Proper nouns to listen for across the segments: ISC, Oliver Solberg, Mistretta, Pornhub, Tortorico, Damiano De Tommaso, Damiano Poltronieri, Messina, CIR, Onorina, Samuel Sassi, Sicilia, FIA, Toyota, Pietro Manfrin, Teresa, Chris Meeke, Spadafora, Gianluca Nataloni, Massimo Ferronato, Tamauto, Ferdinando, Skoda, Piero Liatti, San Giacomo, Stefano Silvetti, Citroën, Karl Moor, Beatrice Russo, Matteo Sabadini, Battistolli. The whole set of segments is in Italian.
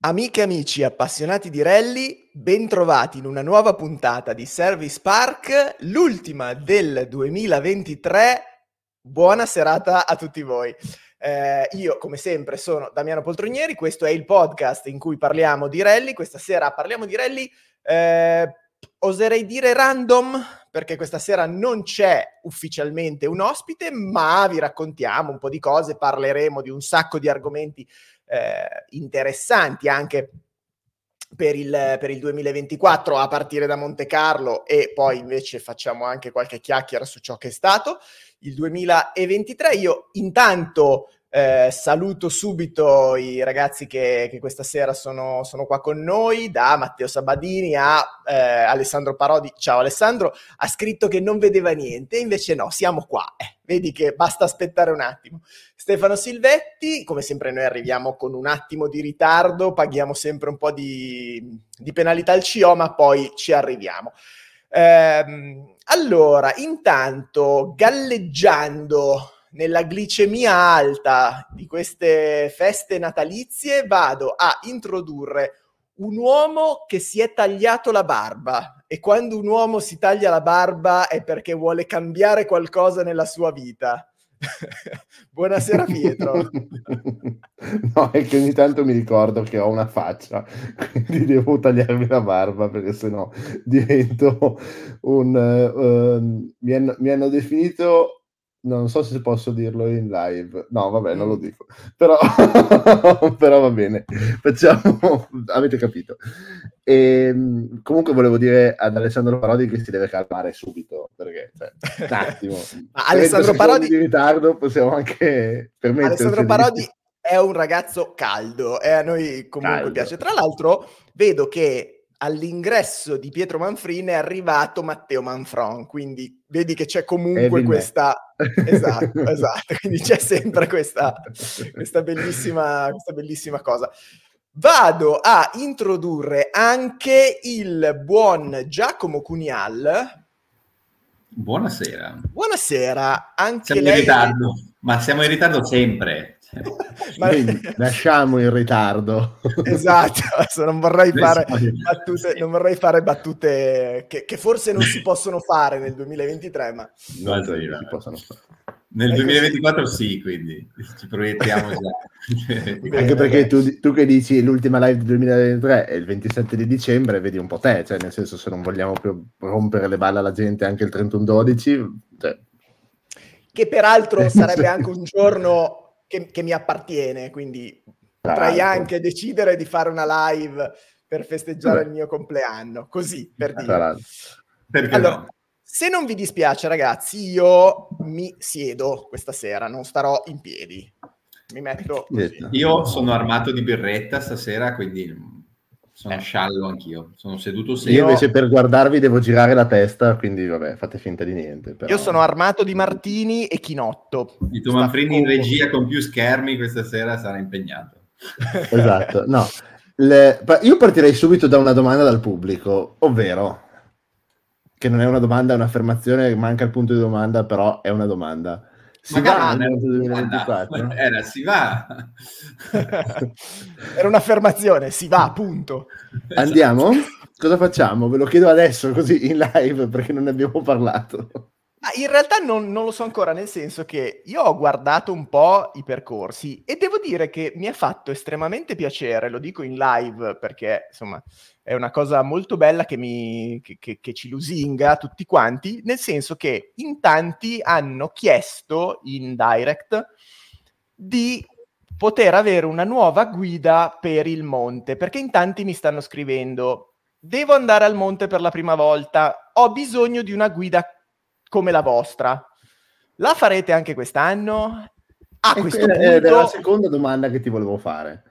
Amiche e amici appassionati di rally, bentrovati in una nuova puntata di Service Park, l'ultima del 2023. Buona serata a tutti voi. Io, come sempre, sono Damiano Poltronieri, questo è il podcast in cui parliamo di rally. Questa sera parliamo di rally, oserei dire random, perché questa sera non c'è ufficialmente un ospite, ma vi raccontiamo un po' di cose, parleremo di un sacco di argomenti interessanti anche per il 2024, a partire da Monte Carlo, e poi invece facciamo anche qualche chiacchiera su ciò che è stato il 2023. Io intanto saluto subito i ragazzi che questa sera sono qua con noi, da Matteo Sabadini a Alessandro Parodi. Ciao Alessandro, ha scritto che non vedeva niente, invece no, siamo qua. Vedi che basta aspettare un attimo. Stefano Silvetti, come sempre noi arriviamo con un attimo di ritardo, paghiamo sempre un po' di penalità al CO, ma poi ci arriviamo. Allora, intanto, galleggiando nella glicemia alta di queste feste natalizie, vado a introdurre un uomo che si è tagliato la barba, e quando un uomo si taglia la barba è perché vuole cambiare qualcosa nella sua vita. Buonasera Pietro. No, è che ogni tanto mi ricordo che ho una faccia, quindi devo tagliarmi la barba perché sennò divento mi hanno definito, non so se posso dirlo in live, no vabbè non lo dico, però va bene, facciamo, avete capito. E comunque volevo dire ad Alessandro Parodi che si deve calmare subito, perché un attimo. Ma Alessandro Parodi di ritardo possiamo anche permetterci. Alessandro Parodi è un ragazzo caldo e a noi comunque caldo piace. Tra l'altro vedo che all'ingresso di Pietro Manfrin è arrivato Matteo Manfron, quindi vedi che c'è comunque questa esatto, quindi c'è sempre questa bellissima cosa. Vado a introdurre anche il buon Giacomo Cunial. Buonasera. Buonasera, anche siamo lei in ritardo, ma siamo in ritardo sempre. Quindi, lasciamo il ritardo. Esatto, non vorrei fare battute, che forse non si possono fare nel 2023, ma non si possono fare. Nel 2024 sì, quindi ci proiettiamo già. Anche perché tu che dici l'ultima live del 2023 è il 27 di dicembre, vedi un po' te, cioè nel senso, se non vogliamo più rompere le balle alla gente anche il 31/12, cioè. Che peraltro sarebbe anche un giorno che mi appartiene, quindi potrei anche decidere di fare una live per festeggiare il mio compleanno, così per dire. Allora, no? Se non vi dispiace ragazzi, io mi siedo questa sera, non starò in piedi, mi metto così. Io sono armato di birretta stasera, quindi sono sciallo anch'io, sono seduto serio. Io invece per guardarvi devo girare la testa, quindi vabbè, fate finta di niente. Però. Io sono armato di martini e chinotto. Il tuo Manfrini in regia con più schermi questa sera sarà impegnato. Esatto, no. Io partirei subito da una domanda dal pubblico, ovvero, che non è una domanda, è un'affermazione, manca il punto di domanda, però è una domanda. Si va. Era un'affermazione, si va, punto. Andiamo? Cosa facciamo? Ve lo chiedo adesso, così in live, perché non ne abbiamo parlato. Ma in realtà non lo so ancora, nel senso che io ho guardato un po' i percorsi e devo dire che mi ha fatto estremamente piacere, lo dico in live perché insomma è una cosa molto bella che ci lusinga tutti quanti, nel senso che in tanti hanno chiesto in direct di poter avere una nuova guida per il monte, perché in tanti mi stanno scrivendo: devo andare al monte per la prima volta, ho bisogno di una guida come la vostra. La farete anche quest'anno? Era la seconda domanda che ti volevo fare.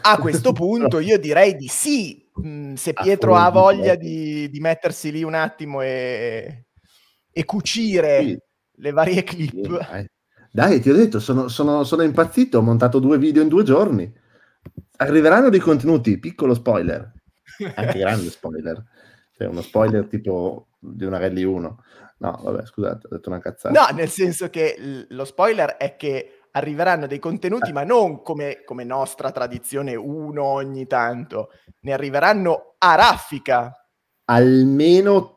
A questo punto io direi di sì, se Pietro ha voglia di mettersi lì un attimo e cucire le varie clip. Dai, ti ho detto, sono impazzito, ho montato 2 video in 2 giorni. Arriveranno dei contenuti, piccolo spoiler, anche grande spoiler, cioè uno spoiler tipo di una Rally 1. No, vabbè, scusate, ho detto una cazzata. No, nel senso che lo spoiler è che arriveranno dei contenuti, ma non come nostra tradizione, uno ogni tanto, ne arriveranno a raffica. Almeno...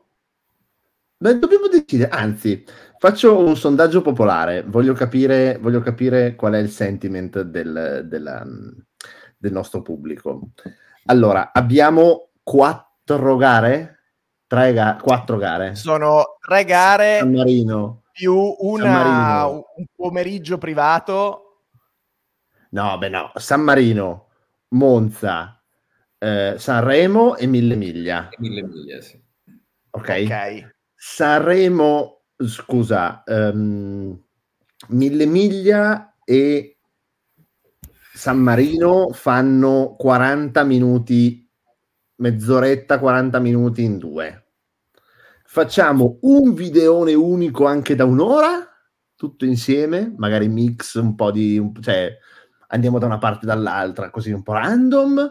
Beh, dobbiamo decidere, anzi, faccio un sondaggio popolare, voglio capire qual è il sentiment del nostro pubblico. Allora, abbiamo 4 gare? Sono 3 gare San Marino, più un pomeriggio privato. No, San Marino, Monza, Sanremo e Mille Miglia. Mille Miglia, sì. Ok. Sanremo, scusa, Mille Miglia e San Marino fanno 40 minuti, mezz'oretta, 40 minuti in 2. Facciamo un videone unico anche da un'ora, tutto insieme, magari mix un po' di... cioè andiamo da una parte e dall'altra, così un po' random,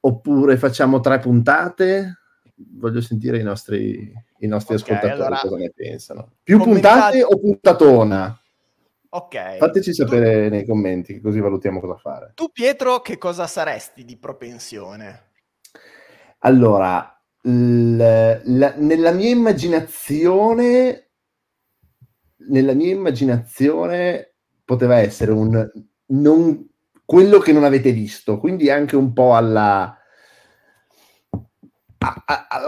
oppure facciamo 3 puntate... Voglio sentire i nostri ascoltatori, allora, cosa ne pensano. Più puntate o puntatona? Ok. Fateci sapere nei commenti, così valutiamo cosa fare. Tu, Pietro, che cosa saresti di propensione? Allora, nella mia immaginazione poteva essere quello che non avete visto, quindi anche un po' alla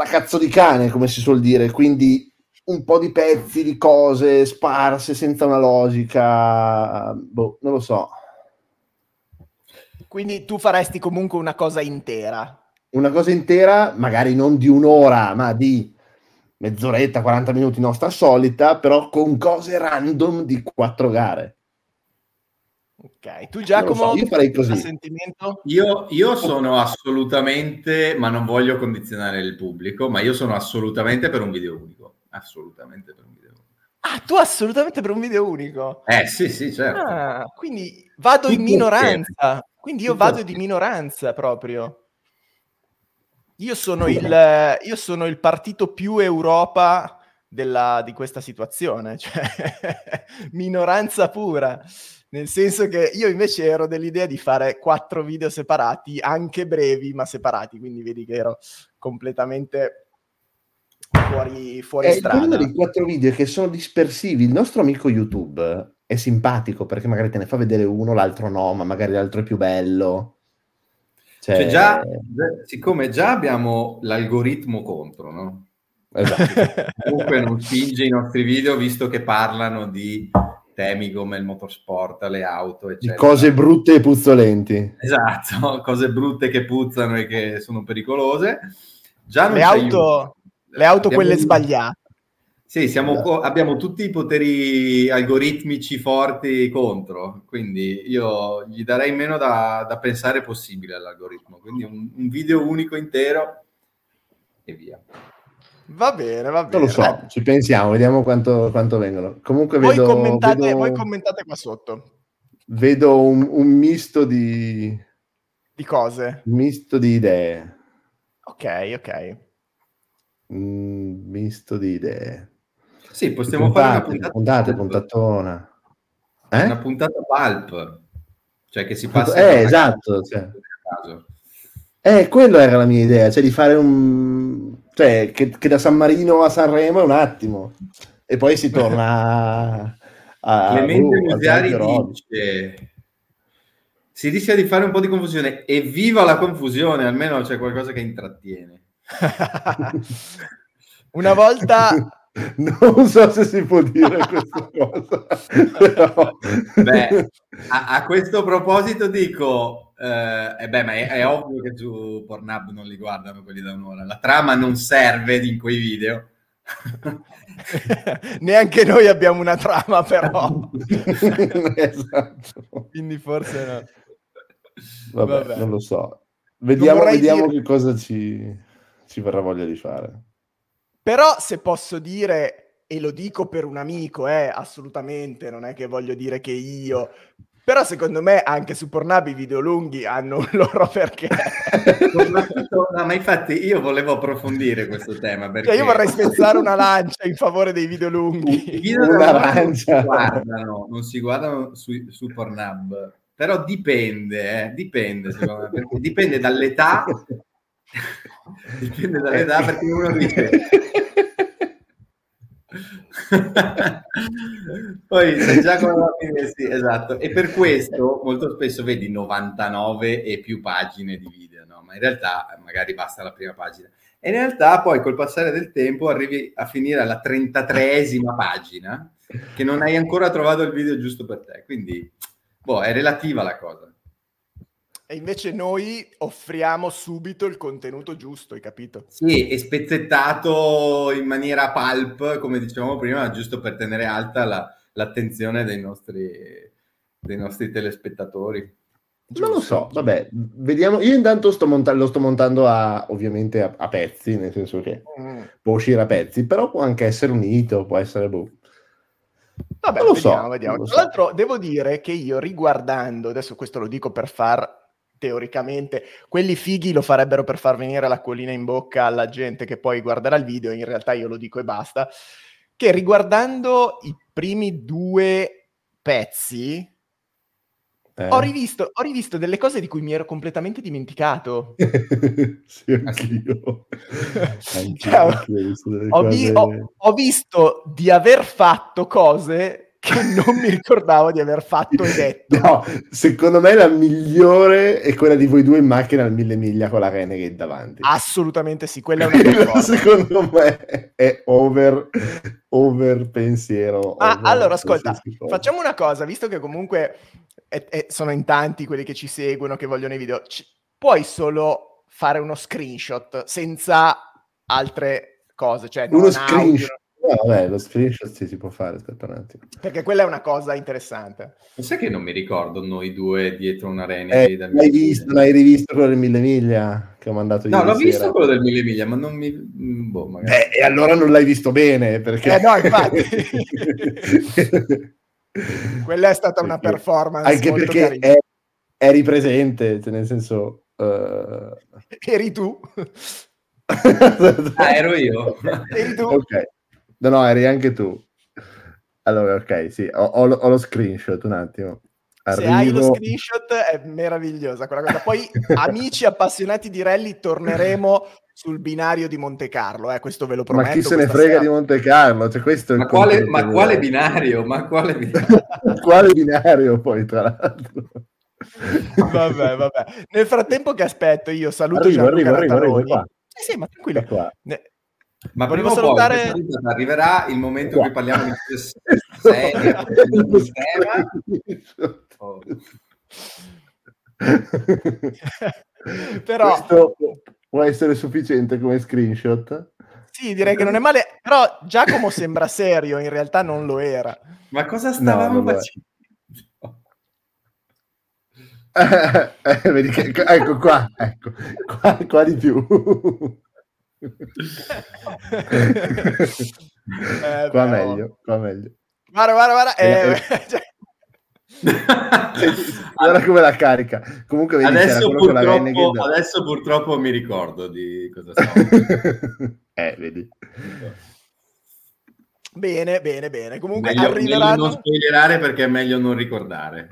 cazzo di cane, come si suol dire, quindi un po' di pezzi di cose sparse senza una logica, non lo so. Quindi tu faresti comunque una cosa intera, magari non di un'ora ma di mezz'oretta, 40 minuti, nostra solita, però con cose random di 4 gare. Ok, tu Giacomo, io farei così. Sentimento? Io sono assolutamente, ma non voglio condizionare il pubblico, ma io sono assolutamente per un video unico. Ah, tu assolutamente per un video unico? Sì, certo. Ah, quindi vado in minoranza. Quindi io vado di minoranza proprio. Io sono il partito più Europa di questa situazione, cioè minoranza pura. Nel senso che io invece ero dell'idea di fare 4 video separati, anche brevi, ma separati, quindi vedi che ero completamente fuori strada. Uno dei 4 video che sono dispersivi, il nostro amico YouTube è simpatico perché magari te ne fa vedere uno, l'altro no, ma magari l'altro è più bello. Cioè già, siccome già abbiamo l'algoritmo contro, no? Esatto. Comunque non spinge i nostri video, visto che parlano di... temi come il motorsport, le auto, eccetera. Cose brutte e puzzolenti. Esatto, cose brutte che puzzano e che sono pericolose. Già non le auto quelle sbagliate. Sì, abbiamo tutti i poteri algoritmici forti contro, quindi io gli darei meno da pensare possibile all'algoritmo. Quindi un video unico intero e via. Va bene. Non lo so, ci pensiamo, vediamo quanto vengono. Comunque voi commentate qua sotto. Vedo un misto di cose. Un misto di idee. Ok. Un misto di idee. Sì, possiamo fare una puntatona. Una puntata pulp. Cioè che si passa... esatto. Cioè. Quella era la mia idea, cioè di fare un... Cioè, che da San Marino a Sanremo è un attimo, e poi si torna a Clemente Musiari dice: si rischia di fare un po' di confusione. Evviva la confusione, almeno c'è qualcosa che intrattiene. Una volta non so se si può dire questa cosa. Però... Beh, a questo proposito dico. Ma è ovvio che su Pornhub non li guardano quelli da un'ora, la trama non serve in quei video. Neanche noi abbiamo una trama, però. Esatto. Quindi forse no. Vabbè. Non lo so, vediamo che cosa ci verrà voglia di fare. Però se posso dire, e lo dico per un amico, assolutamente non è che voglio dire che io Però secondo me anche su Pornhub i video lunghi hanno un loro perché. No, ma infatti io volevo approfondire questo tema perché... Cioè io vorrei spezzare una lancia in favore dei video lunghi. I video non si guardano su Pornhub, però dipende secondo me, perché dipende dall'età perché uno dice... Poi sei già con la fine, sì, esatto. E per questo molto spesso vedi 99 e più pagine di video, no? Ma in realtà magari basta la prima pagina. E in realtà poi col passare del tempo arrivi a finire alla 33esima pagina che non hai ancora trovato il video giusto per te. Quindi boh, è relativa la cosa. E invece noi offriamo subito il contenuto giusto, hai capito? Sì, è spezzettato in maniera pulp, come dicevamo prima, giusto per tenere alta l'attenzione dei nostri telespettatori. Giusto. Non lo so, vabbè, vediamo. Io intanto lo sto montando ovviamente a pezzi, nel senso che può uscire a pezzi, però può anche essere unito, può essere... Vabbè, vediamo. Tra l'altro devo dire che io riguardando, adesso questo lo dico per far... teoricamente quelli fighi lo farebbero per far venire l'acquolina in bocca alla gente che poi guarderà il video, in realtà io lo dico e basta, che riguardando i primi due pezzi ho rivisto delle cose di cui mi ero completamente dimenticato. Sì, anch'io. Ho visto di aver fatto cose che non mi ricordavo di aver fatto e detto. No, secondo me la migliore è quella di voi due in macchina al 1000 miglia con la Renegade davanti. Assolutamente sì, quella è una bella cosa. Secondo me è over pensiero. Allora, ascolta, facciamo una cosa, visto che comunque sono in tanti quelli che ci seguono, che vogliono i video, puoi solo fare uno screenshot senza altre cose, cioè uno screenshot. No, vabbè, lo screenshot si può fare, aspetta un attimo. Perché quella è una cosa interessante. Ma sai che non mi ricordo noi due dietro una Renegade? L'hai rivisto quello del 1000 miglia che ho mandato io? No, l'ho visto quello del 1000 miglia, ma non mi... Boh, magari. E allora non l'hai visto bene, perché... no, infatti. Quella è stata una performance anche molto carina. Anche perché eri presente, nel senso... Eri tu? Ero io. Eri tu? Ok. No, eri anche tu. Allora, ok, sì, ho lo screenshot, un attimo. Arrivo... Se hai lo screenshot è meravigliosa quella cosa. Poi, amici appassionati di rally, torneremo sul binario di Monte Carlo, questo ve lo prometto. Ma chi se ne frega di Monte Carlo? Cioè, questo quale binario? Ma quale binario? Quale binario poi, tra l'altro? Vabbè. Nel frattempo che aspetto, io saluto Gianluca Nataloni. Sì, ma tranquillo. Qua. Ma prima o salutare... poi arriverà il momento in cui parliamo di serie, di tema. Oh. Però questo può essere sufficiente come screenshot? Sì, direi che non è male, però Giacomo sembra serio, in realtà non lo era. Ma cosa stavamo facendo? Vedi che, ecco qua di più. Qua meglio, guarda allora come la carica comunque vedi, adesso purtroppo mi ricordo di cosa stavo vedi. Bene comunque meglio non spoilerare perché è meglio non ricordare.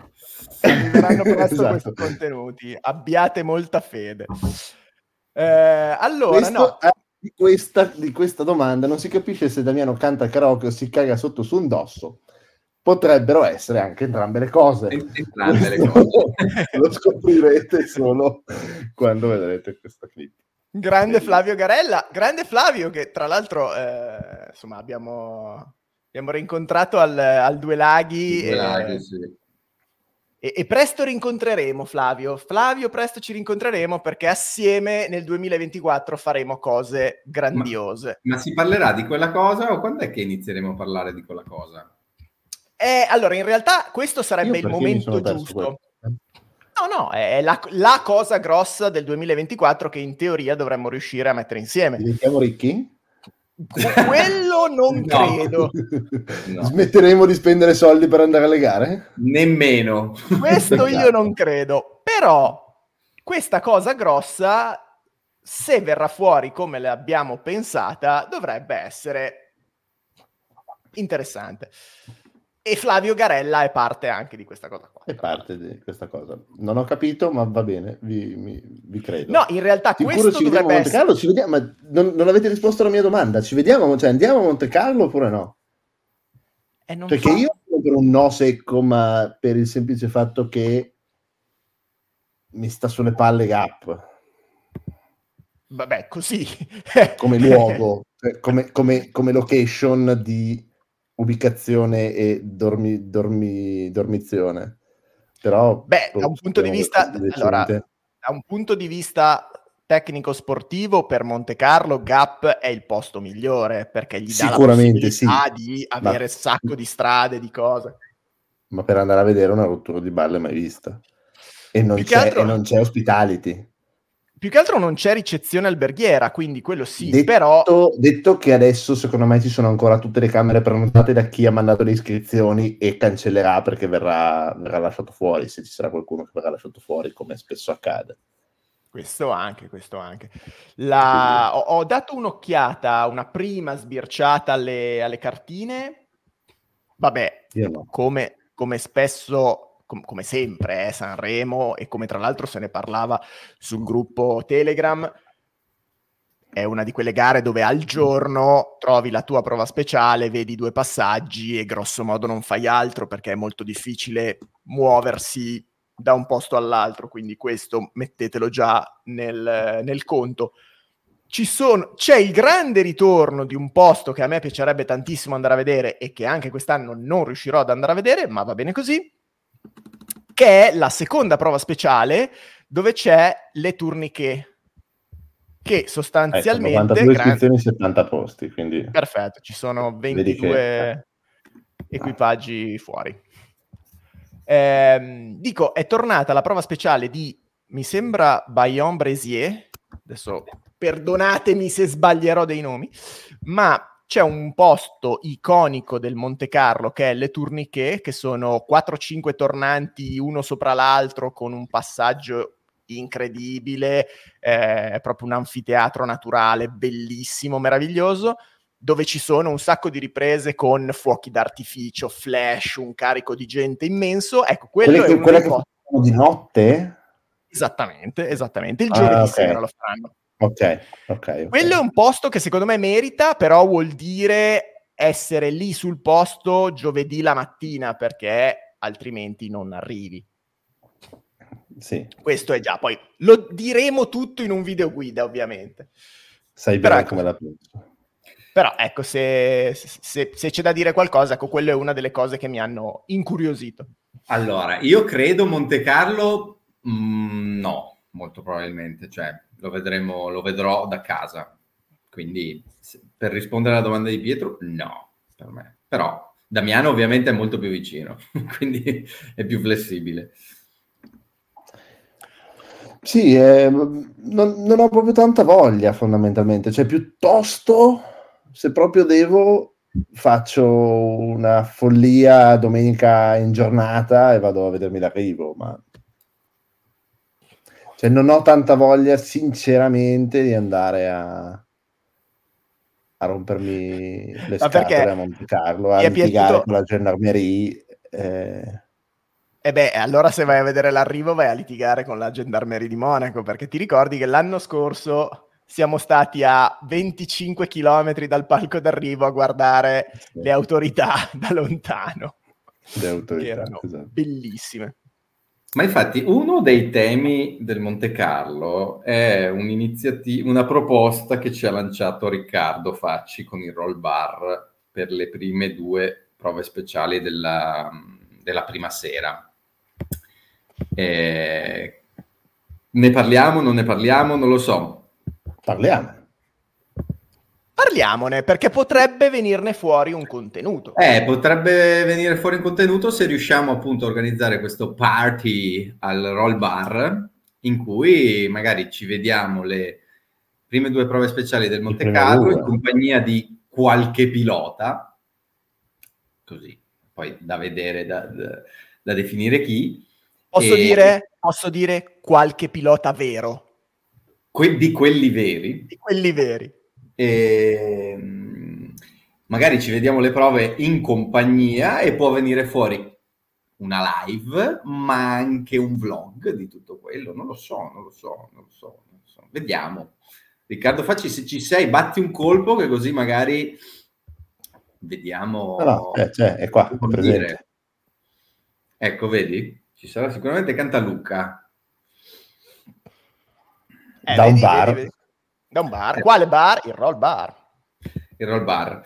Arriveranno presto questi contenuti, abbiate molta fede. Allora, di questa domanda non si capisce se Damiano canta karaoke o si caga sotto su un dosso. Potrebbero essere anche entrambe le cose. Lo scoprirete solo quando vedrete questa clip. Grande Flavio Garella, che tra l'altro insomma abbiamo rincontrato al Due Laghi. Sì. E presto rincontreremo Flavio, presto ci rincontreremo perché assieme nel 2024 faremo cose grandiose. Ma si parlerà di quella cosa o quando è che inizieremo a parlare di quella cosa? Allora, in realtà questo sarebbe il momento giusto. No, è la cosa grossa del 2024 che in teoria dovremmo riuscire a mettere insieme. Diventiamo ricchi? quello non credo. No. Smetteremo di spendere soldi per andare alle gare? Nemmeno. Questo io non credo. Però questa cosa grossa, se verrà fuori come l'abbiamo pensata, dovrebbe essere interessante. E Flavio Garella è parte anche di questa cosa qua. È parte di questa cosa. Non ho capito, ma va bene, vi credo. No, in realtà sicuro questo ci dovrebbe essere... Carlo, ci vediamo, ma non avete risposto alla mia domanda. Ci vediamo, cioè andiamo a Monte Carlo oppure no? Non perché io sono per un no secco, ma per il semplice fatto che mi sta sulle palle Gap. Vabbè, così. Come luogo, come location di... ubicazione e dormizione. Però beh, da un punto di vista allora, da un punto di vista tecnico sportivo per Monte Carlo Gap è il posto migliore perché gli dà la possibilità di avere sacco di strade, di cose. Ma per andare a vedere una rottura di balle mai vista. E non c'è hospitality. Più che altro non c'è ricezione alberghiera, quindi quello sì, però... Detto che adesso, secondo me, ci sono ancora tutte le camere prenotate da chi ha mandato le iscrizioni e cancellerà perché verrà lasciato fuori, se ci sarà qualcuno che verrà lasciato fuori, come spesso accade. Questo anche. Ho dato un'occhiata, una prima sbirciata alle cartine. Vabbè, no. Come spesso... come sempre Sanremo e come tra l'altro se ne parlava sul gruppo Telegram, è una di quelle gare dove al giorno trovi la tua prova speciale, vedi 2 passaggi e grosso modo non fai altro perché è molto difficile muoversi da un posto all'altro, quindi questo mettetelo già nel conto. C'è il grande ritorno di un posto che a me piacerebbe tantissimo andare a vedere e che anche quest'anno non riuscirò ad andare a vedere, ma va bene così, che è la seconda prova speciale dove c'è le tourniquet che sostanzialmente 92 iscrizioni, 70 posti, quindi perfetto, ci sono 22 equipaggi fuori. Dico, è tornata la prova speciale di, mi sembra, Bayonne-Brézier, adesso perdonatemi se sbaglierò dei nomi, ma c'è un posto iconico del Monte Carlo che è le tourniquet, che sono 4-5 tornanti uno sopra l'altro con un passaggio incredibile, è proprio un anfiteatro naturale bellissimo, meraviglioso, dove ci sono un sacco di riprese con fuochi d'artificio, flash, un carico di gente immenso. Ecco, quello è quella che fanno di notte? Esattamente, il giovedì sera lo faranno. Okay. Quello è un posto che secondo me merita, però vuol dire essere lì sul posto giovedì la mattina, perché altrimenti non arrivi. Sì. Questo è già, poi lo diremo tutto in un video guida, ovviamente. Sai bene come la penso. Però ecco, se c'è da dire qualcosa, ecco, quello è una delle cose che mi hanno incuriosito. Allora, io credo Monte Carlo no, molto probabilmente, cioè lo vedrò da casa, quindi per rispondere alla domanda di Pietro no, per me, però Damiano ovviamente è molto più vicino quindi è più flessibile. Sì, non ho proprio tanta voglia fondamentalmente, cioè piuttosto se proprio devo faccio una follia domenica in giornata e vado a vedermi l'arrivo, ma cioè non ho tanta voglia sinceramente di andare a rompermi le scatole a Monte Carlo, a litigare con la gendarmeria. E beh, allora se vai a vedere l'arrivo vai a litigare con la gendarmeria di Monaco, perché ti ricordi che l'anno scorso siamo stati a 25 chilometri dal palco d'arrivo a guardare le autorità da lontano. Le autorità, che erano bellissime. Ma infatti uno dei temi del Monte Carlo è una proposta che ci ha lanciato Riccardo Facci con il roll bar per le prime 2 prove speciali della prima sera. Ne parliamo, non ne parliamo, non lo so. Parliamone, perché potrebbe venirne fuori un contenuto. Potrebbe venire fuori un contenuto se riusciamo appunto a organizzare questo party al roll bar in cui magari ci vediamo le prime due prove speciali del Monte Carlo in compagnia di qualche pilota, così, poi da vedere, da definire chi. Posso dire qualche pilota vero? Di quelli veri. Di quelli veri. E magari ci vediamo le prove in compagnia e può venire fuori una live, ma anche un vlog di tutto quello. Non lo so. Vediamo. Riccardo Facci, se ci sei, batti un colpo che così magari vediamo. È qua, è presente. Ecco, vedi? Ci sarà sicuramente Cantalucca. Da un bar. Quale bar? Il roll bar.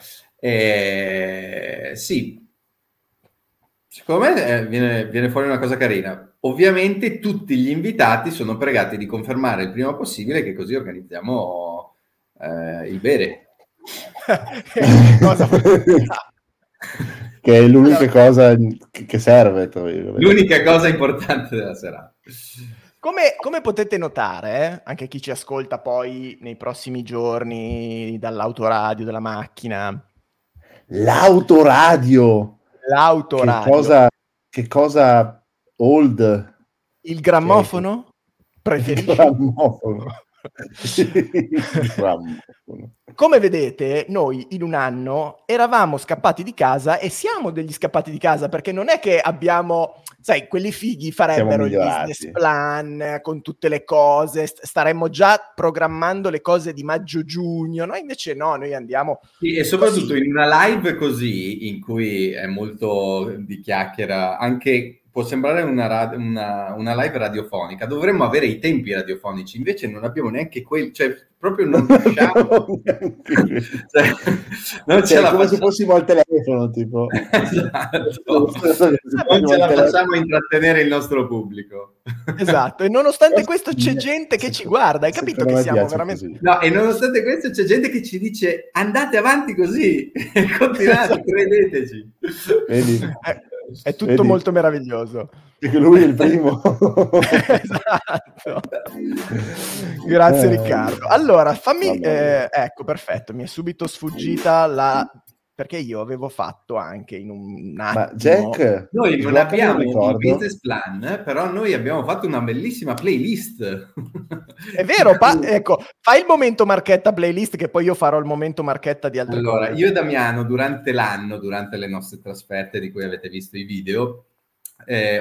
Sì, secondo me viene fuori una cosa carina. Ovviamente tutti gli invitati sono pregati di confermare il prima possibile, che così organizziamo il bere. Che è l'unica cosa che serve. L'unica cosa importante della serata. Come potete notare, anche chi ci ascolta poi nei prossimi giorni dall'autoradio, dalla macchina. L'autoradio! Che cosa old? Il grammofono? Preferisco. Il grammofono. Come vedete, noi in un anno eravamo scappati di casa e siamo degli scappati di casa, perché non è che abbiamo, sai, quelli fighi farebbero il business plan con tutte le cose, staremmo già programmando le cose di maggio-giugno, noi invece no, noi andiamo... Sì, e soprattutto così. In una live così, in cui è molto di chiacchiera, anche può sembrare una live radiofonica, dovremmo avere i tempi radiofonici, invece non abbiamo neanche quelli, cioè... proprio non riusciamo, non ce la come se fossimo al telefono, tipo. Esatto. Non ce la facciamo intrattenere il nostro pubblico. Esatto, e nonostante questo c'è gente che ci guarda, hai capito che siamo veramente... Così. No, e nonostante questo c'è gente che ci dice andate avanti così, continuate, esatto. Credeteci. Vedi? È tutto molto meraviglioso. Perché lui è il primo. Esatto. Grazie Riccardo. Allora, fammi... ecco, perfetto, mi è subito sfuggita la... Perché io avevo fatto anche in un attimo... Ma Jack... Noi non abbiamo un business plan, però noi abbiamo fatto una bellissima playlist. È vero, ecco, fai il momento marchetta playlist, che poi io farò il momento marchetta di altre cose. Allora, io e Damiano, durante l'anno, durante le nostre trasferte di cui avete visto i video,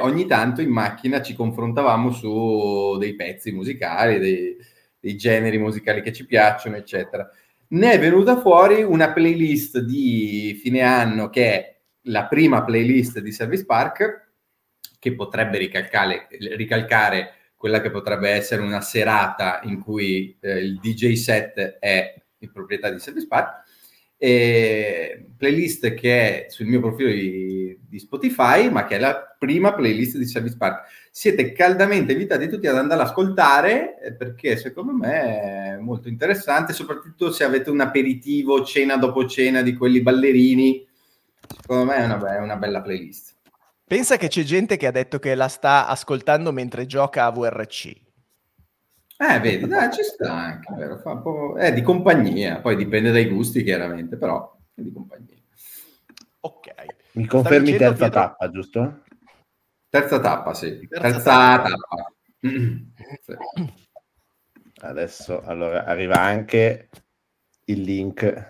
ogni tanto in macchina ci confrontavamo su dei pezzi musicali, dei generi musicali che ci piacciono, eccetera. Ne è venuta fuori una playlist di fine anno, che è la prima playlist di Service Park, che potrebbe ricalcare quella che potrebbe essere una serata in cui il DJ set è in proprietà di Service Park. Playlist che è sul mio profilo di Spotify, ma che è la prima playlist di Service Park. Siete caldamente invitati tutti ad andare ad ascoltare, perché secondo me è molto interessante, soprattutto se avete un aperitivo, cena dopo cena, di quelli ballerini. Secondo me è una bella playlist. Pensa che c'è gente che ha detto che la sta ascoltando mentre gioca a VRC. Vedi, ci sta anche, vero? Fa un po'... di compagnia, poi dipende dai gusti chiaramente, però è di compagnia. Ok. Mi confermi terza tappa, giusto? Terza tappa, sì. Terza tappa. Sì. Adesso, allora, arriva anche il link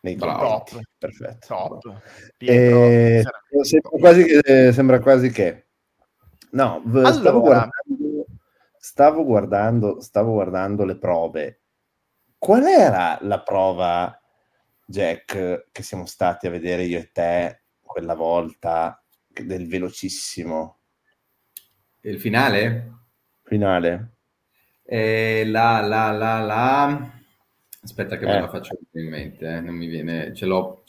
nei commenti. Perfetto. Top. Pietro, sembra quasi che... No, allora... Stavo guardando le prove. Qual era la prova, Jack, che siamo stati a vedere io e te quella volta del velocissimo? Il finale? Finale. Aspetta che me la faccio in mente, non mi viene, ce l'ho.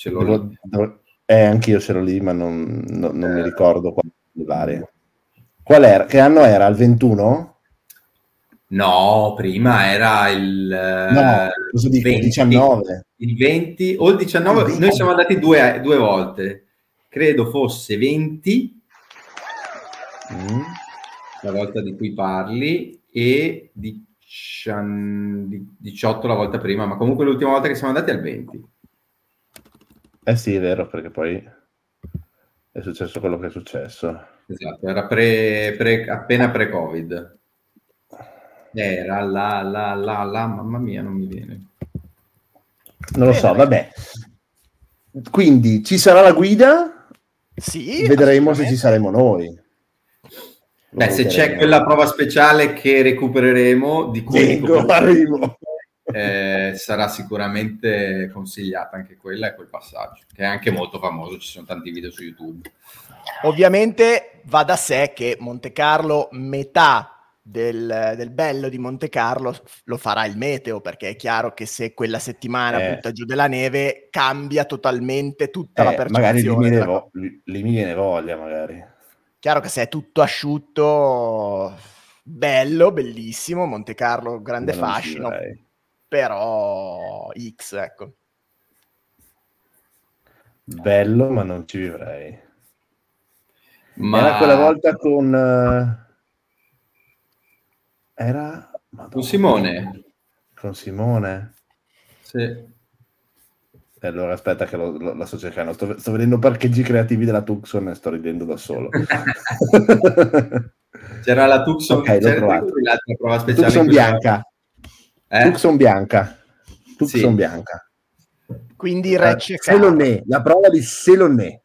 Anch'io ce l'ho lì, ma non mi ricordo qual era, che anno era? Il 21? No, prima era il 19. Il 20 o il 19. Noi siamo andati due volte. Credo fosse 20, la volta di cui parli, e 18 la volta prima, ma comunque l'ultima volta che siamo andati al 20. Eh sì, è vero, perché poi è successo quello che è successo. Esatto, era appena pre-Covid. Era la, mamma mia, non mi viene. Non lo so, vabbè. Quindi ci sarà la guida? Sì. Vedremo se ci saremo noi. Beh, se c'è quella prova speciale che recupereremo, di cui sarà sicuramente consigliata anche quella e quel passaggio, che è anche molto famoso, ci sono tanti video su YouTube. Ovviamente va da sé che Monte Carlo, metà del bello di Monte Carlo lo farà il meteo, perché è chiaro che se quella settimana butta giù della neve cambia totalmente tutta la percezione. Magari lì mi viene voglia, magari. Chiaro che se è tutto asciutto, bello, bellissimo, Monte Carlo, grande fascino, però X, ecco. Bello, ma non ci vivrei. Ma era quella volta con... Era... Madonna. Con Simone. Con Simone? Sì. Allora aspetta che la sto cercando, sto vedendo parcheggi creativi della Tucson e sto ridendo da solo. C'era la Tucson, okay, c'era l'altra prova speciale, Tucson bianca. Tucson bianca. Tucson bianca. Quindi Recce Selonè, la prova di Selonè.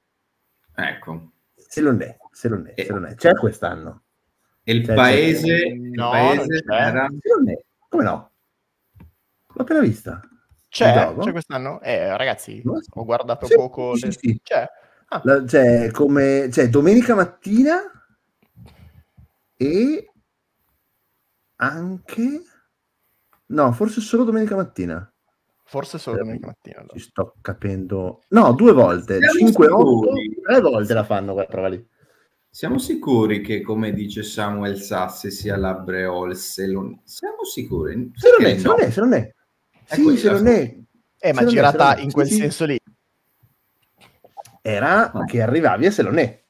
Ecco. Selonè. C'è quest'anno. E il paese era Selonè. Come no? L'ho appena vista. C'è quest'anno? Ragazzi, ho guardato poco. Sì. C'è. Ah. C'è domenica mattina e anche... No, forse solo domenica mattina. Domenica mattina. Allora. Ci sto capendo... No, 2 volte. 5, 8, 3 volte la fanno quella prova lì. Siamo sicuri che, come dice Samuel Sassi, sia la Breol Selonè? Siamo sicuri? Se non è. Sì, ma girata in quel senso lì. Era che arrivavi a Selonè.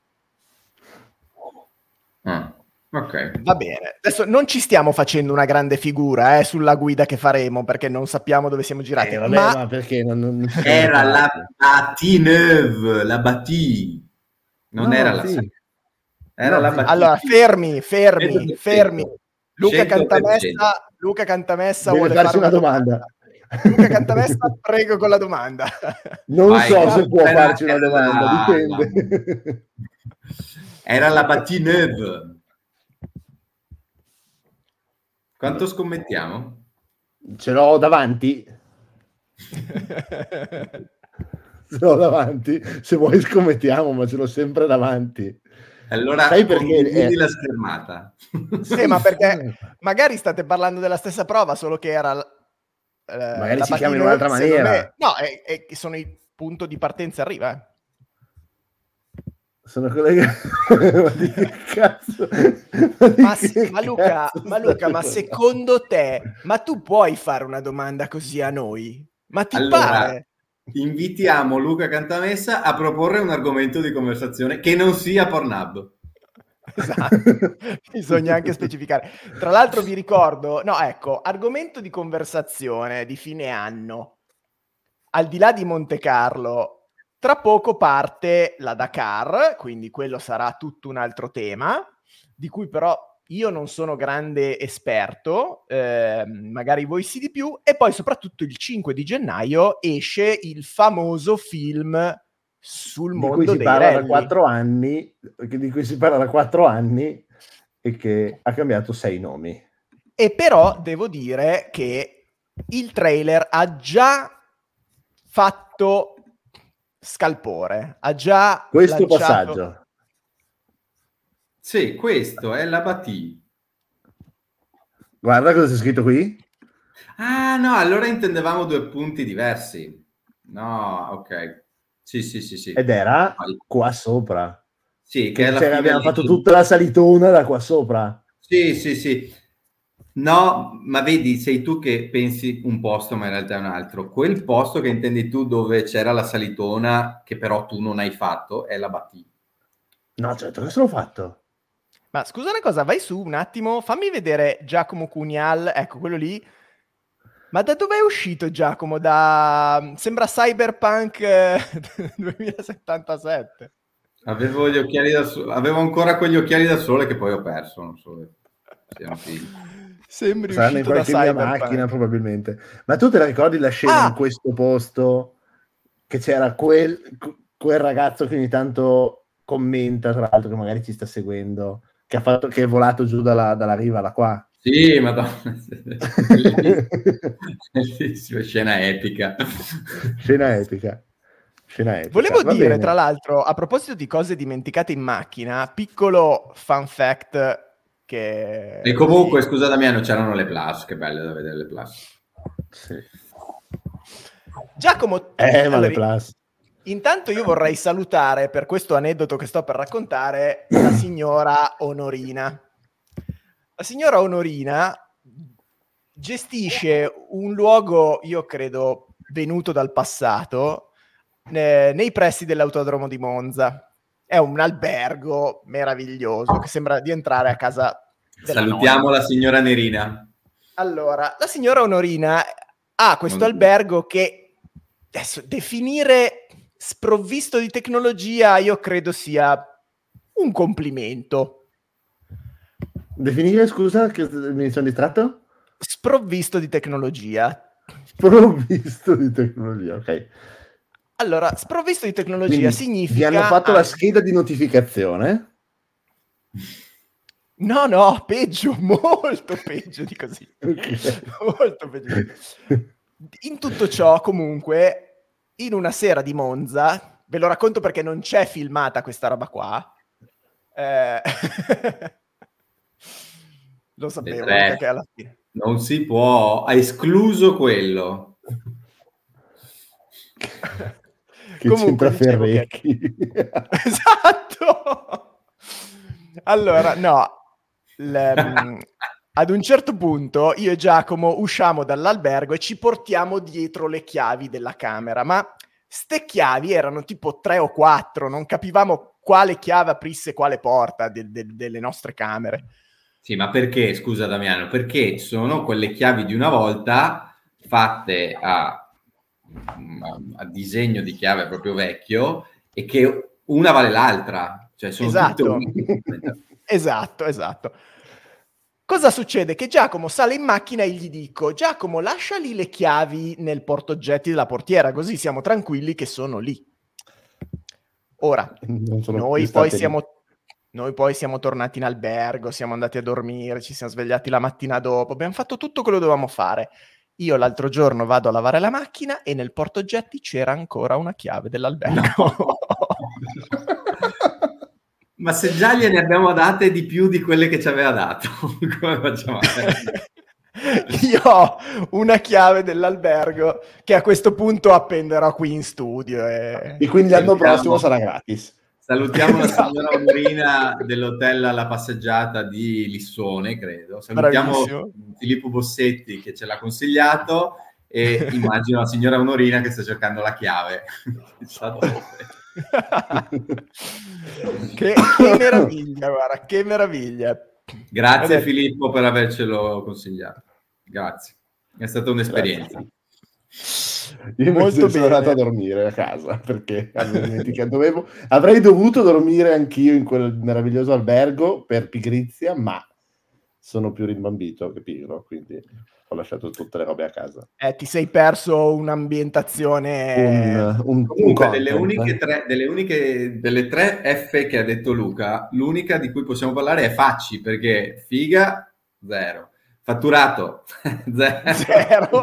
Ok. Va bene. Adesso non ci stiamo facendo una grande figura sulla guida che faremo, perché non sappiamo dove siamo girati. Ma perché non... Era la Bati-Neuve, la Bati. Non era la... Era la Bati. Allora, fermi. Luca Cantamessa vuole farci una domanda. Luca Cantamessa, prego con la domanda. Se può farci una domanda, dipende. Era la Bati-Neuve. Quanto scommettiamo? Ce l'ho davanti. Ce l'ho davanti. Se vuoi scommettiamo, ma ce l'ho sempre davanti. Allora, sai perché la schermata? Sì, ma perché magari state parlando della stessa prova, solo che era... magari si chiama in un'altra maniera. Sono il punto di partenza arriva. Sono collegato. Ma Luca, ma secondo te, ma tu puoi fare una domanda così a noi? Ma ti pare? Invitiamo Luca Cantamessa a proporre un argomento di conversazione che non sia Pornhub. Esatto. Bisogna anche specificare. Tra l'altro vi ricordo, argomento di conversazione di fine anno, al di là di Monte Carlo, tra poco parte la Dakar, quindi quello sarà tutto un altro tema, di cui però io non sono grande esperto, magari voi sì di più, e poi soprattutto il 5 di gennaio esce il famoso film sul mondo dei rally. Di cui si parla da 4 anni e che ha cambiato 6 nomi. E però devo dire che il trailer ha già fatto scalpore, ha già questo lanciato... passaggio. Sì, questo è la Bati. Guarda cosa c'è scritto qui. Ah, no, allora intendevamo 2 punti diversi. No, ok. Sì. Ed era qua sopra. Sì, che alla fine abbiamo fatto tutta la salitona da qua sopra. Sì. No, ma vedi, sei tu che pensi un posto, ma in realtà è un altro. Quel posto che intendi tu dove c'era la salitona, che però tu non hai fatto, è la Bati. No, certo, questo l'ho fatto. Ma scusa una cosa, vai su un attimo, fammi vedere Giacomo Cunial, ecco quello lì. Ma da dove è uscito Giacomo? Da sembra Cyberpunk 2077. Avevo gli occhiali da sole, avevo ancora quegli occhiali da sole che poi ho perso, non so. Siamo sembri uscito in qualche da Cyberpunk. Macchina probabilmente. Ma tu te la ricordi la scena in questo posto che c'era quel ragazzo che ogni tanto commenta, tra l'altro, che magari ci sta seguendo, che è volato giù dalla riva da qua. Sì, madonna, bellissima scena epica. Volevo dire, bene. Tra l'altro, a proposito di cose dimenticate in macchina, piccolo fun fact che... E comunque, scusa Damiano, c'erano le Plus, che belle da vedere le Plus. Sì. Giacomo... ma le Plus... Intanto io vorrei salutare, per questo aneddoto che sto per raccontare, la signora Onorina. La signora Onorina gestisce un luogo, io credo, venuto dal passato, nei pressi dell'autodromo di Monza. È un albergo meraviglioso che sembra di entrare a casa della Salutiamo nonna. La signora Nerina. Allora, la signora Onorina ha questo albergo che, adesso, definire sprovvisto di tecnologia, io credo sia un complimento. Definire, scusa, che mi sono distratto? Sprovvisto di tecnologia, ok. Allora, sprovvisto di tecnologia quindi significa... Vi hanno fatto la scheda di notificazione? No, peggio, molto peggio di così. Okay. Molto peggio. In tutto ciò, comunque, in una sera di Monza, ve lo racconto perché non c'è filmata questa roba qua, lo sapevo perché alla fine non si può, ha escluso quello. Che comunque Ferrecchi che... esatto. Allora ad un certo punto io e Giacomo usciamo dall'albergo e ci portiamo dietro le chiavi della camera, ma ste chiavi erano tipo 3 o 4, non capivamo quale chiave aprisse quale porta delle nostre camere. Sì, ma perché, scusa Damiano, perché sono quelle chiavi di una volta fatte a disegno di chiave proprio vecchio e che una vale l'altra, cioè sono esatto. Esatto. Cosa succede? Che Giacomo sale in macchina e gli dico: Giacomo, lascia lì le chiavi nel portoggetti della portiera, così siamo tranquilli che sono lì. Ora, noi poi siamo tornati in albergo, siamo andati a dormire, ci siamo svegliati la mattina dopo, abbiamo fatto tutto quello che dovevamo fare. Io l'altro giorno vado a lavare la macchina e nel portoggetti c'era ancora una chiave dell'albergo. No. Ma se già gliene abbiamo date di più di quelle che ci aveva dato, come facciamo? Io ho una chiave dell'albergo che a questo punto appenderò qui in studio. E quindi l'anno prossimo sarà gratis. Salutiamo la signora Onorina dell'hotel alla passeggiata di Lissone, credo. Salutiamo Bravissimo. Filippo Bossetti che ce l'ha consigliato e immagino la signora Onorina che sta cercando la chiave. che meraviglia, guarda, che meraviglia. Grazie Filippo per avercelo consigliato. Grazie. È stata un'esperienza. Grazie. Io molto sono andato a dormire a casa perché avrei dovuto dormire anch'io in quel meraviglioso albergo per pigrizia, ma sono più rimbambito che pigro, quindi ho lasciato tutte le robe a casa. Ti sei perso un'ambientazione comunque delle tre F che ha detto Luca, l'unica di cui possiamo parlare è Facci, perché figa 0, fatturato 0.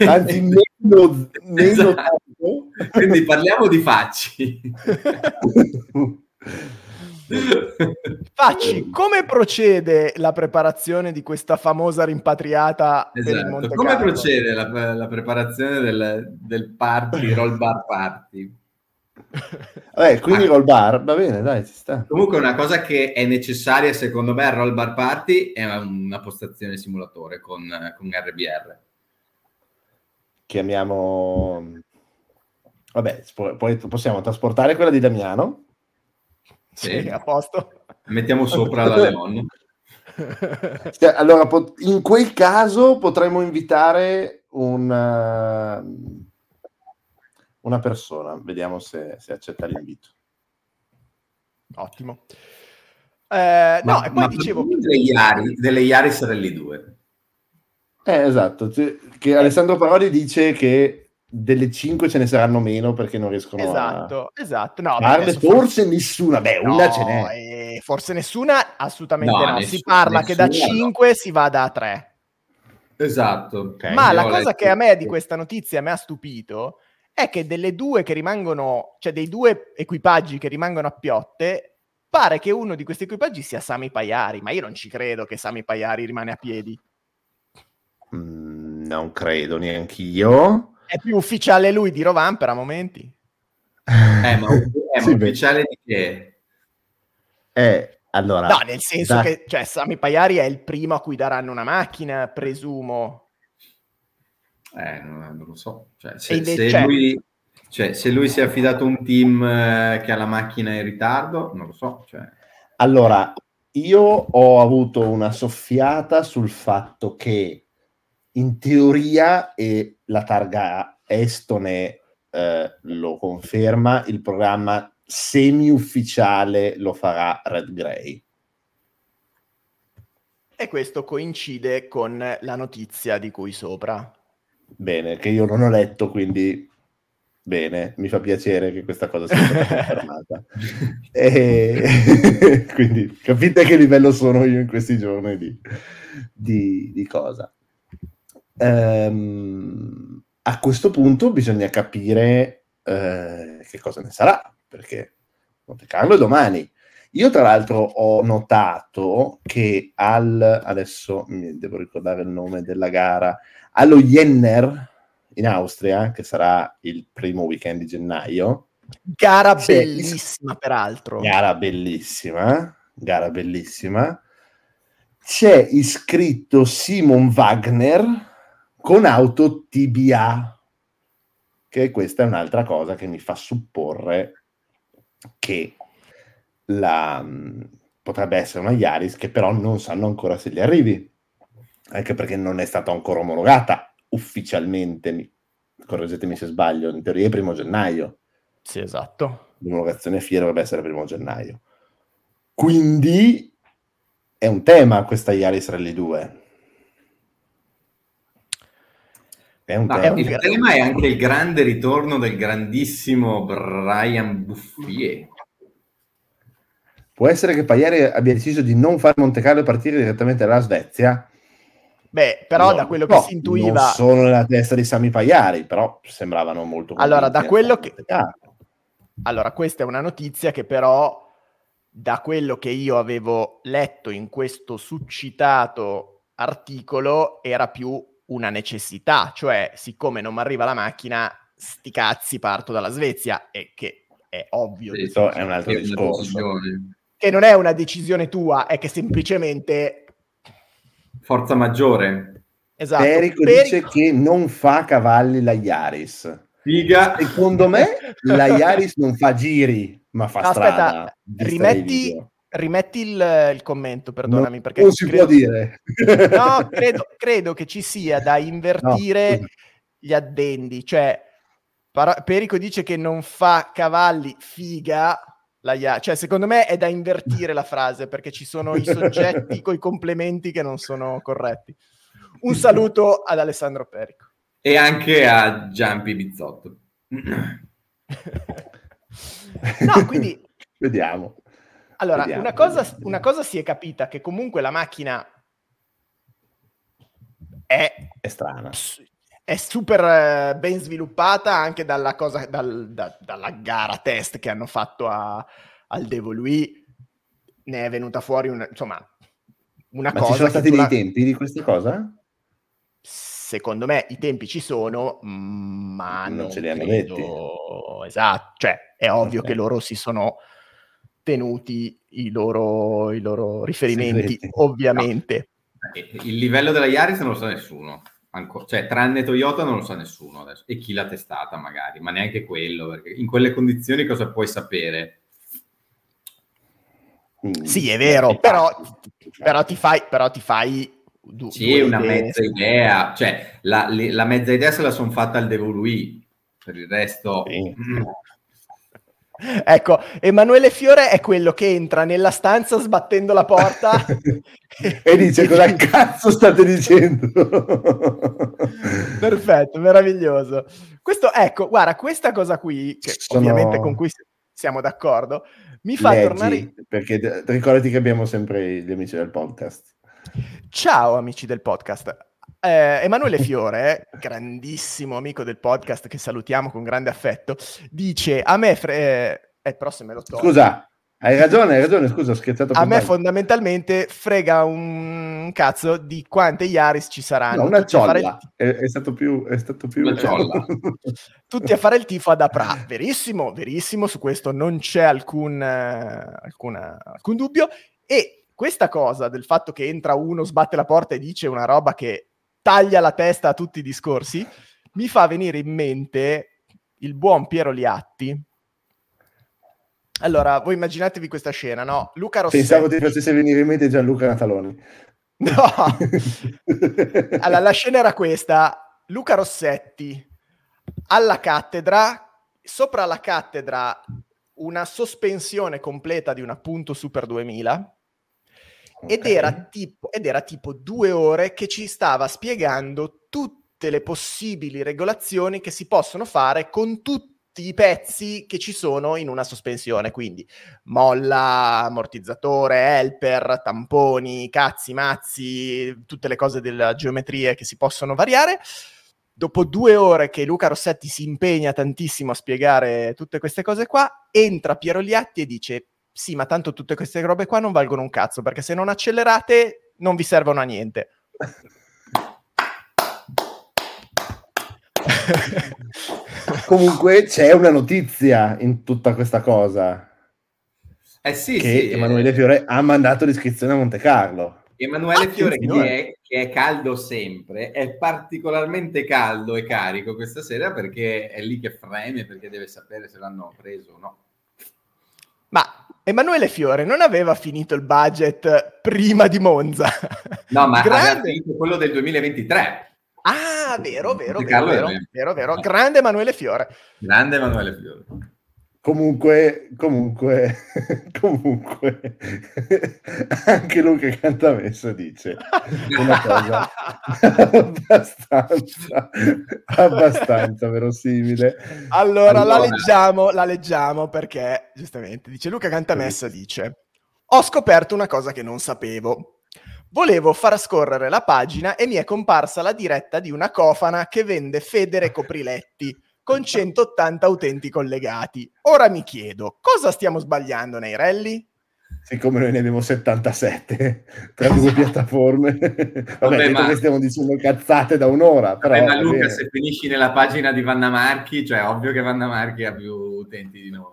Anzi meno esatto. Tanto. Quindi parliamo di Facci, come procede la preparazione di questa famosa rimpatriata esatto. per il Monte Carlo? Come procede la preparazione del party, roll bar party? Quindi roll bar, va bene, dai, ci sta. Comunque una cosa che è necessaria secondo me al roll bar party è una postazione simulatore con RBR. Chiamiamo... Vabbè, poi possiamo trasportare quella di Damiano Sì, a posto. Mettiamo sopra la Leon. Allora, in quel caso potremmo invitare una persona, vediamo se accetta l'invito. Ottimo. E poi dicevo delle Iari Sorelli 2. Esatto, che Alessandro Parodi dice che delle 5 ce ne saranno meno perché non riescono esatto. No, forse nessuna, una ce n'è. Forse nessuna, assolutamente no. Si parla nessuna, che da 5 si vada a 3. Esatto. Okay, ma la cosa che a me di questa notizia mi ha stupito è che delle due che rimangono, cioè dei due equipaggi che rimangono a piotte, pare che uno di questi equipaggi sia Sami Pajari, ma io non ci credo che Sami Pajari rimane a piedi. Non credo neanch'io. È più ufficiale lui di Rovan per a momenti. Ma è ufficiale di che? Allora, no, nel senso che Sami Pajari è il primo a cui daranno una macchina, presumo. Non lo so. Se lui si è affidato a un team che ha la macchina in ritardo, non lo so. Allora, io ho avuto una soffiata sul fatto che in teoria, e la targa estone lo conferma, il programma semi-ufficiale lo farà Red Grey. E questo coincide con la notizia di cui sopra. Bene, che io non ho letto, quindi bene, mi fa piacere che questa cosa sia stata confermata. Quindi capite che livello sono io in questi giorni di cosa. A questo punto bisogna capire che cosa ne sarà, perché Monte Carlo è domani. Io tra l'altro ho notato che adesso mi devo ricordare il nome della gara, allo Jenner in Austria, che sarà il primo weekend di gennaio, gara bellissima, c'è iscritto Simon Wagner con auto TBA, che questa è un'altra cosa che mi fa supporre che potrebbe essere una Yaris, che però non sanno ancora se gli arrivi, anche perché non è stata ancora omologata ufficialmente, correggetemi se sbaglio, in teoria è 1 gennaio. Sì, esatto. L'omologazione FIA dovrebbe essere 1 gennaio. Quindi è un tema questa Yaris Rally 2. Il tema è anche il grande ritorno del grandissimo Brian Bouffier. Può essere che Pajari abbia deciso di non fare Monte Carlo e partire direttamente dalla Svezia? Però no, da quello che si intuiva... Non sono nella testa di Sami Pajari, però sembravano molto... Allora, da quello che... Allora, questa è una notizia che però, da quello che io avevo letto in questo succitato articolo, era più una necessità, cioè siccome non mi arriva la macchina, sti cazzi, parto dalla Svezia, e che è ovvio, sì, è un altro discorso, che non è una decisione tua, è che semplicemente forza maggiore. Esatto. Perico dice che non fa cavalli la Yaris. Figa. Secondo me la Yaris non fa giri, ma fa strada. Rimetti il commento, perdonami, perché non si può dire. No, credo che ci sia da invertire gli addendi, cioè Perico dice che non fa cavalli, figa cioè secondo me è da invertire la frase, perché ci sono i soggetti coi complementi che non sono corretti. Un saluto ad Alessandro Perico e anche a Giampi Bizzotto. No, quindi vediamo. Allora, una cosa si è capita, che comunque la macchina è strana, è super ben sviluppata, anche dalla gara test che hanno fatto al Devoluy ne è venuta fuori una cosa. Ci sono stati dei tempi di questa cosa? Secondo me i tempi ci sono, ma non ce li hanno detti. Esatto, cioè è ovvio che loro si sono tenuti i loro riferimenti, ovviamente. No. Il livello della Yaris non lo sa nessuno ancora, cioè tranne Toyota non lo sa nessuno adesso, e chi l'ha testata magari, ma neanche quello, perché in quelle condizioni cosa puoi sapere? Sì, è vero, però ti fai sì, una mezza idea, cioè la mezza idea se la sono fatta al Devoluì, per il resto... Sì. Ecco, Emanuele Fiore è quello che entra nella stanza sbattendo la porta e dice: cosa cazzo state dicendo? Perfetto, meraviglioso. Questo, ecco, guarda, questa cosa qui, che ovviamente con cui siamo d'accordo, mi fa tornare... Perché ricordati che abbiamo sempre gli amici del podcast. Ciao amici del podcast. Emanuele Fiore, grandissimo amico del podcast che salutiamo con grande affetto, dice: a me però se me lo tolgo. Scusa, hai ragione, scusa, ho scherzato. A me fondamentalmente frega un cazzo di quante Yaris ci saranno. No, una ciolla. È stato più una ciolla. Tutti a fare il tifo a Daprà. Verissimo, verissimo, su questo non c'è alcun dubbio. E questa cosa del fatto che entra uno, sbatte la porta e dice una roba che taglia la testa a tutti i discorsi, mi fa venire in mente il buon Piero Liatti. Allora, voi immaginatevi questa scena, no? Luca Rossetti... Pensavo ti facesse venire in mente Gianluca Nataloni. No! Allora, la scena era questa. Luca Rossetti alla cattedra, sopra la cattedra una sospensione completa di un appunto Super 2000... Okay. Ed era tipo 2 ore che ci stava spiegando tutte le possibili regolazioni che si possono fare con tutti i pezzi che ci sono in una sospensione, quindi molla, ammortizzatore, helper, tamponi, cazzi, mazzi, tutte le cose della geometria che si possono variare. Dopo 2 ore che Luca Rossetti si impegna tantissimo a spiegare tutte queste cose qua, entra Piero Liatti e dice: sì, ma tanto tutte queste robe qua non valgono un cazzo, perché se non accelerate non vi servono a niente. Comunque c'è una notizia in tutta questa cosa. Sì. Emanuele Fiore ha mandato l'iscrizione a Monte Carlo. Emanuele Fiore, che è caldo sempre, è particolarmente caldo e carico questa sera perché è lì che freme, perché deve sapere se l'hanno preso o no. Ma Emanuele Fiore non aveva finito il budget prima di Monza? No, ma aveva finito quello del 2023. Ah, vero. Grande Emanuele Fiore. Comunque, anche Luca Cantamessa dice una cosa abbastanza verosimile. Allora, la leggiamo perché, giustamente, dice Luca Cantamessa, dice: ho scoperto una cosa che non sapevo. Volevo far scorrere la pagina e mi è comparsa la diretta di una cofana che vende federe e copriletti, con 180 utenti collegati. Ora mi chiedo, cosa stiamo sbagliando nei rally? Siccome noi ne abbiamo 77 tra due piattaforme. Vabbè, che stiamo dicendo cazzate da un'ora. Però, ma Luca, se finisci nella pagina di Vanna Marchi, cioè ovvio che Vanna Marchi ha più utenti di noi.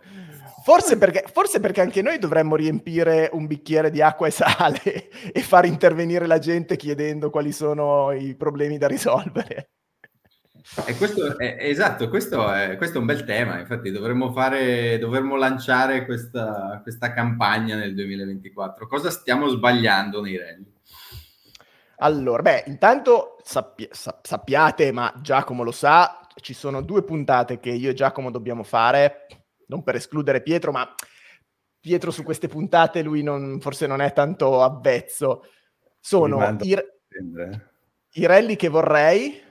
Forse perché anche noi dovremmo riempire un bicchiere di acqua e sale e far intervenire la gente chiedendo quali sono i problemi da risolvere. E questo è un bel tema, infatti dovremmo lanciare questa campagna nel 2024. Cosa stiamo sbagliando nei rally? Allora, intanto sappiate, ma Giacomo lo sa, ci sono 2 puntate che io e Giacomo dobbiamo fare, non per escludere Pietro, ma Pietro su queste puntate lui forse non è tanto avvezzo. Sono i rally che vorrei,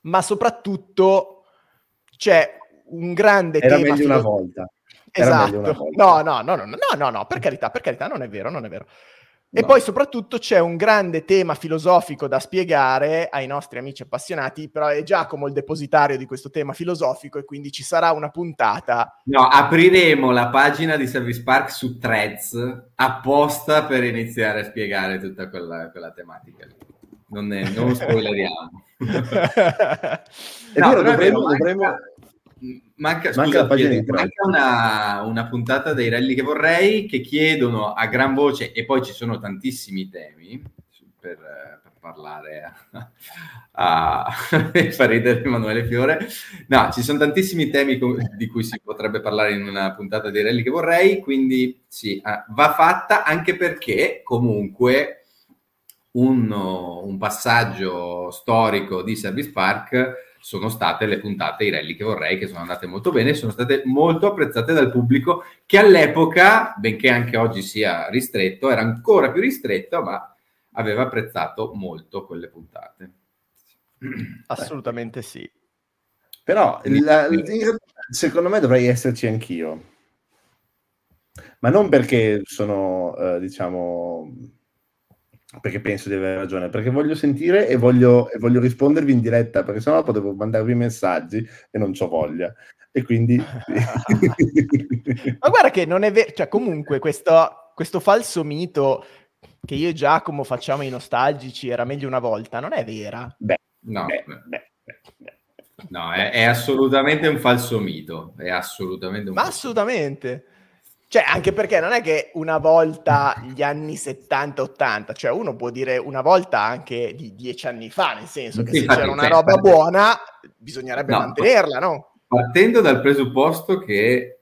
ma soprattutto c'è un grande tema. Era meglio una volta. Esatto. No, per carità, non è vero. No. E poi soprattutto c'è un grande tema filosofico da spiegare ai nostri amici appassionati, però è Giacomo il depositario di questo tema filosofico e quindi ci sarà una puntata. No, apriremo la pagina di Service Park su Threads apposta per iniziare a spiegare tutta quella tematica lì. Non spoileriamo. No, dovremmo... Manca una puntata dei rally che vorrei, che chiedono a gran voce, e poi ci sono tantissimi temi per parlare e far ridere Emanuele Fiore. No, ci sono tantissimi temi di cui si potrebbe parlare in una puntata di Rally che vorrei, quindi sì, va fatta, anche perché comunque un passaggio storico di Service Park sono state le puntate, i rally che vorrei, che sono andate molto bene, sono state molto apprezzate dal pubblico, che all'epoca, benché anche oggi sia ristretto, era ancora più ristretto, ma aveva apprezzato molto quelle puntate. Assolutamente sì. Però secondo me dovrei esserci anch'io, ma non perché sono perché penso di avere ragione, perché voglio sentire e voglio rispondervi in diretta, perché sennò potevo mandarvi messaggi e non c'ho voglia, e quindi ma guarda che non è vero, cioè comunque questo falso mito che io e Giacomo facciamo i nostalgici, era meglio una volta, non è vera. No, è assolutamente un falso mito, è assolutamente un ma assolutamente mito. Cioè, anche perché non è che una volta gli anni 70-80, cioè uno può dire una volta anche di 10 anni fa, nel senso che sì, se c'era una roba buona bisognerebbe mantenerla, no? Partendo dal presupposto che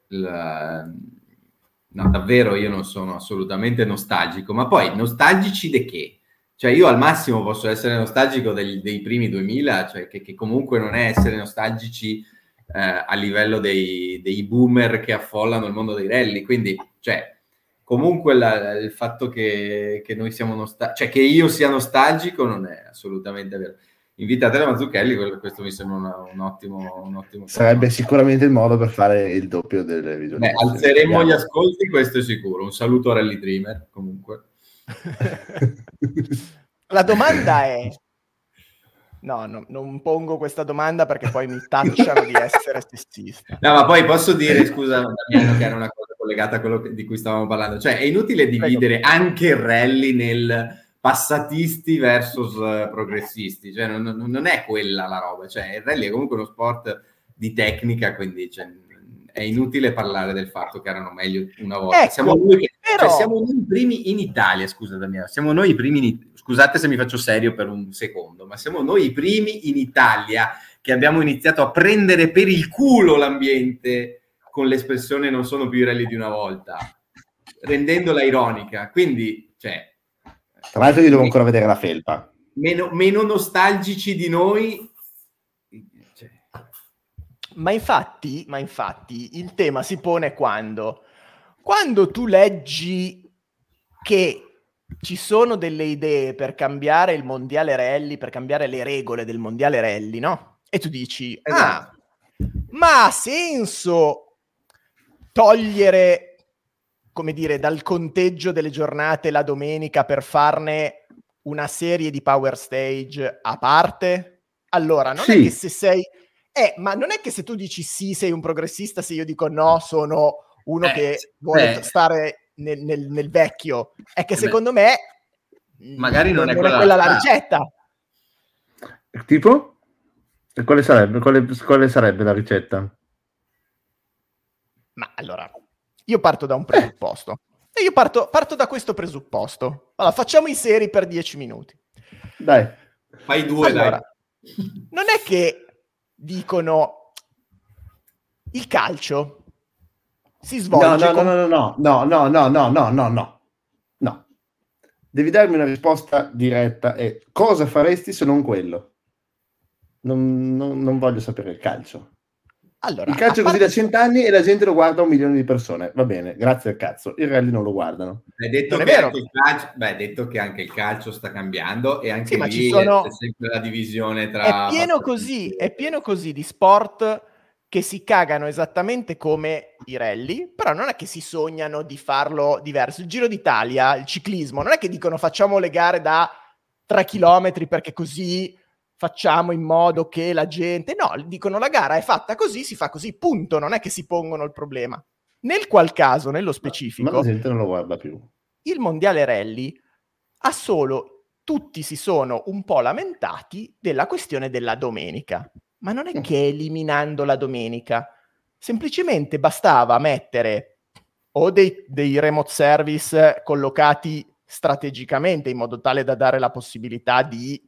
davvero io non sono assolutamente nostalgico, ma poi nostalgici di che? Cioè io al massimo posso essere nostalgico dei primi 2000, cioè che comunque non è essere nostalgici a livello dei boomer che affollano il mondo dei rally, quindi cioè comunque il fatto che noi siamo che io sia nostalgico non è assolutamente vero. Invitatele a Mazzucchelli, questo mi sembra un ottimo sarebbe sicuramente il modo per fare il doppio delle video. Alzeremo gli ascolti, questo è sicuro. Un saluto a Rally Dreamer comunque. La domanda è No, non pongo questa domanda perché poi mi tacciano di essere sessista. No, ma poi posso dire, scusa Damiano, che era una cosa collegata a quello di cui stavamo parlando. Cioè, è inutile dividere anche il rally nel passatisti versus progressisti. Cioè, non è quella la roba. Cioè, il rally è comunque uno sport di tecnica, quindi cioè, è inutile parlare del fatto che erano meglio una volta. Ecco, siamo noi i primi in Italia, scusa Damiano, siamo noi i primi in Italia. Scusate se mi faccio serio per un secondo, ma siamo noi i primi in Italia che abbiamo iniziato a prendere per il culo l'ambiente con l'espressione non sono più i rally di una volta, rendendola ironica. Quindi, cioè... Tra l'altro io devo ancora vedere la felpa. Meno nostalgici di noi... Cioè. Ma infatti il tema si pone quando tu leggi che... ci sono delle idee per cambiare il mondiale rally, per cambiare le regole del mondiale rally, no? E tu dici, ma ha senso togliere, come dire, dal conteggio delle giornate la domenica per farne una serie di power stage a parte? Allora, non sì. È che se sei... ma non è che se tu dici sì, sei un progressista, se io dico no, sono uno che vuole stare... Nel vecchio, è che secondo me magari non è quella la ricetta. Tipo? E quale sarebbe la ricetta? Ma allora, io parto da un presupposto. E io parto da questo presupposto. Allora, facciamo i seri per 10 minuti. Dai. Fai due, allora, dai. Non è che dicono il calcio si svolge no, devi darmi una risposta diretta. E cosa faresti se non quello? Non voglio sapere il calcio. Allora, il calcio è così da 100 anni e la gente lo guarda 1 milione di persone, va bene, grazie al cazzo, il rally non lo guardano. Detto che anche il calcio sta cambiando, e anche sì, lì c'è sempre la divisione tra... è pieno così di sport che si cagano esattamente come i rally, però non è che si sognano di farlo diverso. Il Giro d'Italia, il ciclismo, non è che dicono facciamo le gare da 3 chilometri perché così facciamo in modo che la gente... No, dicono la gara è fatta così, si fa così, punto. Non è che si pongono il problema. Nel qual caso, nello specifico... Ma la gente non lo guarda più. Il mondiale rally ha solo... Tutti si sono un po' lamentati della questione della domenica. Ma non è che eliminando la domenica, semplicemente bastava mettere o dei remote service collocati strategicamente in modo tale da dare la possibilità di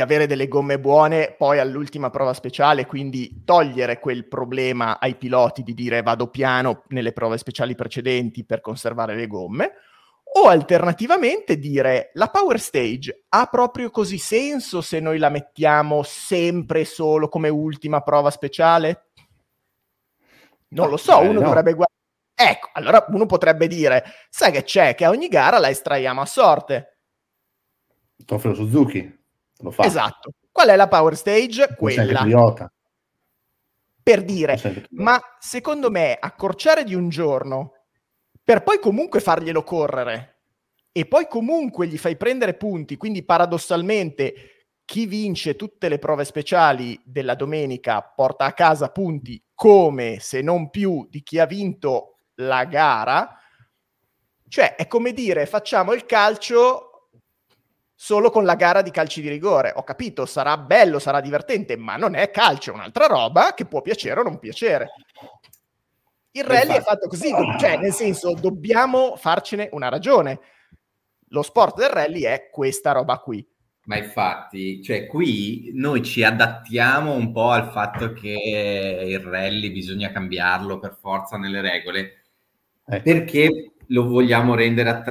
avere delle gomme buone poi all'ultima prova speciale, quindi togliere quel problema ai piloti di dire vado piano nelle prove speciali precedenti per conservare le gomme, o alternativamente dire la power stage ha proprio così senso se noi la mettiamo sempre solo come ultima prova speciale? Non lo so, uno dovrebbe guardare. Ecco, allora uno potrebbe dire, sai che c'è? Che a ogni gara la estraiamo a sorte. Toffero Suzuki lo fa. Esatto. Qual è la power stage? Quella. Per dire, ma secondo me accorciare di un giorno per poi comunque farglielo correre e poi comunque gli fai prendere punti, quindi paradossalmente chi vince tutte le prove speciali della domenica porta a casa punti come se non più di chi ha vinto la gara. Cioè è come dire facciamo il calcio solo con la gara di calci di rigore. Ho capito, sarà bello, sarà divertente, ma non è calcio, è un'altra roba che può piacere o non piacere. Il rally è fatto così, cioè nel senso dobbiamo farcene una ragione. Lo sport del rally è questa roba qui. Ma infatti, cioè qui noi ci adattiamo un po' al fatto che il rally bisogna cambiarlo per forza nelle regole, perché lo vogliamo rendere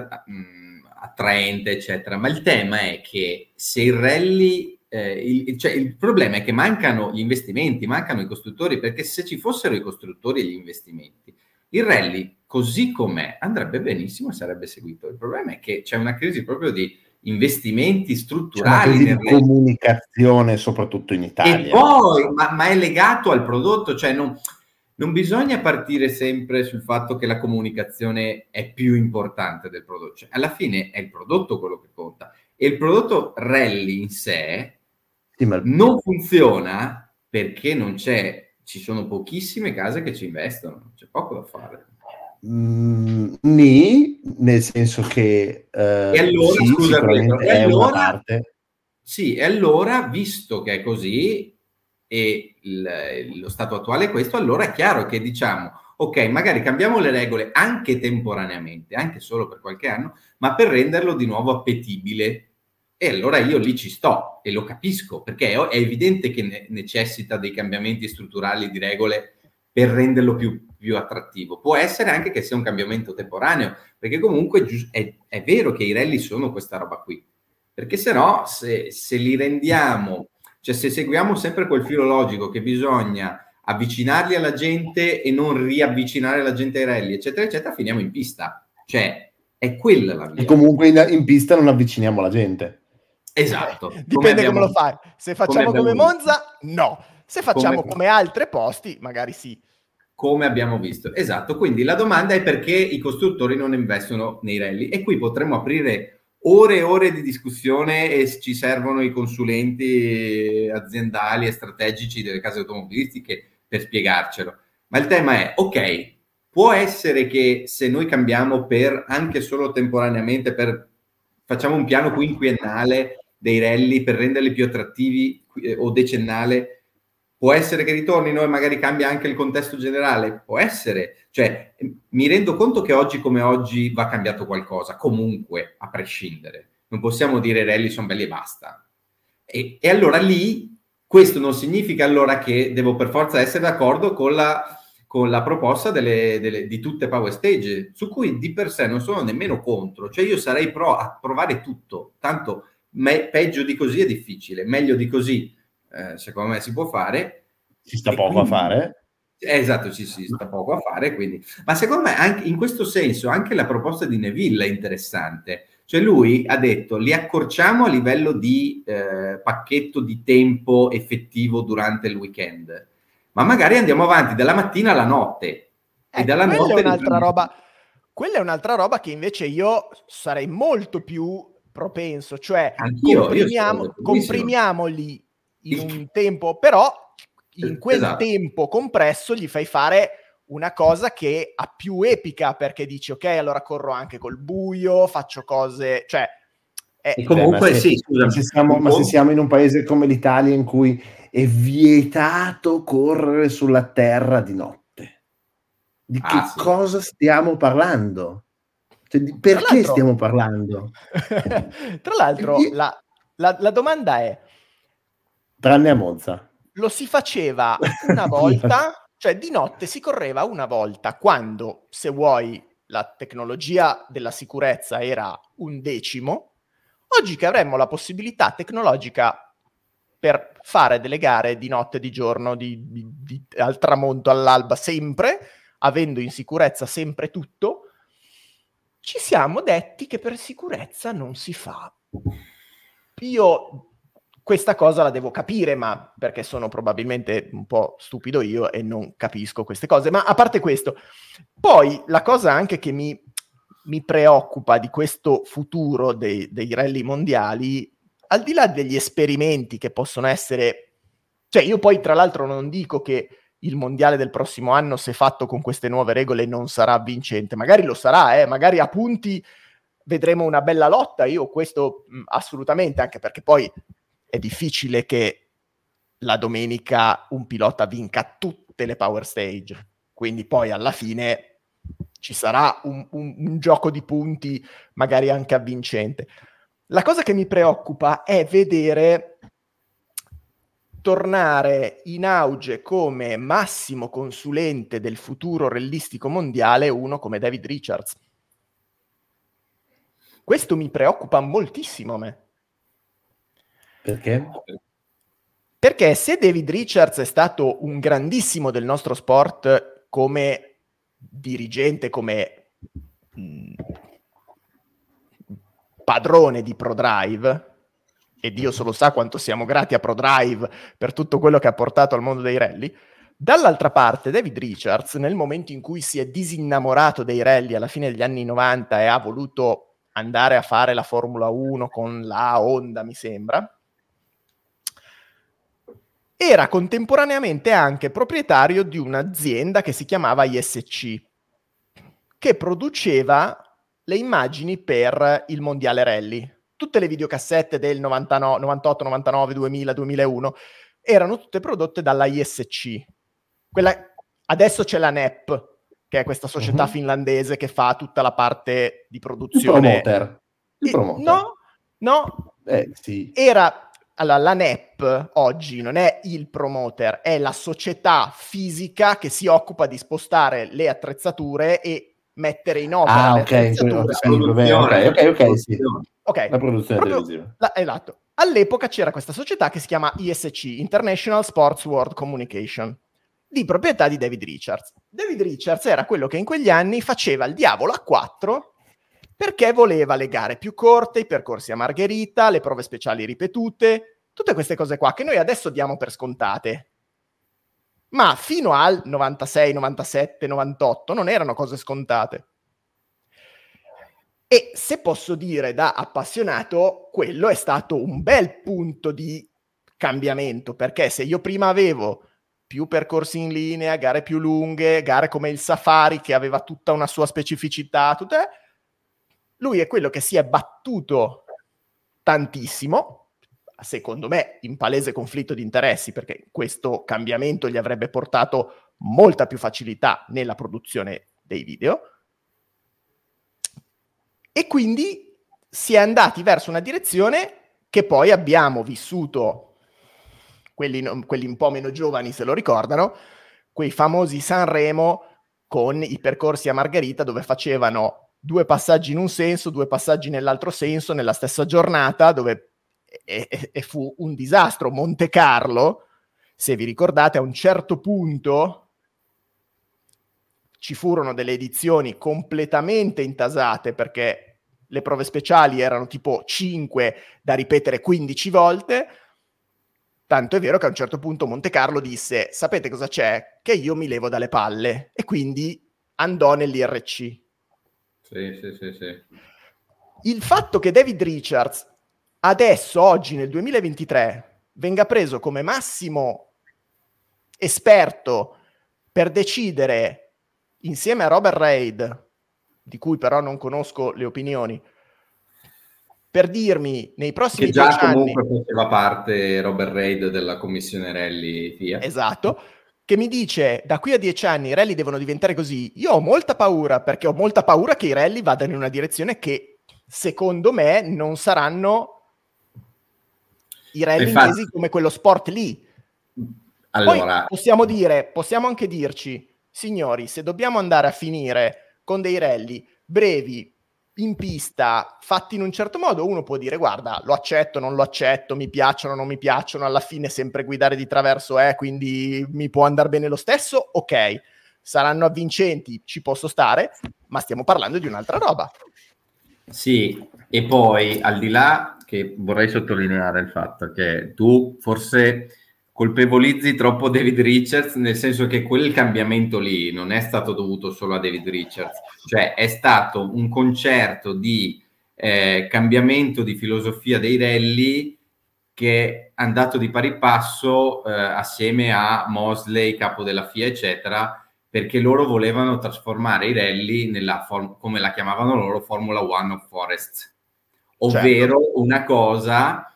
attraente, eccetera. Ma il tema è che se il rally... il problema è che mancano gli investimenti, mancano i costruttori, perché se ci fossero i costruttori e gli investimenti, il rally così com'è andrebbe benissimo e sarebbe seguito. Il problema è che c'è una crisi proprio di investimenti strutturali, di comunicazione, soprattutto in Italia. E poi, ma è legato al prodotto, cioè non bisogna partire sempre sul fatto che la comunicazione è più importante del prodotto. Cioè, alla fine è il prodotto quello che conta. E il prodotto rally in sé non funziona perché ci sono pochissime case che ci investono, c'è poco da fare. Nel senso che e allora, sì, scusa, sicuramente è allora, una parte. Sì, e allora, visto che è così e lo stato attuale è questo, allora è chiaro che diciamo ok, magari cambiamo le regole anche temporaneamente, anche solo per qualche anno, ma per renderlo di nuovo appetibile. E allora io lì ci sto e lo capisco, perché è evidente che necessita dei cambiamenti strutturali di regole per renderlo più attrattivo. Può essere anche che sia un cambiamento temporaneo, perché comunque è vero che i rally sono questa roba qui, perché sennò se li rendiamo, cioè se seguiamo sempre quel filo logico che bisogna avvicinarli alla gente e non riavvicinare la gente ai rally, eccetera, eccetera, finiamo in pista. Cioè, è quella la via. E comunque in pista non avviciniamo la gente. Esatto. Dipende come lo fai. Se facciamo come Monza, no. Se facciamo come altri posti, magari sì. Come abbiamo visto. Esatto. Quindi la domanda è perché i costruttori non investono nei rally. E qui potremmo aprire ore e ore di discussione e ci servono i consulenti aziendali e strategici delle case automobilistiche per spiegarcelo. Ma il tema è, ok, può essere che se noi cambiamo per anche solo temporaneamente, facciamo un piano quinquennale dei rally per renderli più attrattivi o decennale, può essere che ritornino e magari cambia anche il contesto generale, può essere. Cioè, mi rendo conto che oggi come oggi va cambiato qualcosa, comunque, a prescindere. Non possiamo dire i rally sono belli e basta. E allora lì, questo non significa allora che devo per forza essere d'accordo con la proposta di tutte power stage, su cui di per sé non sono nemmeno contro, cioè io sarei pro a provare tutto, tanto peggio di così è difficile, meglio di così secondo me si può fare. Si sta poco a fare. Esatto, si sta poco a fare, quindi. Ma secondo me anche in questo senso anche la proposta di Neville è interessante, cioè lui ha detto li accorciamo a livello di pacchetto di tempo effettivo durante il weekend. Ma magari andiamo avanti dalla mattina alla notte. E dalla quella notte è un'altra roba. Quella è un'altra roba che invece io sarei molto più propenso, cioè comprimiamoli in un tempo, però in quel tempo compresso gli fai fare una cosa che ha più epica, perché dici ok, allora corro anche col buio, faccio cose, cioè e comunque se siamo in un paese come l'Italia in cui è vietato correre sulla terra di notte. Di che cosa stiamo parlando? Cioè, perché stiamo parlando? Tra l'altro, la domanda è: tranne a Monza, lo si faceva una volta, cioè di notte si correva una volta, quando, se vuoi, la tecnologia della sicurezza era 1/10. Oggi che avremmo la possibilità tecnologica per fare delle gare di notte, di giorno, al tramonto, all'alba, sempre, avendo in sicurezza sempre tutto, ci siamo detti che per sicurezza non si fa. Io questa cosa la devo capire, ma perché sono probabilmente un po' stupido io e non capisco queste cose. Ma a parte questo, poi la cosa anche che mi preoccupa di questo futuro dei rally mondiali, al di là degli esperimenti che possono essere... Cioè, io poi, tra l'altro, non dico che il mondiale del prossimo anno, se fatto con queste nuove regole, non sarà vincente. Magari lo sarà, magari a punti vedremo una bella lotta. Io questo assolutamente, anche perché poi è difficile che la domenica un pilota vinca tutte le power stage. Quindi poi alla fine ci sarà un gioco di punti magari anche avvincente. La cosa che mi preoccupa è vedere tornare in auge come massimo consulente del futuro rallistico mondiale uno come David Richards. Questo mi preoccupa moltissimo a me. Perché? Perché se David Richards è stato un grandissimo del nostro sport come dirigente, come padrone di ProDrive, e Dio solo sa quanto siamo grati a ProDrive per tutto quello che ha portato al mondo dei rally, dall'altra parte David Richards, nel momento in cui si è disinnamorato dei rally alla fine degli anni 90 e ha voluto andare a fare la Formula 1 con la Honda, mi sembra, era contemporaneamente anche proprietario di un'azienda che si chiamava ISC, che produceva le immagini per il mondiale rally. Tutte le videocassette del 99, 98, 99, 2000, 2001 erano tutte prodotte dalla ISC. Adesso c'è la NEP, che è questa società finlandese che fa tutta la parte di produzione. Il promoter. No. Sì. Allora, la NEP oggi non è il promoter, è la società fisica che si occupa di spostare le attrezzature e mettere in opera la produzione televisiva. Esatto. All'epoca c'era questa società che si chiama ISC, International Sports World Communication, di proprietà di David Richards. David Richards era quello che in quegli anni faceva il diavolo a quattro perché voleva le gare più corte, i percorsi a margherita, le prove speciali ripetute, tutte queste cose qua che noi adesso diamo per scontate. Ma fino al 96, 97, 98 non erano cose scontate. E se posso dire da appassionato, quello è stato un bel punto di cambiamento, perché se io prima avevo più percorsi in linea, gare più lunghe, gare come il Safari che aveva tutta una sua specificità, lui è quello che si è battuto tantissimo, secondo me in palese conflitto di interessi, perché questo cambiamento gli avrebbe portato molta più facilità nella produzione dei video, e quindi si è andati verso una direzione che poi abbiamo vissuto, quelli un po' meno giovani se lo ricordano, quei famosi Sanremo con i percorsi a margherita dove facevano 2 passaggi in un senso, 2 passaggi nell'altro senso nella stessa giornata, dove E fu un disastro. Monte Carlo, se vi ricordate, a un certo punto ci furono delle edizioni completamente intasate perché le prove speciali erano tipo 5 da ripetere 15 volte, tanto è vero che a un certo punto Monte Carlo disse: sapete cosa c'è? Che io mi levo dalle palle, e quindi andò nell'IRC. Sì. Il fatto che David Richards adesso, oggi, nel 2023, venga preso come massimo esperto per decidere, insieme a Robert Reid, di cui però non conosco le opinioni, per dirmi nei prossimi 10 anni... Che già comunque faceva parte Robert Reid della commissione Rally FIA. Esatto. che mi dice da qui a 10 anni i rally devono diventare così, io ho molta paura, perché ho molta paura che i rally vadano in una direzione che secondo me non saranno i rally inglesi come quello sport lì. Allora, poi possiamo anche dirci, signori, se dobbiamo andare a finire con dei rally brevi in pista, fatti in un certo modo, uno può dire guarda, lo accetto, non lo accetto, mi piacciono, non mi piacciono, alla fine sempre guidare di traverso quindi mi può andare bene lo stesso, ok, saranno avvincenti, ci posso stare, ma stiamo parlando di un'altra roba. Sì, e poi al di là che vorrei sottolineare il fatto che tu forse colpevolizzi troppo David Richards, nel senso che quel cambiamento lì non è stato dovuto solo a David Richards, cioè è stato un concerto di cambiamento di filosofia dei rally che è andato di pari passo assieme a Mosley, capo della FIA, eccetera, perché loro volevano trasformare i rally nella come la chiamavano loro, Formula One of Forest, ovvero una cosa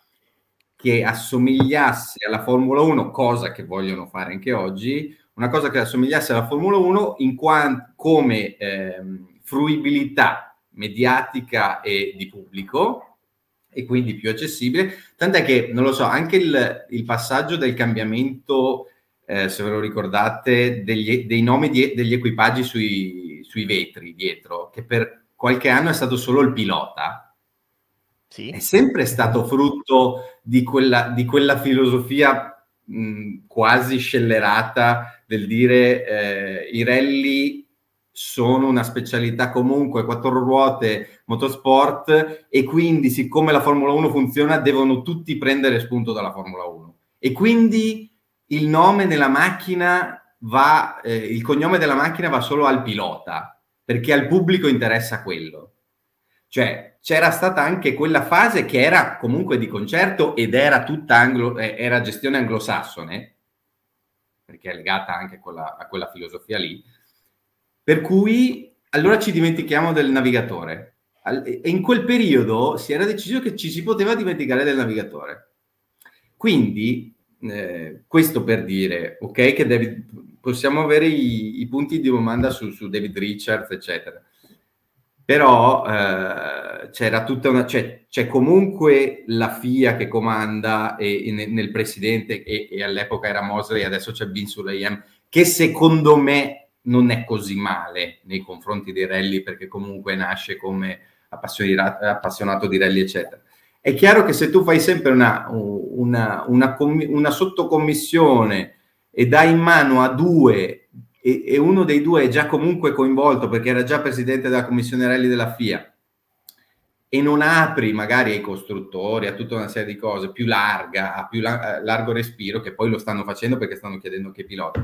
che assomigliasse alla Formula 1, cosa che vogliono fare anche oggi, una cosa che assomigliasse alla Formula 1 in come fruibilità mediatica e di pubblico, e quindi più accessibile, tant'è che, non lo so, anche il passaggio del cambiamento, se ve lo ricordate, dei nomi degli equipaggi sui vetri dietro, che per qualche anno è stato solo il pilota, sì, è sempre stato frutto di quella filosofia quasi scellerata del dire i rally sono una specialità comunque, 4 ruote, motorsport, e quindi siccome la Formula 1 funziona devono tutti prendere spunto dalla Formula 1, e quindi il nome della macchina va, il cognome della macchina va solo al pilota, perché al pubblico interessa quello. Cioè c'era stata anche quella fase che era comunque di concerto ed era tutta era gestione anglosassone, perché è legata anche a quella filosofia lì, per cui allora ci dimentichiamo del navigatore, e in quel periodo si era deciso che ci si poteva dimenticare del navigatore, quindi questo per dire, ok, che possiamo avere i punti di domanda su David Richards eccetera, però c'era tutta una, c'è comunque la FIA che comanda e nel presidente, e all'epoca era Mosley, adesso c'è Bin Sulayem, che secondo me non è così male nei confronti dei rally, perché comunque nasce come appassionato di rally eccetera. È chiaro che se tu fai sempre una sottocommissione e dai in mano a due, e uno dei due è già comunque coinvolto perché era già presidente della commissione rally della FIA, e non apri magari ai costruttori, a tutta una serie di cose più larga, a più largo respiro, che poi lo stanno facendo perché stanno chiedendo che piloti,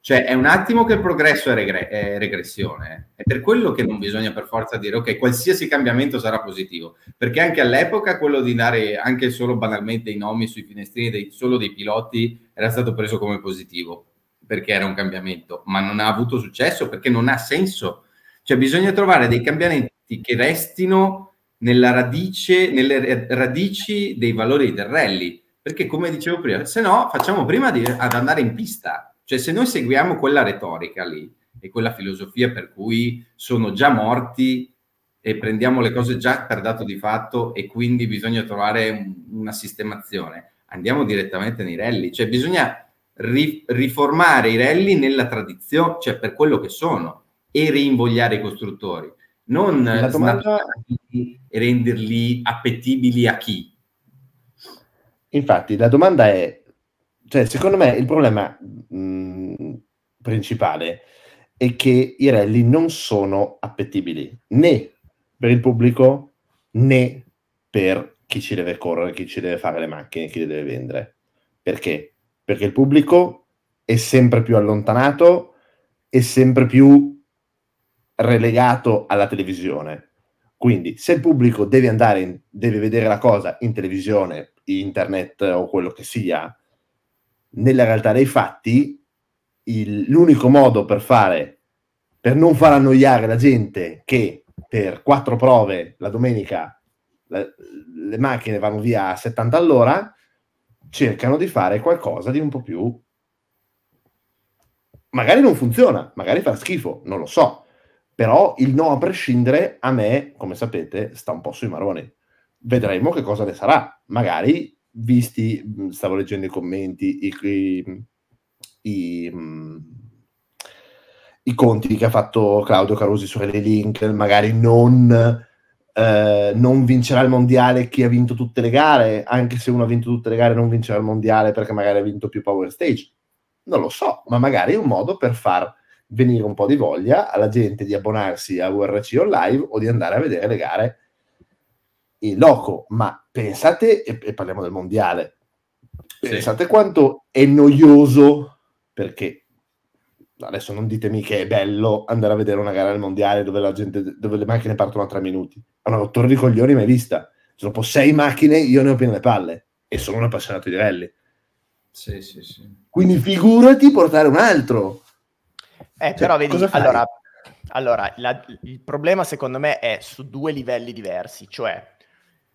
cioè è un attimo che il progresso è regressione, è per quello che non bisogna per forza dire ok, qualsiasi cambiamento sarà positivo, perché anche all'epoca quello di dare anche solo banalmente i nomi sui finestrini solo dei piloti era stato preso come positivo, perché era un cambiamento, ma non ha avuto successo perché non ha senso. Cioè bisogna trovare dei cambiamenti che restino nelle radici dei valori del rally, perché come dicevo prima, se no facciamo prima ad andare in pista. Cioè se noi seguiamo quella retorica lì e quella filosofia per cui sono già morti e prendiamo le cose già per dato di fatto, e quindi bisogna trovare una sistemazione, andiamo direttamente nei rally. Cioè bisogna riformare i rally nella tradizione, cioè per quello che sono, e reinvogliare i costruttori, non e renderli appetibili a chi. Infatti la domanda è, cioè secondo me il problema principale è che i rally non sono appetibili né per il pubblico né per chi ci deve correre, chi ci deve fare le macchine, chi le deve vendere. Perché il pubblico è sempre più allontanato, è sempre più relegato alla televisione. Quindi se il pubblico deve deve vedere la cosa in televisione, internet o quello che sia, nella realtà dei fatti l'unico modo per non far annoiare la gente che per 4 prove la domenica le macchine vanno via a 70 all'ora, cercano di fare qualcosa di un po' più Magari non funziona, magari fa schifo, non lo so. Però il no a prescindere, a me, come sapete, sta un po' sui maroni. Vedremo che cosa ne sarà. Magari, visti, stavo leggendo i commenti, i conti che ha fatto Claudio Carusi su Relay Link, magari non vincerà il mondiale chi ha vinto tutte le gare, anche se uno ha vinto tutte le gare non vincerà il mondiale perché magari ha vinto più Power Stage. Non lo so, ma magari è un modo per far venire un po' di voglia alla gente di abbonarsi a URC Online o di andare a vedere le gare in loco. Ma pensate, e parliamo del mondiale, sì, pensate quanto è noioso, perché adesso non ditemi che è bello andare a vedere una gara del mondiale dove le macchine partono a 3 minuti. È una rottura di coglioni mai vista. Dopo 6 macchine io ne ho piena le palle e sono un appassionato di rally. Sì, sì, sì. Quindi figurati portare un altro. Però vedi, allora il problema secondo me è su 2 livelli diversi, cioè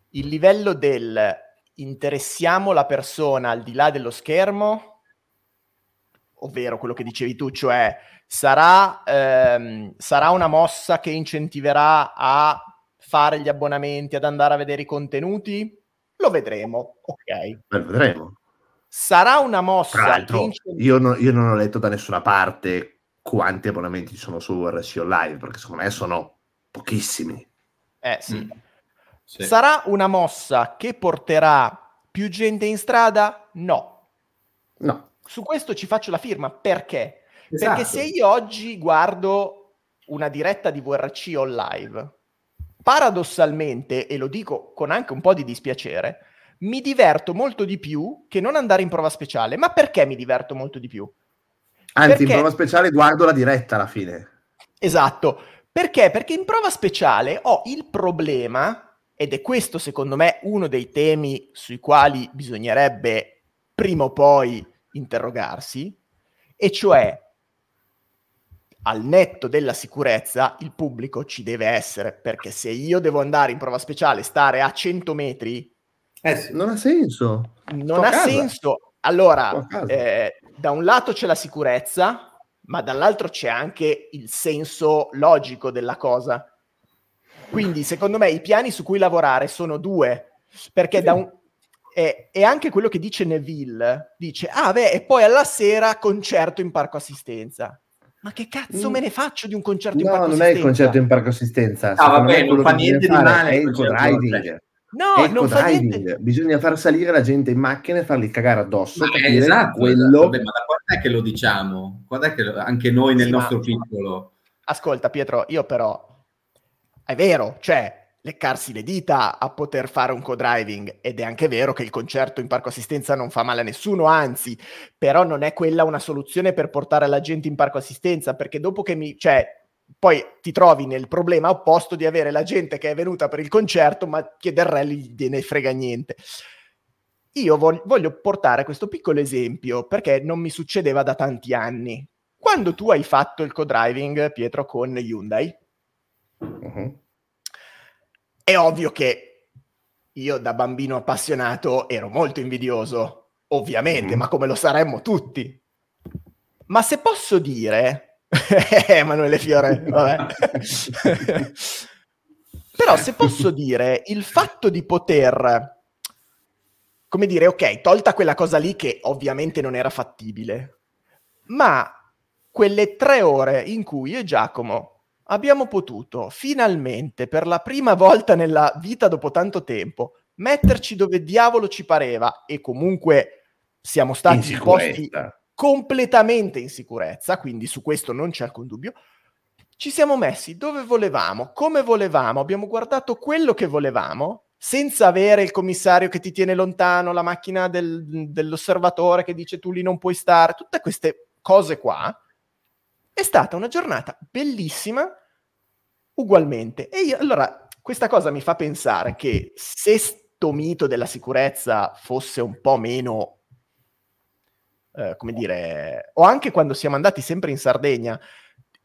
il livello del interessiamo la persona al di là dello schermo, ovvero quello che dicevi tu, cioè sarà una mossa che incentiverà a fare gli abbonamenti, ad andare a vedere i contenuti, lo vedremo, ok. Lo vedremo. Sarà una mossa. Io non ho letto da nessuna parte quanti abbonamenti ci sono su URC Online, perché secondo me sono pochissimi. Sì. Sì. Sarà una mossa che porterà più gente in strada? No. Su questo ci faccio la firma. Perché? Esatto. Perché se io oggi guardo una diretta di VRC Online, paradossalmente, e lo dico con anche un po' di dispiacere, mi diverto molto di più che non andare in prova speciale. Ma perché mi diverto molto di più? Anzi, perché in prova speciale guardo la diretta alla fine. Esatto. Perché? Perché in prova speciale ho il problema, ed è questo secondo me uno dei temi sui quali bisognerebbe prima o poi interrogarsi, e cioè, al netto della sicurezza, il pubblico ci deve essere, perché se io devo andare in prova speciale, stare a 100 metri... non ha senso. Non ha senso. Allora, da un lato c'è la sicurezza, ma dall'altro c'è anche il senso logico della cosa. Quindi, secondo me, i piani su cui lavorare sono 2, perché sì, e anche quello che dice Neville, dice, e poi alla sera concerto in parco assistenza. Ma che cazzo me ne faccio di un concerto in parco assistenza? No, non è il concerto in parco assistenza. Ah, vabbè, non fa niente di male. È il co-driving. No, non fa niente. Bisogna far salire la gente in macchina e farli cagare addosso. Esatto, quello... Vabbè, ma da quando è che lo diciamo? Quando è che anche noi nel nostro piccolo... Ascolta, Pietro, io però... È vero, cioè... leccarsi le dita a poter fare un co-driving, ed è anche vero che il concerto in parco assistenza non fa male a nessuno, anzi, però non è quella una soluzione per portare la gente in parco assistenza, perché dopo che poi ti trovi nel problema opposto di avere la gente che è venuta per il concerto ma che del rally ne frega niente. Io voglio portare questo piccolo esempio perché non mi succedeva da tanti anni. Quando tu hai fatto il co-driving, Pietro, con Hyundai, è ovvio che io da bambino appassionato ero molto invidioso, ovviamente, ma come lo saremmo tutti. Ma se posso dire... Emanuele Fiore, vabbè. Però se posso dire, il fatto di poter, come dire, ok, tolta quella cosa lì che ovviamente non era fattibile, ma quelle 3 ore in cui io e Giacomo abbiamo potuto finalmente, per la prima volta nella vita dopo tanto tempo, metterci dove diavolo ci pareva, e comunque siamo stati posti completamente in sicurezza, quindi su questo non c'è alcun dubbio. Ci siamo messi dove volevamo, come volevamo, abbiamo guardato quello che volevamo, senza avere il commissario che ti tiene lontano, la macchina dell'osservatore che dice tu lì non puoi stare, tutte queste cose qua. È stata una giornata bellissima ugualmente. E io, allora, questa cosa mi fa pensare che se sto mito della sicurezza fosse un po' meno, come dire, o anche quando siamo andati sempre in Sardegna,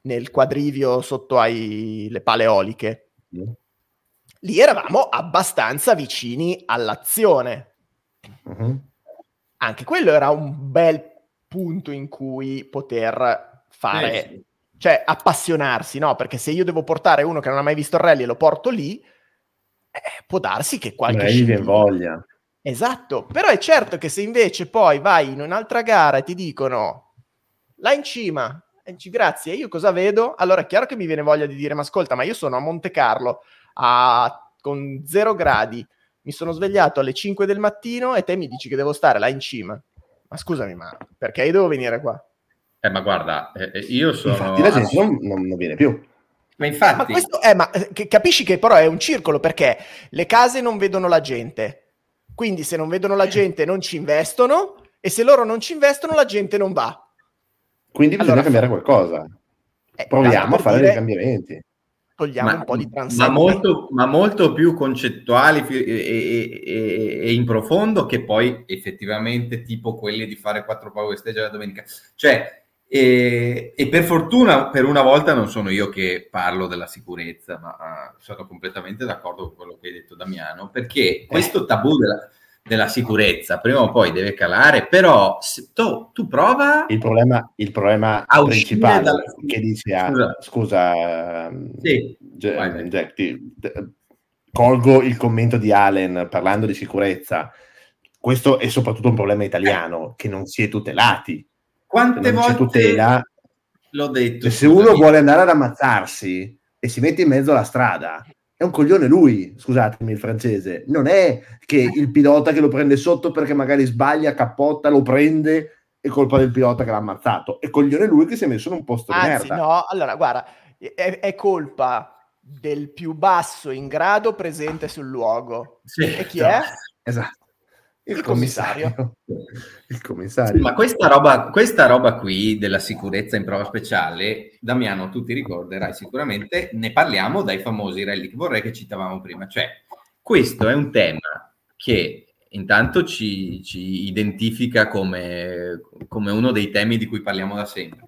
nel quadrivio sotto le pale eoliche, lì eravamo abbastanza vicini all'azione. Anche quello era un bel punto in cui poter fare, cioè appassionarsi, no? Perché se io devo portare uno che non ha mai visto il rally e lo porto lì, può darsi che qualche scelta voglia. Esatto, però è certo che se invece poi vai in un'altra gara e ti dicono là in cima, grazie, io cosa vedo? Allora è chiaro che mi viene voglia di dire, ma ascolta, ma io sono a Monte Carlo con 0 gradi, mi sono svegliato alle 5 del mattino e te mi dici che devo stare là in cima. Ma scusami, ma perché devo venire qua? Ma guarda, io sono... Infatti la gente non viene più. Ma infatti... Ma questo è, ma capisci che però è un circolo, perché le case non vedono la gente, quindi se non vedono la gente non ci investono, e se loro non ci investono la gente non va. Quindi bisogna cambiare qualcosa. Proviamo a fare dei cambiamenti. Togliamo un po' di transizione. Ma molto più concettuali e in profondo che poi effettivamente tipo quelli di fare 4 power stage la domenica. Cioè, e per fortuna per una volta non sono io che parlo della sicurezza, ma sono completamente d'accordo con quello che hai detto Damiano, perché questo tabù della sicurezza prima o poi deve calare, però se tu prova il problema principale dalla... che dici Jack, colgo il commento di Allen parlando di sicurezza, questo è soprattutto un problema italiano che non si è tutelati. Quante volte tutela, l'ho detto, se uno vuole andare ad ammazzarsi e si mette in mezzo alla strada è un coglione lui, scusatemi il francese, non è che il pilota che lo prende sotto perché magari sbaglia, cappotta, lo prende, è colpa del pilota che l'ha ammazzato, è coglione lui che si è messo in un posto di merda. Anzi no, allora guarda, è colpa del più basso in grado presente sul luogo, e chi è? Esatto. Il commissario. Sì, ma questa roba qui della sicurezza in prova speciale, Damiano, tu ti ricorderai sicuramente, ne parliamo dai famosi rally che vorrei che citavamo prima. Cioè, questo è un tema che intanto ci identifica come uno dei temi di cui parliamo da sempre,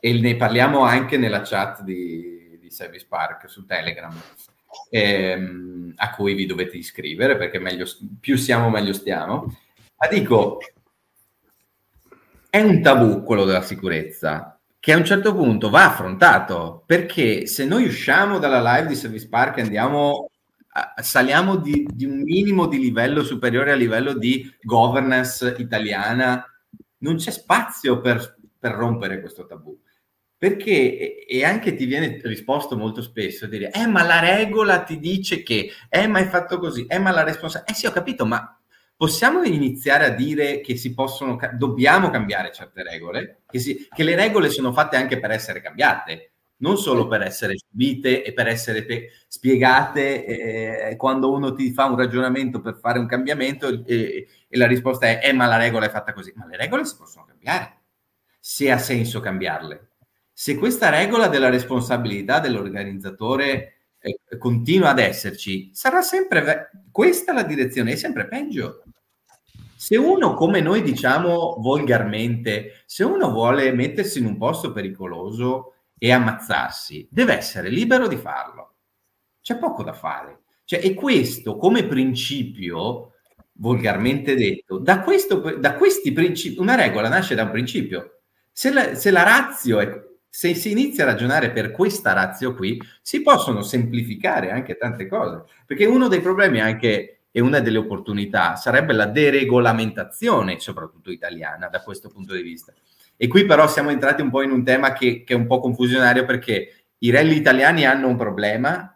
e ne parliamo anche nella chat di Service Park su Telegram, a cui vi dovete iscrivere, perché più siamo meglio stiamo. Ma dico, è un tabù quello della sicurezza che a un certo punto va affrontato, perché se noi usciamo dalla live di Service Park e saliamo di un minimo di livello superiore a livello di governance italiana, non c'è spazio per rompere questo tabù. Perché, e anche ti viene risposto molto spesso, dire, ma la regola ti dice che, ma è fatto così, ma la responsabilità, sì ho capito, ma possiamo iniziare a dire che dobbiamo cambiare certe regole, che le regole sono fatte anche per essere cambiate, non solo per essere subite e per essere spiegate, quando uno ti fa un ragionamento per fare un cambiamento e la risposta è, ma la regola è fatta così, ma le regole si possono cambiare, se ha senso cambiarle. Se questa regola della responsabilità dell'organizzatore continua ad esserci, sarà sempre questa la direzione, è sempre peggio. Se uno, come noi diciamo volgarmente, se uno vuole mettersi in un posto pericoloso e ammazzarsi, deve essere libero di farlo. C'è poco da fare. Cioè, e questo, come principio, volgarmente detto, da questi principi, una regola nasce da un principio. Se la ratio è... Se si inizia a ragionare per questa ratio qui, si possono semplificare anche tante cose, perché uno dei problemi anche, e una delle opportunità, sarebbe la deregolamentazione, soprattutto italiana, da questo punto di vista. E qui però siamo entrati un po' in un tema che è un po' confusionario, perché i rally italiani hanno un problema,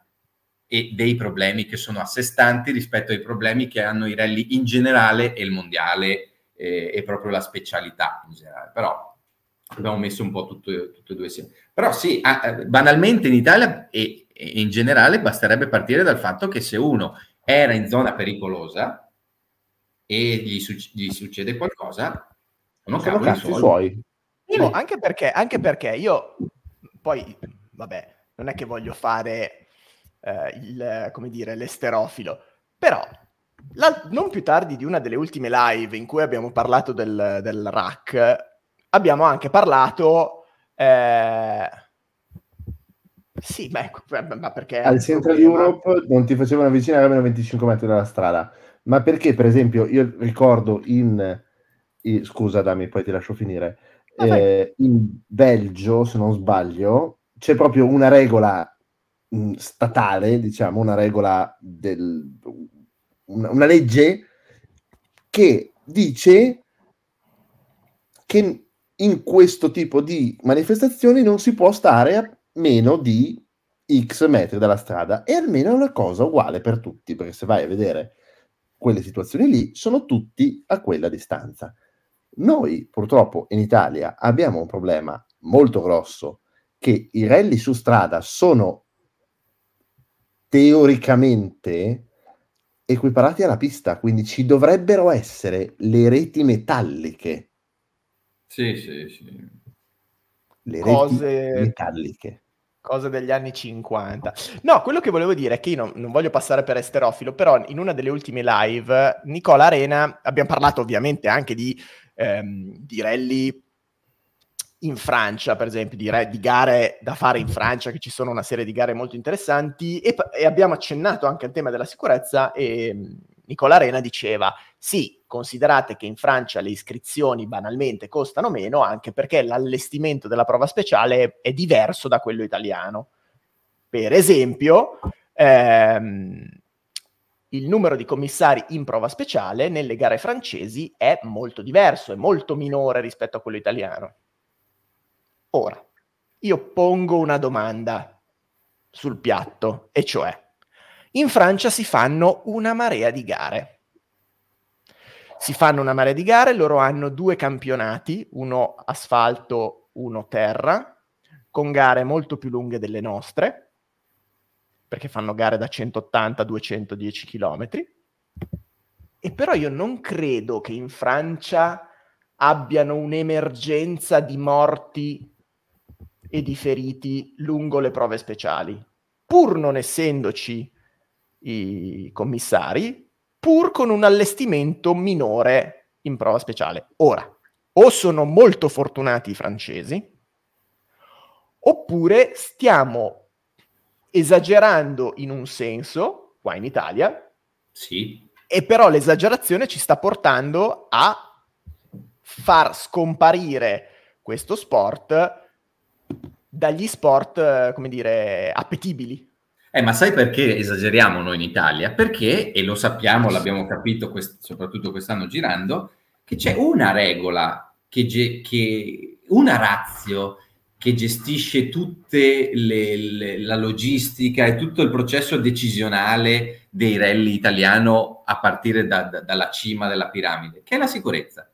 e dei problemi che sono a sé stanti rispetto ai problemi che hanno i rally in generale e il mondiale, e proprio la specialità in generale. Però... abbiamo messo un po' tutte e due insieme. Però sì, banalmente in Italia e in generale basterebbe partire dal fatto che se uno era in zona pericolosa e gli succede qualcosa, sono cazzi suoi. No, anche perché io poi, vabbè, non è che voglio fare l'esterofilo, però non più tardi di una delle ultime live in cui abbiamo parlato del RAC, abbiamo anche parlato, ma perché... Al centro di Europe non ti facevano avvicinare almeno 25 metri dalla strada, ma perché, per esempio, io ricordo scusa, Dami, poi ti lascio finire. in Belgio, se non sbaglio, c'è proprio una regola statale, diciamo, una regola del una legge che dice che in questo tipo di manifestazioni non si può stare a meno di X metri dalla strada, e almeno è una cosa uguale per tutti, perché se vai a vedere quelle situazioni lì sono tutti a quella distanza. Noi purtroppo in Italia abbiamo un problema molto grosso, che i rally su strada sono teoricamente equiparati alla pista, quindi ci dovrebbero essere le reti metalliche. Sì, sì, sì. Le reti metalliche. Cose degli anni 50. No, quello che volevo dire è che io non voglio passare per esterofilo, però in una delle ultime live, Nicola Arena, abbiamo parlato ovviamente anche di rally in Francia, per esempio, di gare da fare in Francia, che ci sono una serie di gare molto interessanti, e abbiamo accennato anche al tema della sicurezza, e Nicola Arena diceva, sì, considerate che in Francia le iscrizioni banalmente costano meno, anche perché l'allestimento della prova speciale è diverso da quello italiano. Per esempio, il numero di commissari in prova speciale nelle gare francesi è molto diverso, è molto minore rispetto a quello italiano. Ora, io pongo una domanda sul piatto, e cioè, in Francia si fanno una marea di gare. Loro hanno due campionati, uno asfalto, uno terra, con gare molto più lunghe delle nostre, perché fanno gare da 180 a 210 chilometri, e però io non credo che in Francia abbiano un'emergenza di morti e di feriti lungo le prove speciali, pur non essendoci i commissari, pur con un allestimento minore in prova speciale. Ora, o sono molto fortunati i francesi, oppure stiamo esagerando in un senso, qua in Italia, sì, e però l'esagerazione ci sta portando a far scomparire questo sport dagli sport, come dire, appetibili. Ma sai perché esageriamo noi in Italia? Perché, e lo sappiamo, l'abbiamo capito soprattutto quest'anno girando, che c'è una regola, una ratio che gestisce tutte la logistica e tutto il processo decisionale dei rally italiano a partire dalla cima della piramide, che è la sicurezza.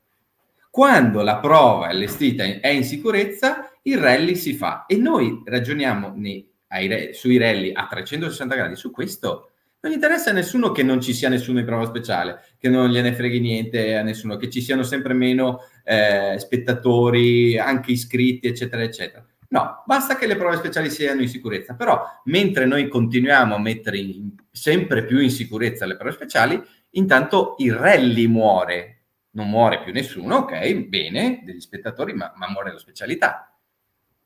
Quando la prova allestita è in sicurezza, il rally si fa. E noi ragioniamo sui rally a 360 gradi. Su questo non interessa a nessuno che non ci sia nessuno in prova speciale, che non gliene freghi niente a nessuno, che ci siano sempre meno spettatori, anche iscritti, eccetera, eccetera. No, basta che le prove speciali siano in sicurezza. Però, mentre noi continuiamo a mettere sempre più in sicurezza le prove speciali, intanto il rally muore. Non muore più nessuno, ok, bene, degli spettatori, ma muore la specialità.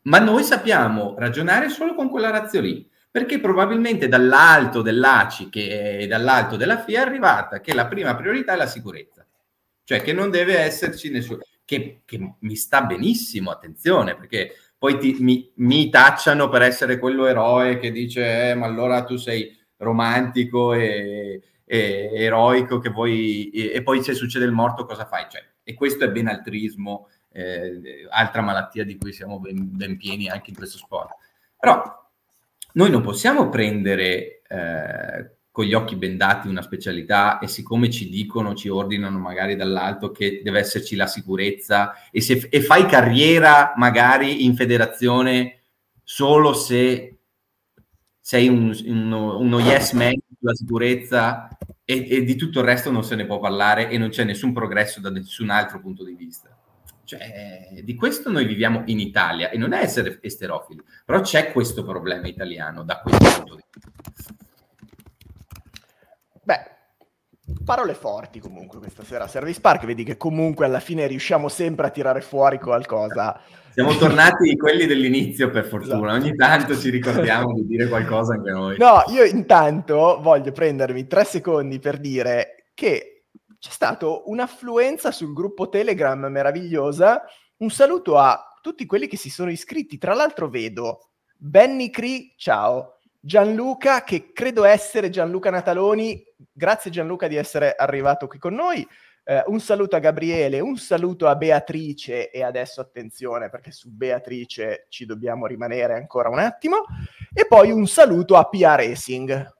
Ma noi sappiamo ragionare solo con quella razio lì, perché probabilmente dall'alto dell'ACI e dall'alto della FIA è arrivata che la prima priorità è la sicurezza. Cioè che non deve esserci nessuno, che mi sta benissimo, attenzione, perché poi mi tacciano per essere quello eroe che dice ma allora tu sei romantico e eroico, che poi e poi se succede il morto cosa fai? Cioè, e questo è benaltrismo, altra malattia di cui siamo ben pieni anche in questo sport. Però noi non possiamo prendere con gli occhi bendati una specialità, e siccome ci ordinano magari dall'alto che deve esserci la sicurezza, e fai carriera magari in federazione solo se sei uno yes man sulla sicurezza, e di tutto il resto non se ne può parlare e non c'è nessun progresso da nessun altro punto di vista. Cioè, di questo noi viviamo in Italia, e non è essere esterofili, però c'è questo problema italiano da questo punto di vista. Beh, parole forti comunque questa sera, Service Park, vedi che comunque alla fine riusciamo sempre a tirare fuori qualcosa. Siamo tornati quelli dell'inizio, per fortuna, ogni tanto ci ricordiamo di dire qualcosa anche noi. No, io intanto voglio prendermi 3 secondi per dire che c'è stata un'affluenza sul gruppo Telegram meravigliosa Un saluto a tutti quelli che si sono iscritti. Tra l'altro vedo Benny Cree, ciao. Gianluca, che credo essere Gianluca Nataloni, grazie Gianluca di essere arrivato qui con noi. Un saluto a Gabriele, un saluto a Beatrice, e adesso attenzione perché su Beatrice ci dobbiamo rimanere ancora un attimo, e poi un saluto a PA Racing.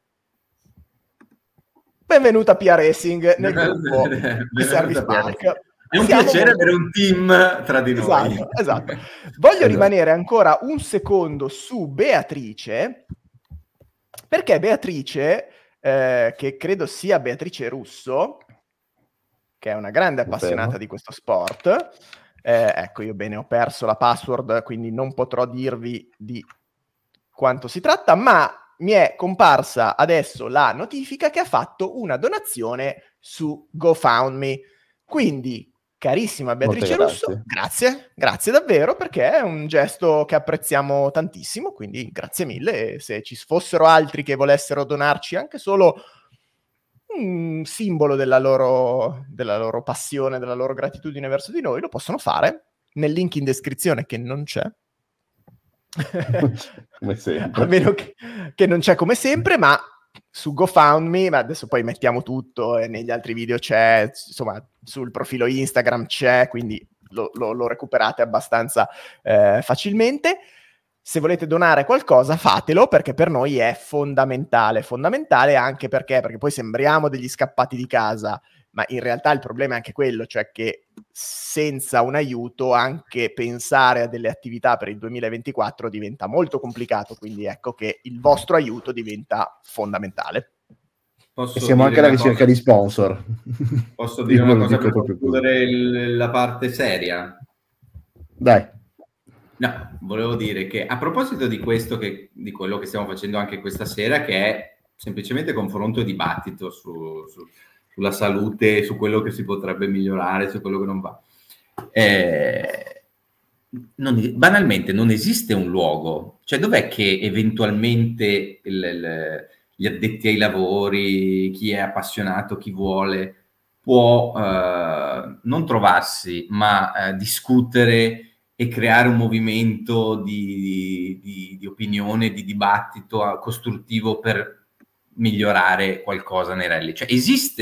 Benvenuta PA Racing nel gruppo di Service Park. È un piacere avere un team tra di noi. Esatto. Voglio rimanere ancora un secondo su Beatrice, perché Beatrice, che credo sia Beatrice Russo, che è una grande appassionata di questo sport, ecco, io bene ho perso la password, quindi non potrò dirvi di quanto si tratta, ma mi è comparsa adesso la notifica che ha fatto una donazione su GoFundMe. Quindi, carissima Beatrice Russo, grazie davvero, perché è un gesto che apprezziamo tantissimo, quindi grazie mille. E se ci fossero altri che volessero donarci anche solo un simbolo della loro passione, della loro gratitudine verso di noi, lo possono fare nel link in descrizione, che non c'è come sempre, a meno che non c'è come sempre, ma su GoFundMe, ma adesso poi mettiamo tutto, e negli altri video c'è, insomma, sul profilo Instagram c'è, quindi lo recuperate abbastanza facilmente. Se volete donare qualcosa, fatelo, perché per noi è fondamentale, anche perché poi sembriamo degli scappati di casa, ma in realtà il problema è anche quello, cioè che senza un aiuto anche pensare a delle attività per il 2024 diventa molto complicato, quindi ecco che il vostro aiuto diventa fondamentale. E siamo anche alla ricerca di sponsor. Posso dire una cosa per concludere la parte seria? Dai. No, volevo dire che a proposito di questo, di quello che stiamo facendo anche questa sera, che è semplicemente confronto e dibattito sulla salute, su quello che si potrebbe migliorare, su quello che non va. Banalmente non esiste un luogo, cioè dov'è che eventualmente gli addetti ai lavori, chi è appassionato, chi vuole, può non trovarsi, ma discutere e creare un movimento di opinione, di dibattito costruttivo per migliorare qualcosa nei rally. Cioè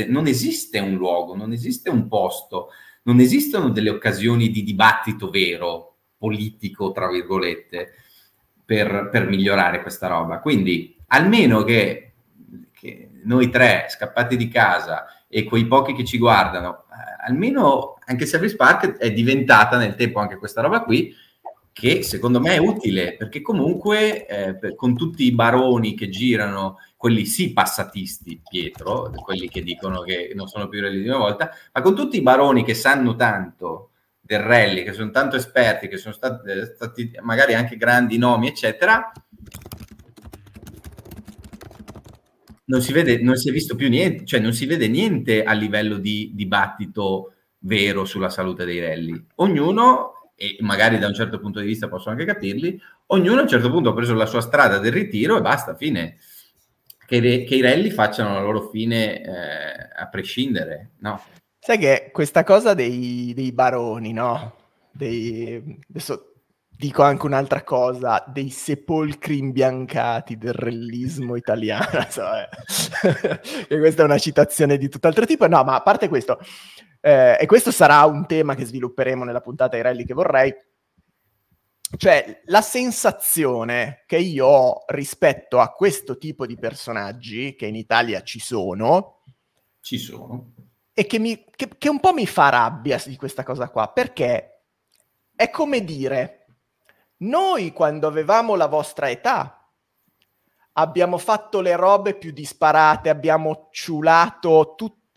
non esiste un luogo, non esiste un posto, non esistono delle occasioni di dibattito vero, politico, tra virgolette, per migliorare questa roba. Quindi almeno che noi tre, scappati di casa, e quei pochi che ci guardano, almeno anche Service Park è diventata nel tempo anche questa roba qui, che secondo me è utile, perché comunque con tutti i baroni che girano, quelli sì passatisti, Pietro, quelli che dicono che non sono più rally di una volta, ma con tutti i baroni che sanno tanto del rally, che sono tanto esperti, che sono stati magari anche grandi nomi, eccetera, non si è visto più niente, cioè non si vede niente a livello di dibattito vero sulla salute dei rally. Ognuno, e magari da un certo punto di vista posso anche capirli, ognuno a un certo punto ha preso la sua strada del ritiro e basta, fine. Che i rally facciano la loro fine a prescindere, no? Sai che questa cosa dei baroni, no? Adesso dico anche un'altra cosa, dei sepolcri imbiancati del rallismo italiano. E questa è una citazione di tutt'altro tipo. No, ma a parte questo, e questo sarà un tema che svilupperemo nella puntata ai rally che vorrei, cioè la sensazione che io ho rispetto a questo tipo di personaggi, che in Italia ci sono, e che un po' mi fa rabbia di questa cosa qua, perché è come dire: noi, quando avevamo la vostra età, abbiamo fatto le robe più disparate, abbiamo ciulato tutto,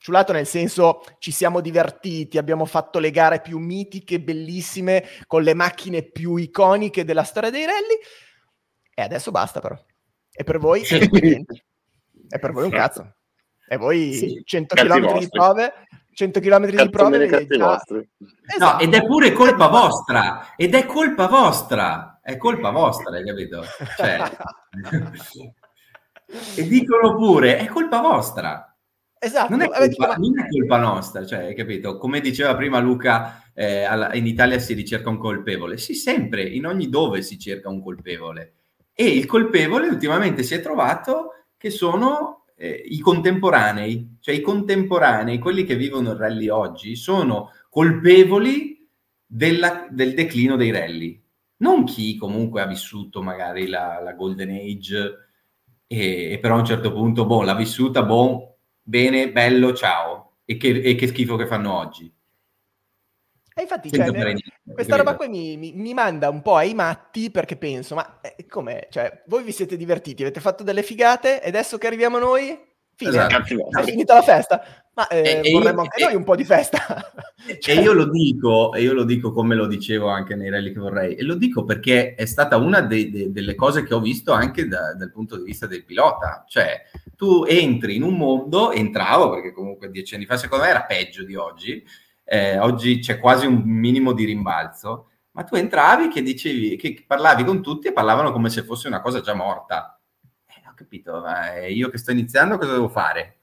ciulato nel senso ci siamo divertiti, abbiamo fatto le gare più mitiche, bellissime, con le macchine più iconiche della storia dei rally, e adesso basta però. E per voi niente. È per voi un cazzo. E voi 100 km di prove... 100 km di prove esatto. No, ed è pure colpa vostra, è colpa vostra, hai capito? Cioè... e dicono pure è colpa vostra, esatto, non è colpa nostra, cioè, hai capito? Come diceva prima Luca in Italia si ricerca un colpevole. Sì, sempre, in ogni dove si cerca un colpevole. E il colpevole ultimamente si è trovato che sono i contemporanei. Cioè i contemporanei, quelli che vivono il rally oggi, sono colpevoli del declino dei rally. Non chi comunque ha vissuto magari la Golden Age e però a un certo punto, boh, l'ha vissuta, boh, bene, bello, ciao. E che schifo che fanno oggi. E infatti questa roba qui mi manda un po' ai matti, perché penso, ma com'è? Cioè, voi vi siete divertiti, avete fatto delle figate e adesso che arriviamo noi... Esatto. È finita la festa, ma vorremmo anche noi un po' di festa. Cioè... E io lo dico come lo dicevo anche nei rally che vorrei, e lo dico perché è stata una delle cose che ho visto anche dal punto di vista del pilota. Cioè tu entri in un mondo, entravo perché comunque 10 anni fa secondo me era peggio di oggi, oggi c'è quasi un minimo di rimbalzo, ma tu entravi che dicevi, che parlavi con tutti e parlavano come se fosse una cosa già morta. Capito, ma io che sto iniziando cosa devo fare?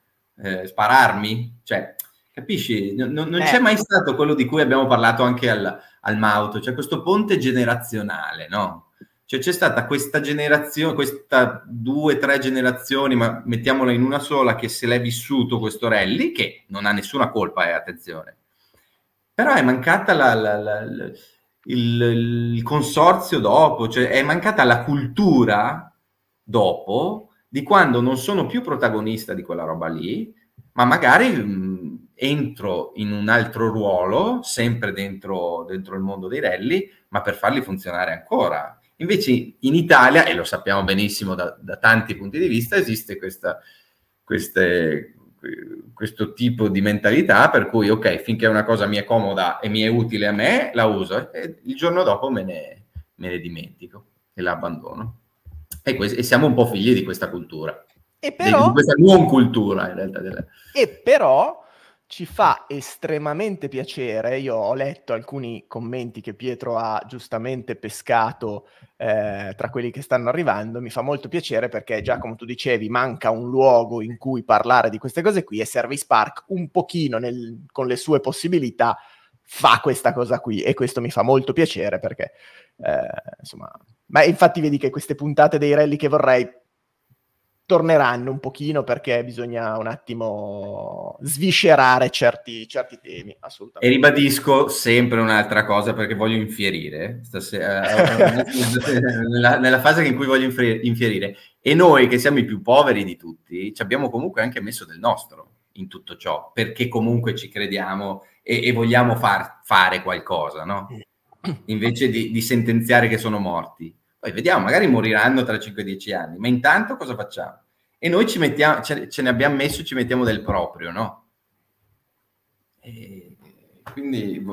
Spararmi? Cioè, capisci? Non c'è mai stato quello di cui abbiamo parlato anche al Mauto, cioè questo ponte generazionale, no? Cioè c'è stata questa generazione, questa 2-3 generazioni, ma mettiamola in una sola, che se l'è vissuto questo rally, che non ha nessuna colpa, attenzione. Però è mancata il consorzio dopo, cioè è mancata la cultura dopo, di quando non sono più protagonista di quella roba lì, ma magari entro in un altro ruolo, sempre dentro il mondo dei rally, ma per farli funzionare ancora. Invece in Italia, e lo sappiamo benissimo da tanti punti di vista, esiste questo tipo di mentalità per cui, ok, finché una cosa mi è comoda e mi è utile a me, la uso, e il giorno dopo me ne dimentico e la abbandono. E siamo un po' figli di questa cultura, e però, di questa non cultura in realtà. E però ci fa estremamente piacere, io ho letto alcuni commenti che Pietro ha giustamente pescato tra quelli che stanno arrivando, mi fa molto piacere perché già come tu dicevi manca un luogo in cui parlare di queste cose qui, e Service Park un pochino con le sue possibilità fa questa cosa qui, e questo mi fa molto piacere perché insomma... Ma infatti vedi che queste puntate dei rally che vorrei torneranno un pochino, perché bisogna un attimo sviscerare certi temi, assolutamente. E ribadisco sempre un'altra cosa, perché voglio infierire, stasera, nella fase in cui voglio infierire. E noi, che siamo i più poveri di tutti, ci abbiamo comunque anche messo del nostro in tutto ciò, perché comunque ci crediamo e vogliamo fare qualcosa, no? Invece di sentenziare che sono morti. Poi vediamo, magari moriranno tra 5-10 anni, ma intanto cosa facciamo? E noi ci mettiamo, ce ne abbiamo messo, ci mettiamo del proprio, no? E quindi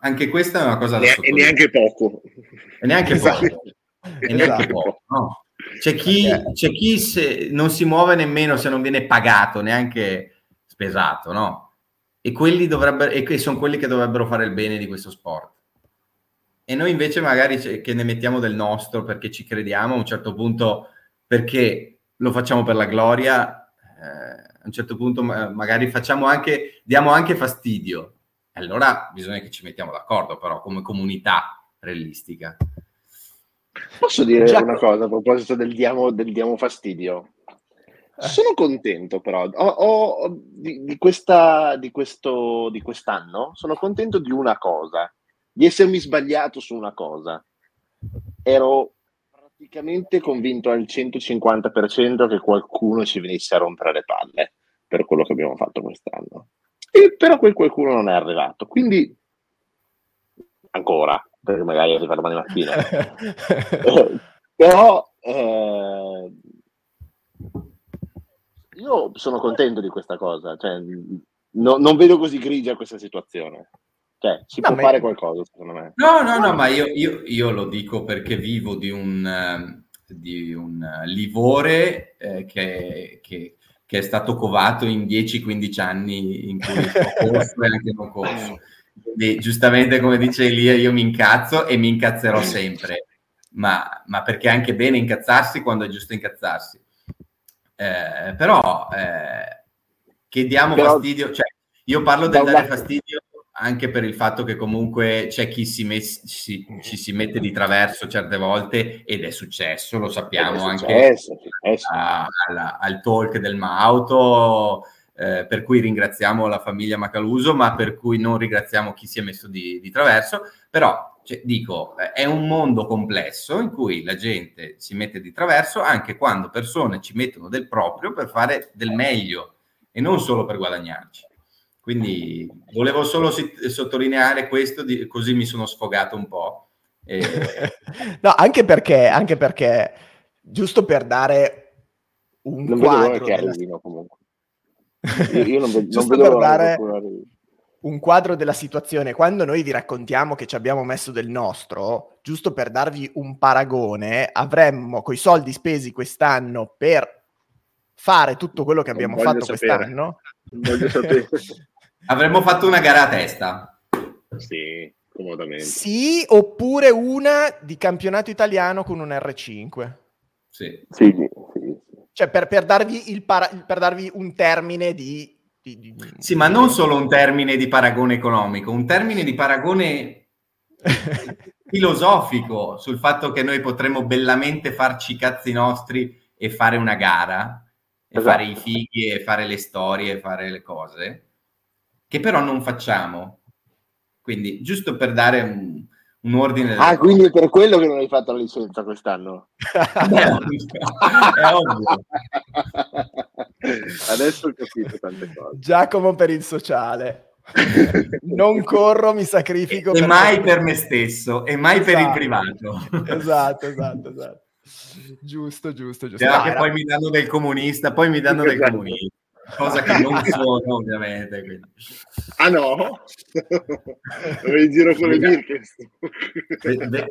anche questa è una cosa da sottolinea. E neanche poco. E neanche poco, no? C'è chi se non si muove nemmeno se non viene pagato, neanche spesato, no? E quelli sono quelli che dovrebbero fare il bene di questo sport. E noi invece magari che ne mettiamo del nostro perché ci crediamo, a un certo punto perché lo facciamo per la gloria, a un certo punto magari diamo anche fastidio. Allora bisogna che ci mettiamo d'accordo però come comunità realistica. Posso dire una cosa a proposito del diamo fastidio? Sono contento però di quest'anno, sono contento di una cosa. Di essermi sbagliato su una cosa. Ero praticamente convinto al 150% che qualcuno ci venisse a rompere le palle per quello che abbiamo fatto quest'anno, e però quel qualcuno non è arrivato, quindi ancora, perché magari arriva domani mattina però io sono contento di questa cosa, cioè, non vedo così grigia questa situazione. Cioè, può fare qualcosa, secondo me. No, ma io lo dico perché vivo di un livore che è stato covato in 10-15 anni in cui ho corso e anche non corso. Quindi, giustamente, come dice Elia, io mi incazzo e mi incazzerò sempre. Ma perché è anche bene incazzarsi quando è giusto incazzarsi. Però che diamo fastidio... Cioè, io parlo del dare fastidio anche per il fatto che comunque c'è chi ci si mette di traverso certe volte, ed è successo, lo sappiamo, è successo. Al talk del Mauto, per cui ringraziamo la famiglia Macaluso, ma per cui non ringraziamo chi si è messo di traverso. Però dico, è un mondo complesso in cui la gente si mette di traverso anche quando persone ci mettono del proprio per fare del meglio e non solo per guadagnarci. Quindi volevo solo sottolineare questo, così mi sono sfogato un po'. No, anche perché, giusto per dare un non quadro... Vedo della... comunque. Io non vedo, giusto non vedo per dare un quadro della situazione, quando noi vi raccontiamo che ci abbiamo messo del nostro, giusto per darvi un paragone, avremmo coi soldi spesi quest'anno per fare tutto quello che abbiamo fatto quest'anno... Avremmo fatto una gara a testa, sì, comodamente, sì, oppure una di campionato italiano con un R5. Sì. Cioè per darvi per darvi un termine di sì, ma non solo un termine di paragone economico, un termine di paragone filosofico sul fatto che noi potremmo bellamente farci i cazzi nostri e fare una gara. E fare i fighi e fare le storie e fare le cose che però non facciamo, quindi giusto per dare un ordine. Quindi è per quello che non hai fatto la licenza quest'anno. È ovvio. Adesso ho capito tante cose. Giacomo per il sociale, non corro, mi sacrifico e mai per me stesso e mai per il privato. Esatto. Giusto. Cioè, che poi mi danno del comunista, cosa che non sono, ovviamente. Quindi. Ah no? Lo in giro con le Birkes.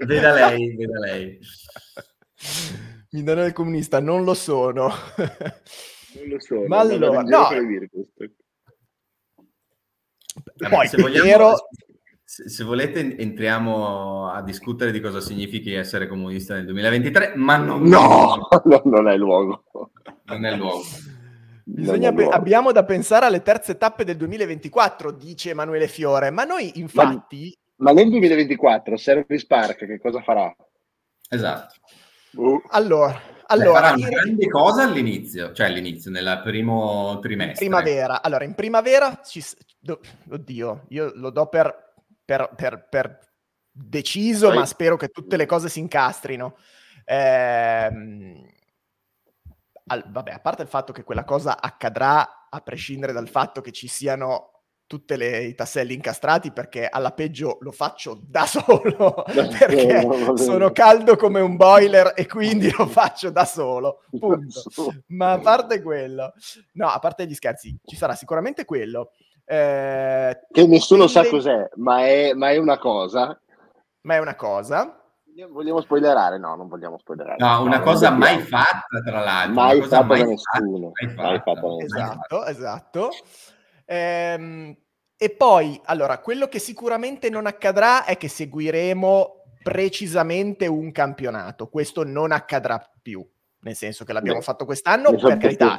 Veda lei. Mi danno del comunista, non lo sono. Ma allora, no. Poi, se vogliamo... Se volete entriamo a discutere di cosa significhi essere comunista nel 2023, ma non è il luogo. Non è il luogo. Abbiamo da pensare alle terze tappe del 2024, dice Emanuele Fiore, ma noi infatti... Ma nel 2024 Service Park che cosa farà? Esatto. Allora farà una grande cosa all'inizio, nel primo trimestre. Primavera. Allora, in primavera oddio, io lo do per deciso, ma spero che tutte le cose si incastrino. Vabbè, a parte il fatto che quella cosa accadrà, a prescindere dal fatto che ci siano tutti i tasselli incastrati, perché alla peggio lo faccio da solo, perché sono caldo come un boiler e quindi lo faccio da solo, punto. Ma a parte quello, no, a parte gli scherzi, ci sarà sicuramente quello. Che nessuno sa cos'è, ma è una cosa. Ma è una cosa. Vogliamo spoilerare? No, non vogliamo spoilerare. No, una cosa mai fatta, tra l'altro. Mai fatta da nessuno. Esatto. E poi, allora, quello che sicuramente non accadrà è che seguiremo precisamente un campionato. Questo non accadrà più, nel senso che l'abbiamo fatto quest'anno, per carità.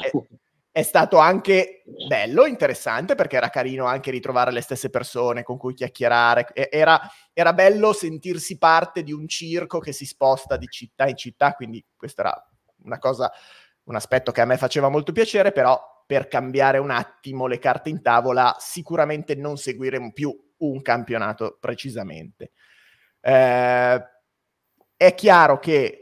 È stato anche bello, interessante, perché era carino anche ritrovare le stesse persone con cui chiacchierare. Era bello sentirsi parte di un circo che si sposta di città in città, quindi questo era una cosa, un aspetto che a me faceva molto piacere, però per cambiare un attimo le carte in tavola sicuramente non seguiremo più un campionato precisamente. È chiaro che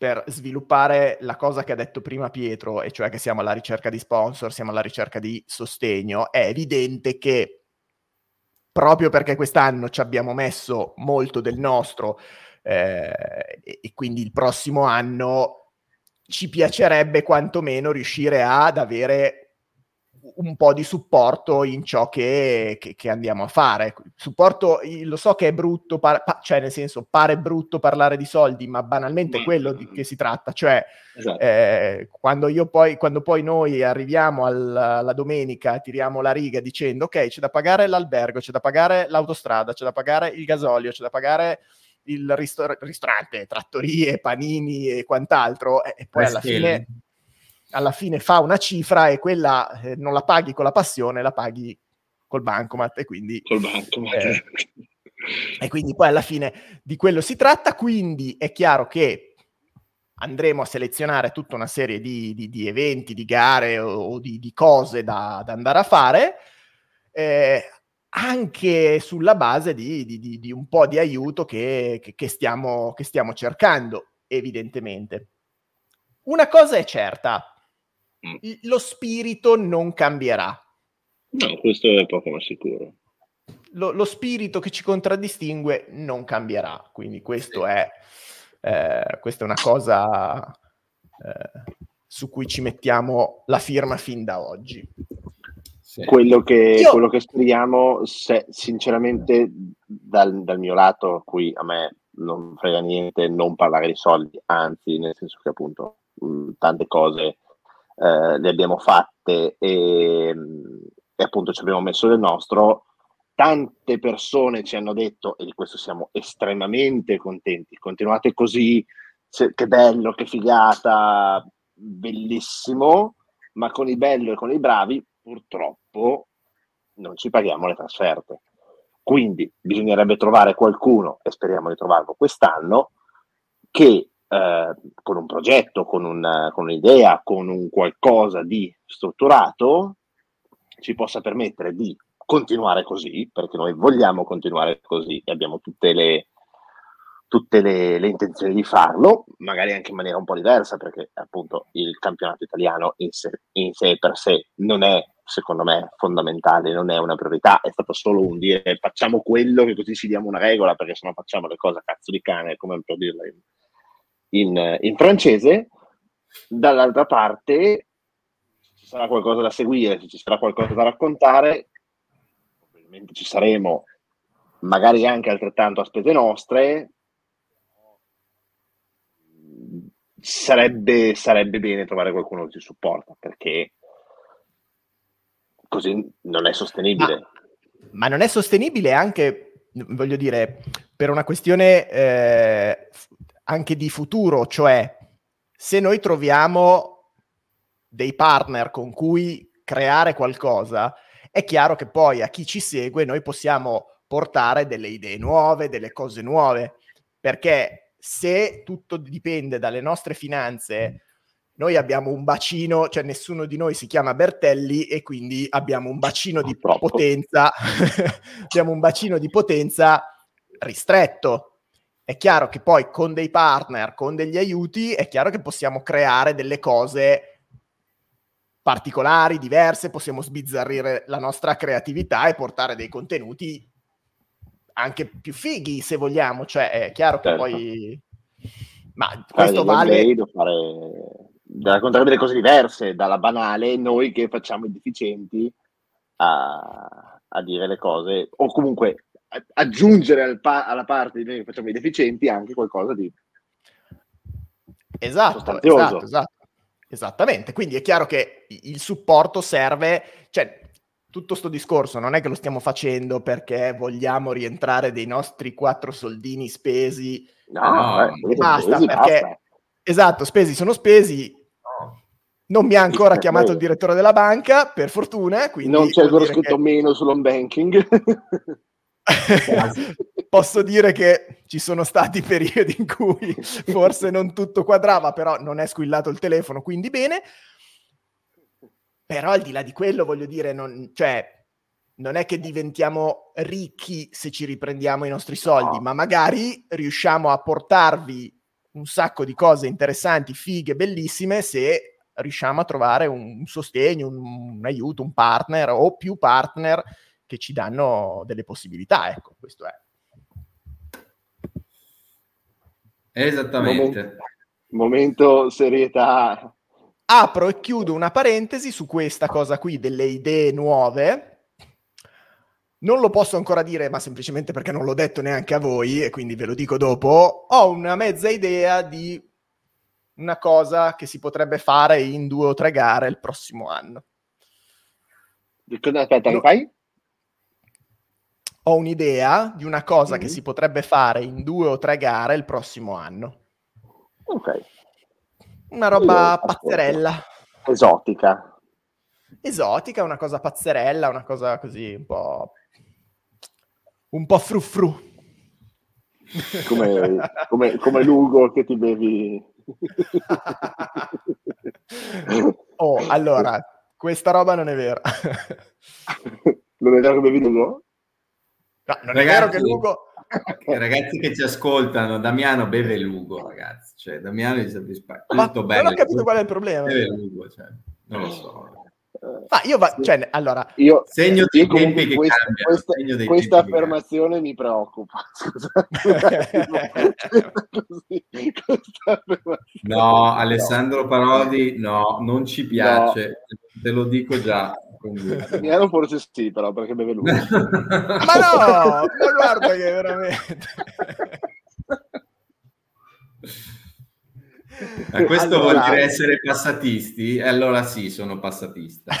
per sviluppare la cosa che ha detto prima Pietro, e cioè che siamo alla ricerca di sponsor, siamo alla ricerca di sostegno, è evidente che proprio perché quest'anno ci abbiamo messo molto del nostro, e quindi il prossimo anno ci piacerebbe quantomeno riuscire ad avere un po' di supporto in ciò che andiamo a fare. Supporto, lo so che è brutto, cioè nel senso pare brutto parlare di soldi, ma banalmente è quello di che si tratta, cioè esatto. Quando poi noi arriviamo alla domenica, tiriamo la riga dicendo ok, c'è da pagare l'albergo, c'è da pagare l'autostrada, c'è da pagare il gasolio, c'è da pagare il ristorante, trattorie, panini e quant'altro, e poi alla fine fa una cifra e quella non la paghi con la passione, la paghi col bancomat, e quindi e quindi poi alla fine di quello si tratta. Quindi è chiaro che andremo a selezionare tutta una serie di eventi, di gare o di cose da andare a fare, anche sulla base di un po' di aiuto che stiamo cercando, evidentemente. Una cosa è certa: lo spirito non cambierà. No, questo è poco ma sicuro. Lo spirito che ci contraddistingue non cambierà, quindi questa è una cosa su cui ci mettiamo la firma fin da oggi. Sì. Quello che speriamo, se, sinceramente, dal mio lato, a cui a me non frega niente non parlare di soldi, anzi, nel senso che appunto tante cose le abbiamo fatte e appunto ci abbiamo messo del nostro. Tante persone ci hanno detto, e di questo siamo estremamente contenti, continuate così, che bello, che figata, bellissimo, ma con il bello e con i bravi purtroppo non ci paghiamo le trasferte. Quindi bisognerebbe trovare qualcuno, e speriamo di trovarlo quest'anno, che con un progetto, con un'idea, con un qualcosa di strutturato, ci possa permettere di continuare così, perché noi vogliamo continuare così e abbiamo tutte le intenzioni di farlo, magari anche in maniera un po' diversa, perché appunto il campionato italiano in sé per sé non è, secondo me, fondamentale, non è una priorità, è stato solo un dire facciamo quello che così ci diamo una regola, perché sennò facciamo le cose a cazzo di cane, come per dirla in francese. Dall'altra parte ci sarà qualcosa da seguire, ci sarà qualcosa da raccontare, probabilmente ci saremo, magari anche altrettanto a spese nostre. Sarebbe bene trovare qualcuno che ci supporta, perché così non è sostenibile. Ma non è sostenibile anche, voglio dire, per una questione anche di futuro, cioè se noi troviamo dei partner con cui creare qualcosa, è chiaro che poi a chi ci segue noi possiamo portare delle idee nuove, delle cose nuove, perché se tutto dipende dalle nostre finanze, noi abbiamo un bacino, cioè nessuno di noi si chiama Bertelli e quindi abbiamo un bacino di potenza abbiamo un bacino di potenza ristretto. È chiaro che poi con dei partner, con degli aiuti, è chiaro che possiamo creare delle cose particolari, diverse, possiamo sbizzarrire la nostra creatività e portare dei contenuti anche più fighi, se vogliamo, cioè è chiaro che poi ma questo vale da raccontare delle cose diverse, dalla banale noi che facciamo i deficienti a dire le cose, o comunque aggiungere alla parte di noi che facciamo i deficienti anche qualcosa di esatto, esattamente. Quindi è chiaro che il supporto serve, cioè tutto sto discorso non è che lo stiamo facendo perché vogliamo rientrare dei nostri 4 soldini spesi. No, basta. Esatto, spesi sono spesi. Non mi ha ancora chiamato il direttore della banca, per fortuna. Quindi non c'è ancora scritto meno sull'home banking. Posso dire che ci sono stati periodi in cui forse non tutto quadrava, però non è squillato il telefono, quindi bene. Però al di là di quello, voglio dire, non è che diventiamo ricchi se ci riprendiamo i nostri soldi, ma magari riusciamo a portarvi un sacco di cose interessanti, fighe, bellissime, se riusciamo a trovare un sostegno, un aiuto, un partner o più partner che ci danno delle possibilità. Ecco, questo è. Esattamente. Momento serietà. Apro e chiudo una parentesi su questa cosa qui delle idee nuove. Non lo posso ancora dire, ma semplicemente perché non l'ho detto neanche a voi, e quindi ve lo dico dopo. Ho una mezza idea di una cosa che si potrebbe fare in 2 o 3 gare il prossimo anno. Aspetta, lo fai? Ho un'idea di una cosa che si potrebbe fare in 2 o 3 gare il prossimo anno. Ok. Una roba pazzerella. Esotica. esotica, una cosa pazzerella, una cosa così un po' frufru. Come Lugo che ti bevi. Oh, allora, questa roba non è vera. Non è vero che bevi Lugo? No, non ragazzi, è vero che Lugo... Ragazzi che ci ascoltano, Damiano beve Lugo, ragazzi. Cioè, Damiano è soddisfatto. Ma tutto bello, non ho capito qual è il problema. Beve Lugo, cioè, non lo so. Ma io cioè, allora io segno dei tempi che cambiano. Questa affermazione mi preoccupa. No, Alessandro Parodi, no, non ci piace, no. Te lo dico già. Damiano forse sì, però perché beve lui. Ma no, ma guarda che veramente. Ma questo allora, vuol dire essere passatisti? E allora sì, sono passatista.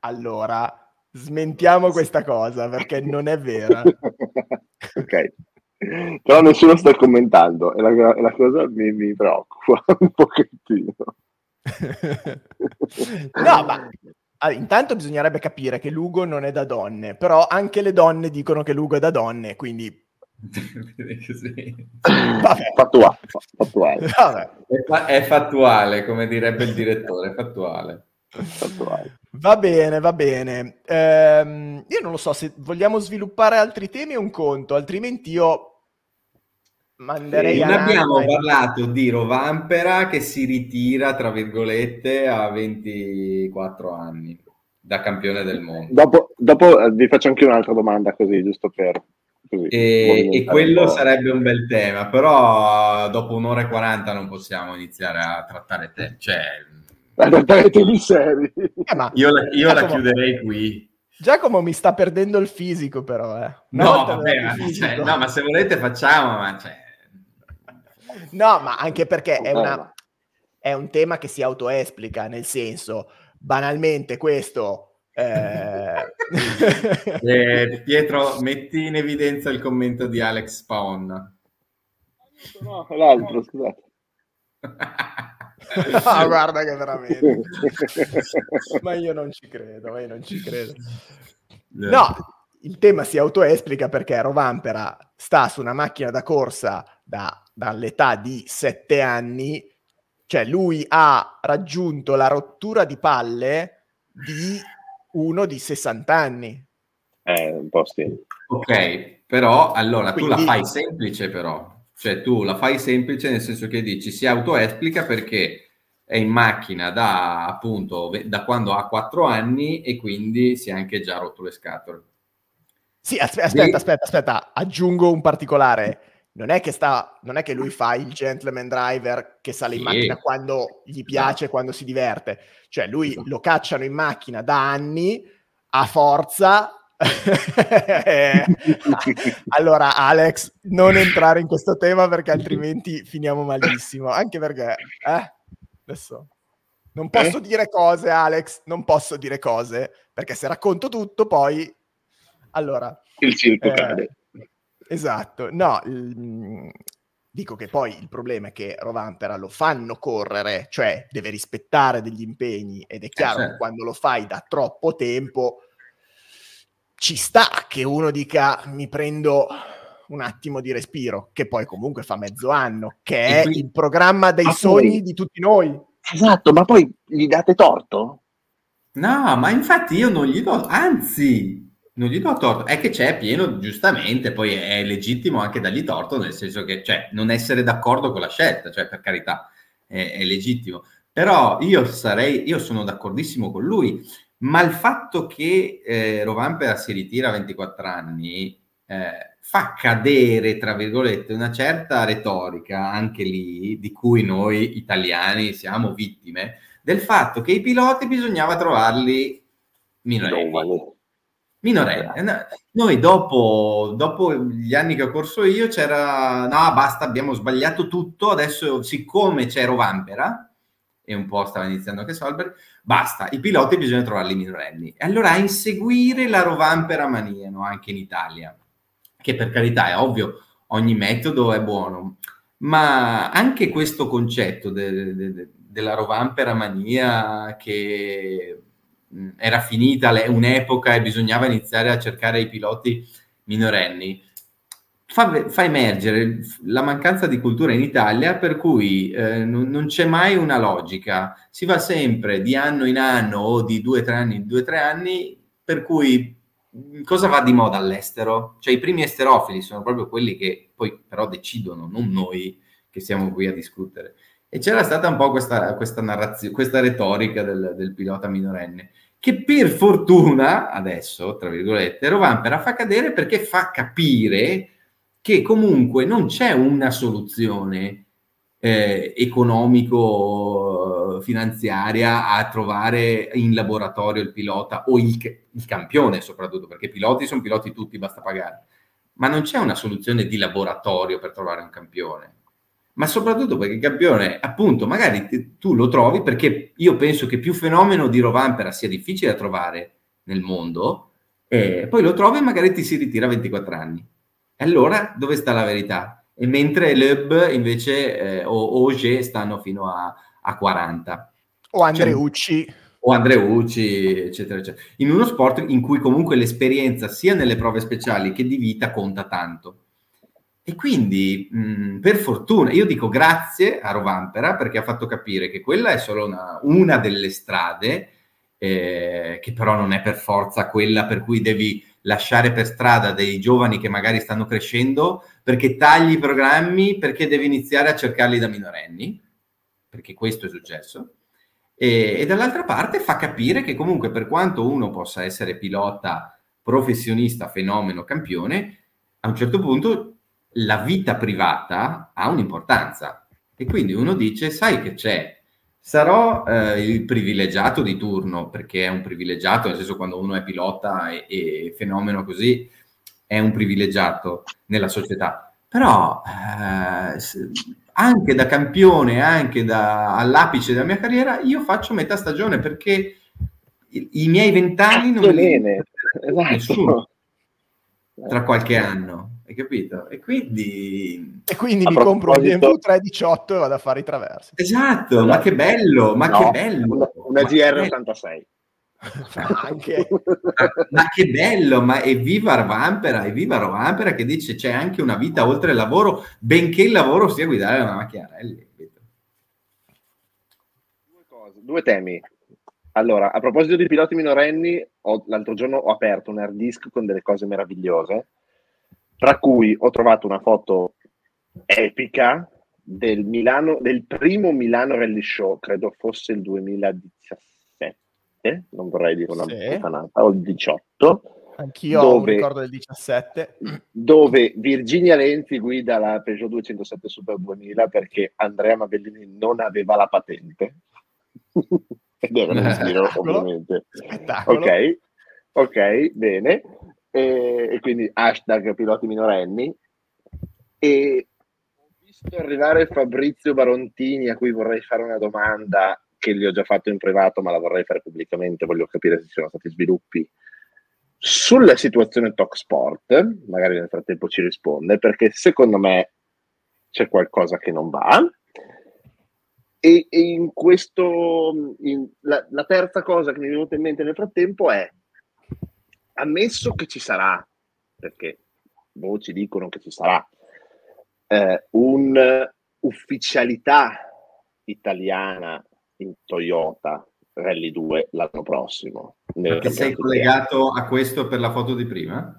Allora, smentiamo questa cosa perché non è vera. Ok, però nessuno sta commentando e la cosa mi preoccupa un pochettino. No, ma intanto bisognerebbe capire che Lugo non è da donne, però anche le donne dicono che Lugo è da donne, quindi... Fattuale. È fattuale, come direbbe il direttore, fattuale. Va bene. Io non lo so se vogliamo sviluppare altri temi, è un conto, altrimenti io manderei non abbiamo parlato di Rovampera che si ritira tra virgolette a 24 anni da campione del mondo. Dopo vi faccio anche un'altra domanda così, giusto per... Così, e quello sarebbe un bel tema, però dopo un'ora e 40 non possiamo iniziare a trattare te, cioè temi seri. Io la chiuderei qui. Giacomo mi sta perdendo il fisico, però no, vabbè, cioè, no, ma se volete facciamo, ma cioè... No, ma anche perché è un tema che si autoesplica, nel senso, banalmente questo. Pietro, metti in evidenza il commento di Alex Paonna. No, l'altro, scusate. No, guarda che veramente. Ma io non ci credo. No, il tema si autoesplica perché Rovampera sta su una macchina da corsa dall'età di 7 anni, cioè lui ha raggiunto la rottura di palle di uno di 60 anni. Un po' stile. Ok, però allora quindi... tu la fai semplice però. Cioè tu la fai semplice nel senso che dici si autoesplica perché è in macchina da appunto da quando ha 4 anni e quindi si è anche già rotto le scatole. Sì, aspetta, aggiungo un particolare. Non è che lui fa il gentleman driver che sale in macchina quando gli piace, quando si diverte. Cioè lui lo cacciano in macchina da anni, a forza. Allora Alex, non entrare in questo tema perché altrimenti finiamo malissimo. Anche perché, adesso... Non posso dire cose, Alex, perché se racconto tutto poi... Allora... Il circo cade. Esatto, no, dico che poi il problema è che Rovampera lo fanno correre, cioè deve rispettare degli impegni ed è chiaro che quando lo fai da troppo tempo ci sta che uno dica mi prendo un attimo di respiro, che poi comunque fa mezzo anno, che è il programma dei sogni di tutti noi. Esatto, ma poi gli date torto? No, ma infatti io non gli do, anzi... Non gli do torto, è che c'è pieno, giustamente, poi è legittimo anche dargli torto, nel senso che, cioè, non essere d'accordo con la scelta, cioè, per carità, è legittimo. Però io sono d'accordissimo con lui, ma il fatto che Rovampera si ritira a 24 anni fa cadere, tra virgolette, una certa retorica, anche lì, di cui noi italiani siamo vittime, del fatto che i piloti bisognava trovarli minorenni. Noi dopo gli anni che ho corso io c'era no basta, abbiamo sbagliato tutto, adesso siccome c'è Rovampera e un po' stava iniziando anche Solberg, basta, i piloti bisogna trovarli minorenni, allora a inseguire la Rovampera mania, no? Anche in Italia, che per carità è ovvio, ogni metodo è buono, ma anche questo concetto della Rovampera mania, che era finita un'epoca e bisognava iniziare a cercare i piloti minorenni, fa emergere la mancanza di cultura in Italia, per cui non c'è mai una logica, si va sempre di anno in anno o di 2 o 3 anni in 2 o 3 anni, per cui cosa va di moda all'estero? Cioè i primi esterofili sono proprio quelli che poi però decidono, non noi che siamo qui a discutere. E c'era stata un po' questa narrazione, questa retorica del pilota minorenne, che per fortuna adesso, tra virgolette, Rovampera fa cadere, perché fa capire che comunque non c'è una soluzione economico-finanziaria a trovare in laboratorio il pilota o il campione, soprattutto, perché piloti sono piloti tutti, basta pagare. Ma non c'è una soluzione di laboratorio per trovare un campione. Ma soprattutto perché il campione, appunto, magari tu lo trovi, perché io penso che più fenomeno di Rovampera sia difficile da trovare nel mondo, e poi lo trovi e magari ti si ritira a 24 anni. Allora, dove sta la verità? E mentre l'Hub invece o Oge stanno fino a 40. O Andreucci. Cioè, o Andreucci, eccetera, eccetera. In uno sport in cui comunque l'esperienza sia nelle prove speciali che di vita conta tanto. E quindi, per fortuna, io dico grazie a Rovampera, perché ha fatto capire che quella è solo una delle strade, che però non è per forza quella per cui devi lasciare per strada dei giovani che magari stanno crescendo, perché tagli i programmi, perché devi iniziare a cercarli da minorenni, perché questo è successo. E dall'altra parte fa capire che comunque, per quanto uno possa essere pilota professionista, fenomeno, campione, a un certo punto la vita privata ha un'importanza, e quindi uno dice: sai che c'è, sarò il privilegiato di turno, perché è un privilegiato, nel senso, quando uno è pilota e fenomeno così è un privilegiato nella società, però anche da campione, anche all'apice della mia carriera, io faccio metà stagione, perché i miei 20 anni non li ha nessuno tra qualche anno. Hai capito? E quindi mi compro il BMW 318 e vado a fare i traversi. Esatto, ma che bello, ma no, che bello. Una GR86. Anche. Ma che bello, ma evviva Rovampera che dice c'è anche una vita oltre il lavoro, benché il lavoro sia guidare una macchiarelli. Due temi. Allora, a proposito di piloti minorenni, l'altro giorno ho aperto un hard disk con delle cose meravigliose, tra cui ho trovato una foto epica del primo Milano Rally Show, credo fosse il 2017, non vorrei dire una puttanata, o il 18. Anch'io ho un ricordo del 17. Dove Virginia Lenzi guida la Peugeot 207 Super 2000 perché Andrea Mabellini non aveva la patente. Ed era uno schifo, ovviamente. Spettacolo. Ok, bene. E quindi hashtag piloti minorenni, e ho visto arrivare Fabrizio Barontini, a cui vorrei fare una domanda che gli ho già fatto in privato, ma la vorrei fare pubblicamente, voglio capire se ci sono stati sviluppi sulla situazione Talk Sport, magari nel frattempo ci risponde, perché secondo me c'è qualcosa che non va. E in questo la terza cosa che mi è venuta in mente nel frattempo è: ammesso che ci sarà, perché voci dicono che ci sarà, un'ufficialità italiana in Toyota Rally 2 l'anno prossimo. Perché sei collegato a questo per la foto di prima?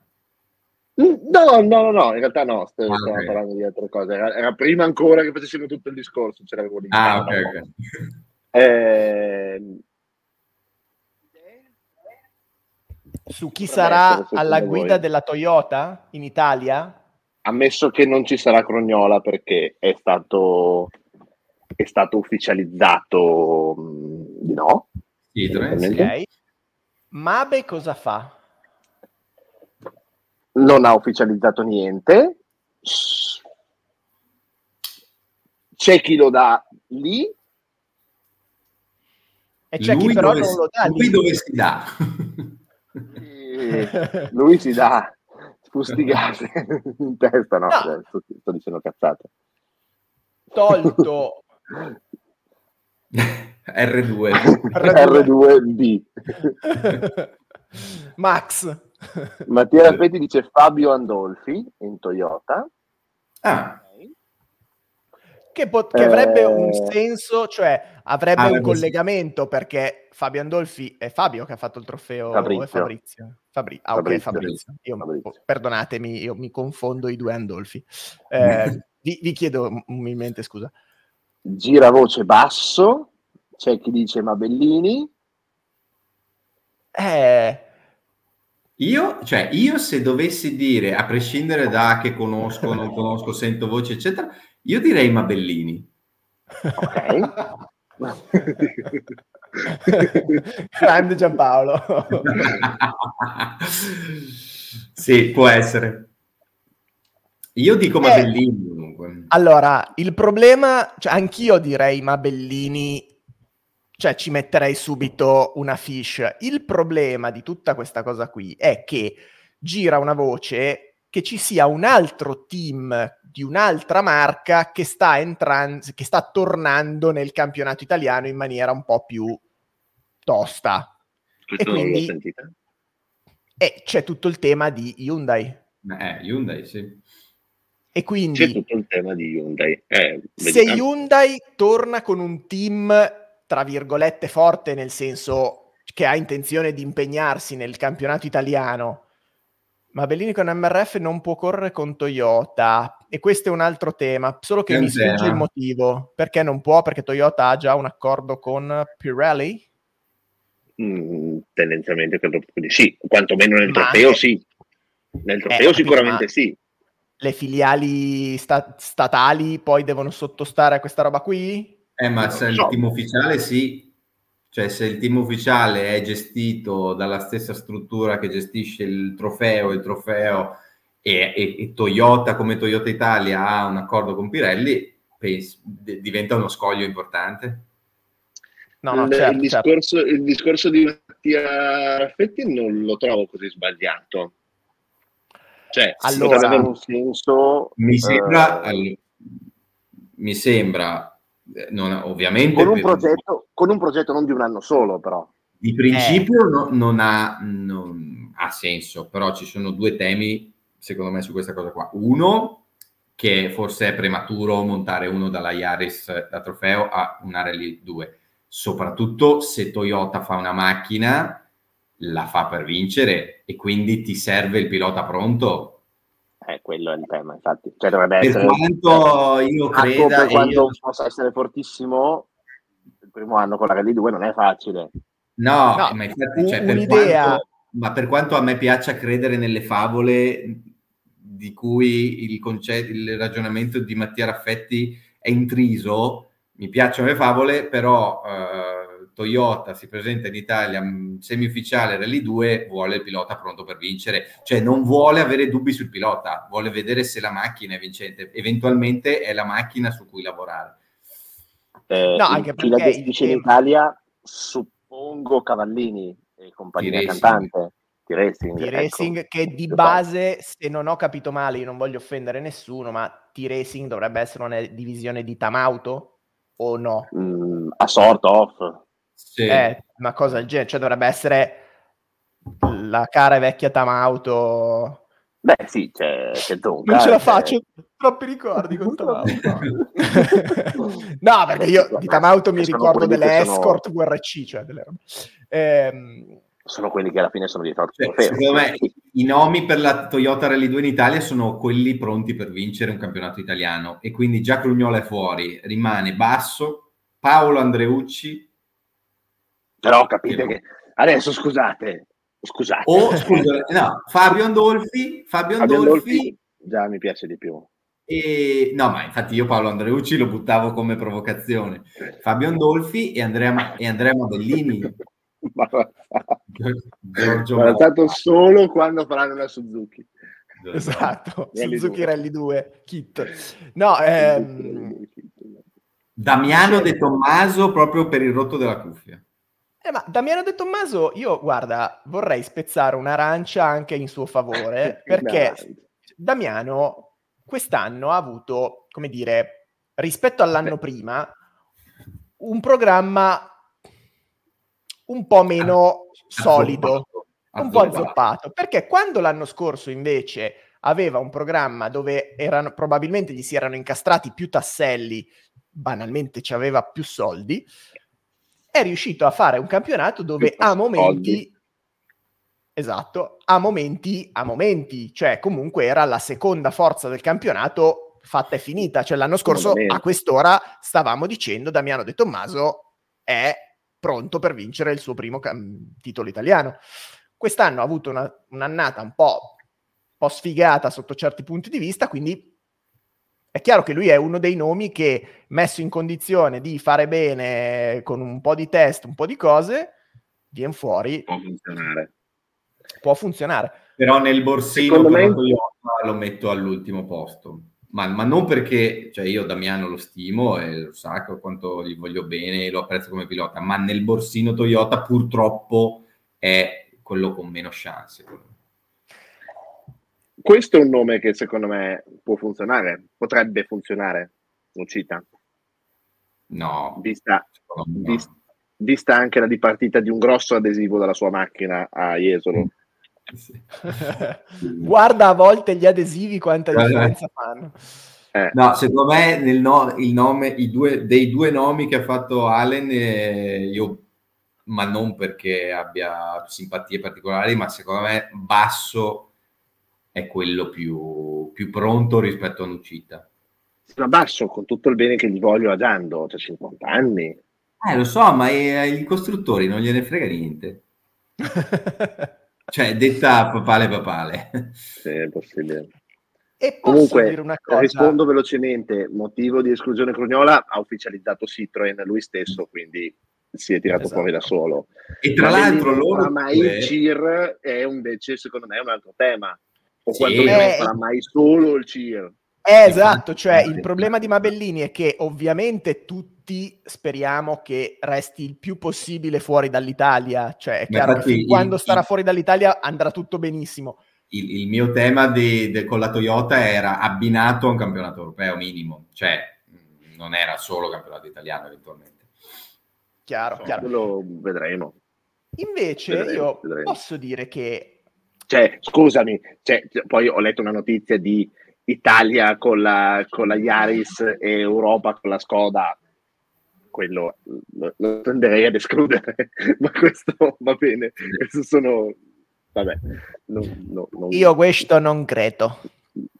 No, in realtà no, stiamo parlando di altre cose. Era prima ancora che facessimo tutto il discorso. C'era quello di su chi sarà alla guida della Toyota in Italia? Ammesso che non ci sarà Crugnola, perché è stato ufficializzato di no. Okay. Mabe cosa fa? Non ha ufficializzato niente. C'è chi lo dà lì e c'è lui chi però non lo dà lì. Lui dove si dà? Lui si dà fustigate in testa, no? Sto dicendo cazzate. Tolto R2. R2B. Max. Mattia Raffetti dice Fabio Andolfi in Toyota. Ah. Che avrebbe un senso, cioè avrebbe un collegamento, perché Fabio Andolfi è Fabio che ha fatto il trofeo Fabrizio. Fabrizio. Perdonatemi, io mi confondo i due Andolfi. Vi chiedo umilmente scusa. Giravoce basso, c'è chi dice Mabellini. Io se dovessi dire, a prescindere da che conosco, non conosco, sento voce, eccetera, io direi Mabellini. Ok. Grande Giampaolo. Sì, può essere. Io dico Mabellini comunque. Allora, il problema, cioè anch'io direi Mabellini, cioè ci metterei subito una fish. Il problema di tutta questa cosa qui è che gira una voce che ci sia un altro team di un'altra marca che sta entrando, che sta tornando nel campionato italiano in maniera un po' più tosta. Questo e quindi non l'ho sentita. E c'è tutto il tema di Hyundai. Hyundai, sì. E quindi c'è tutto il tema di Hyundai. Se Hyundai torna con un team tra virgolette forte, nel senso che ha intenzione di impegnarsi nel campionato italiano, Mabellini con MRF non può correre con Toyota, e questo è un altro tema, solo che mi sfugge il motivo, perché non può, perché Toyota ha già un accordo con Pirelli? Tendenzialmente sì, quantomeno nel trofeo sì, nel trofeo sicuramente sì. Le filiali statali poi devono sottostare a questa roba qui? Ma se il team ufficiale sì, cioè se il team ufficiale è gestito dalla stessa struttura che gestisce il trofeo e Toyota come Toyota Italia ha un accordo con Pirelli, diventa uno scoglio importante. Certo, il discorso di Mattia Raffetti non lo trovo così sbagliato. Cioè, allora, un senso, mi sembra non, ovviamente con un progetto non di un anno solo, però di principio non ha senso, però ci sono due temi secondo me su questa cosa qua. Uno, che forse è prematuro montare uno dalla Yaris da trofeo a una Rally 2, soprattutto se Toyota fa una macchina, la fa per vincere e quindi ti serve il pilota pronto. Quello è il tema, infatti. Cioè, dovrebbe essere, per quanto io creda, quando possa essere fortissimo, il primo anno con la Rally 2 non è facile. No, ma infatti, cioè, per quanto a me piaccia credere nelle favole, di cui il ragionamento di Mattia Raffetti è intriso, mi piacciono le favole, però Toyota si presenta in Italia semiufficiale Rally 2, vuole il pilota pronto per vincere, cioè non vuole avere dubbi sul pilota, vuole vedere se la macchina è vincente, eventualmente è la macchina su cui lavorare. Anche perché la gestisce in Italia, suppongo, Cavallini e compagnia cantante di Racing, ecco. Che di base, se non ho capito male, io non voglio offendere nessuno, ma T-Racing dovrebbe essere una divisione di Tamauto o no? A sort of. Sì. Una cosa del genere, cioè dovrebbe essere la cara e vecchia Tamauto. Beh sì, c'è Dunga. Non ce la faccio, troppi ricordi con Tamauto. No, perché io di Tamauto mi ricordo delle Escort VRC, cioè delle robe. Sono quelli che alla fine sono dietro. Secondo me i nomi per la Toyota Rally 2 in Italia sono quelli pronti per vincere un campionato italiano, e quindi già Crugnola è fuori, rimane Basso, Paolo Andreucci. Però capite che adesso scusate. Fabio Andolfi già mi piace di più. Ma infatti io Paolo Andreucci lo buttavo come provocazione. Fabio Andolfi e Andrea Mabellini. Ma stato solo quando faranno la Suzuki. Esatto, Suzuki Rally 2 kit. Damiano De Tommaso proprio per il rotto della cuffia. Ma Damiano De Tommaso, io guarda, vorrei spezzare un'arancia anche in suo favore, perché Damiano quest'anno ha avuto, come dire, rispetto all'anno prima, un programma un po' meno solido, un po' azzoppato, perché quando l'anno scorso invece aveva un programma dove erano, probabilmente gli si erano incastrati più tasselli, banalmente ci aveva più soldi, è riuscito a fare un campionato dove a momenti soldi. Esatto, a momenti, cioè comunque era la seconda forza del campionato fatta e finita, cioè l'anno scorso a quest'ora stavamo dicendo Damiano De Tommaso è pronto per vincere il suo primo titolo italiano. Quest'anno ha avuto un'annata un po' sfigata sotto certi punti di vista, quindi è chiaro che lui è uno dei nomi che, messo in condizione di fare bene con un po' di test, un po' di cose, viene fuori. Può funzionare. Però nel borsino lo metto all'ultimo posto, ma non perché, cioè io Damiano lo stimo e lo sa quanto gli voglio bene, lo apprezzo come pilota, ma nel borsino Toyota purtroppo è quello con meno chance. Questo è un nome che secondo me può funzionare, potrebbe funzionare, Lucita. No. Vista anche la dipartita di un grosso adesivo dalla sua macchina a Jesolo. Sì. Guarda a volte gli adesivi quanta differenza fanno. No, secondo me il nome, dei due nomi che ha fatto Allen, io, ma non perché abbia simpatie particolari, ma secondo me Basso è quello più pronto rispetto a Nucita. Ma Basso, con tutto il bene che gli voglio a Giando, cioè 50 anni. Lo so, ma ai costruttori non gliene frega niente. Cioè, detta papale. Sì, è possibile. E posso comunque dire una cosa? Rispondo velocemente. Motivo di esclusione Crugnola ha ufficializzato Citroën lui stesso, quindi si è tirato fuori da solo. E tra l'altro loro... Ma il CIR è invece, secondo me, un altro tema. O quando non farà mai solo il CIR. Esatto, cioè il problema di Mabellini è che ovviamente tutti speriamo che resti il più possibile fuori dall'Italia, cioè è chiaro che quando starà fuori dall'Italia andrà tutto benissimo. Il mio tema con la Toyota era abbinato a un campionato europeo minimo, cioè non era solo campionato italiano eventualmente. Chiaro. Lo vedremo. Invece vedremo. Posso dire che... Cioè, scusami, poi ho letto una notizia di Italia con la Yaris e Europa con la Skoda, quello lo tenderei ad escludere, ma questo va bene. Questo sono vabbè. Non, io questo non credo.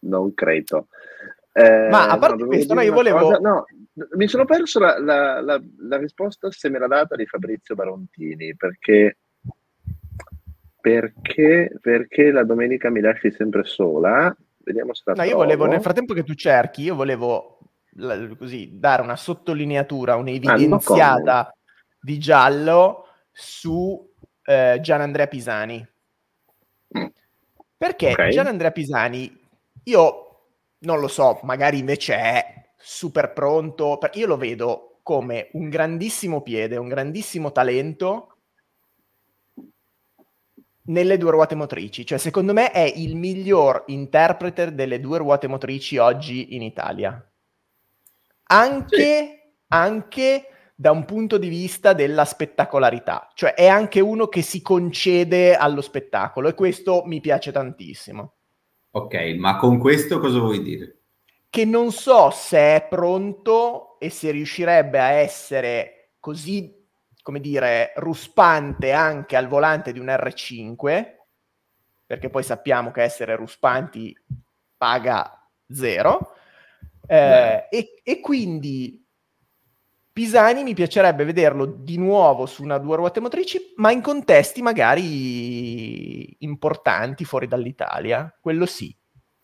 Non credo. Ma a parte questo, io volevo. Cosa, mi sono perso la risposta, se me l'ha data, di Fabrizio Barontini, perché la domenica mi lasci sempre sola. Vediamo se io volevo, nel frattempo che tu cerchi, così dare una sottolineatura, un'evidenziata di giallo su Gian Andrea Pisani, perché Gian Andrea Pisani, io non lo so, magari invece è super pronto, perché io lo vedo come un grandissimo piede, un grandissimo talento nelle due ruote motrici, cioè secondo me è il miglior interpreter delle due ruote motrici oggi in Italia, anche da un punto di vista della spettacolarità, cioè è anche uno che si concede allo spettacolo, e questo mi piace tantissimo. Ok, ma con questo cosa vuoi dire? Che non so se è pronto e se riuscirebbe a essere così, come dire, ruspante anche al volante di un R5, perché poi sappiamo che essere ruspanti paga zero, e quindi Pisani mi piacerebbe vederlo di nuovo su una due ruote motrici, ma in contesti magari importanti fuori dall'Italia, quello sì,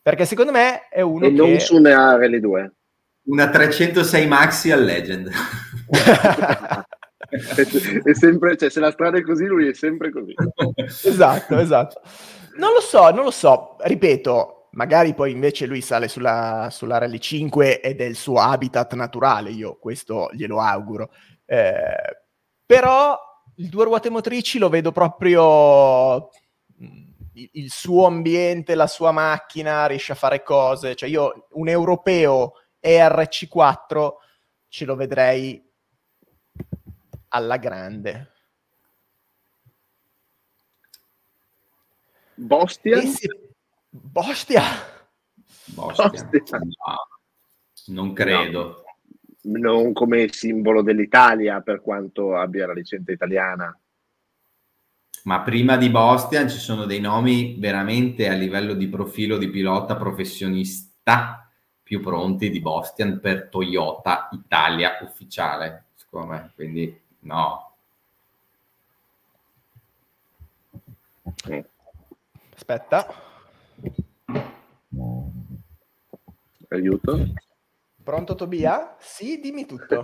perché secondo me è uno e che... E non su una RL2. Una 306 Maxi al Legend. È sempre, cioè, se la strada è così, lui è sempre così. Esatto. Non lo so, ripeto, magari poi invece lui sale sulla Rally 5 ed è il suo habitat naturale, io questo glielo auguro, però il due ruote motrici lo vedo proprio il suo ambiente, la sua macchina, riesce a fare cose, cioè io un europeo ERC4 ce lo vedrei alla grande. Bostia? Bostia? Bostia? No, non credo. No. Non come simbolo dell'Italia, per quanto abbia la licenza italiana. Ma prima di Bostia ci sono dei nomi veramente a livello di profilo di pilota professionista più pronti di Bostia per Toyota Italia ufficiale, secondo me. Quindi no. Aspetta. Aiuto. Pronto Tobia? Sì, dimmi tutto.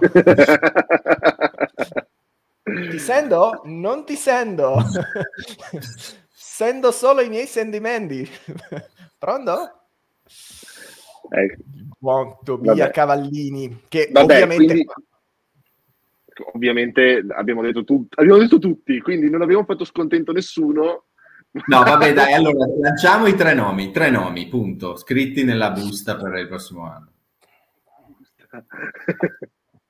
Ti sento? Non ti sento. Sento solo i miei sentimenti. Pronto? Buon Tobia, vabbè. Cavallini, che vabbè, ovviamente... Quindi, ovviamente abbiamo detto tutti, quindi non abbiamo fatto scontento nessuno. No, vabbè, dai, allora lanciamo i tre nomi, punto, scritti nella busta per il prossimo anno.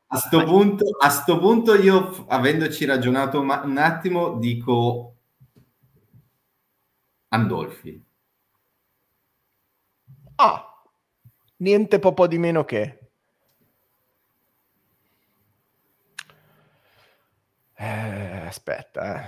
A sto punto io, avendoci ragionato un attimo, dico Andolfi. Ah, niente po' di meno che. Aspetta.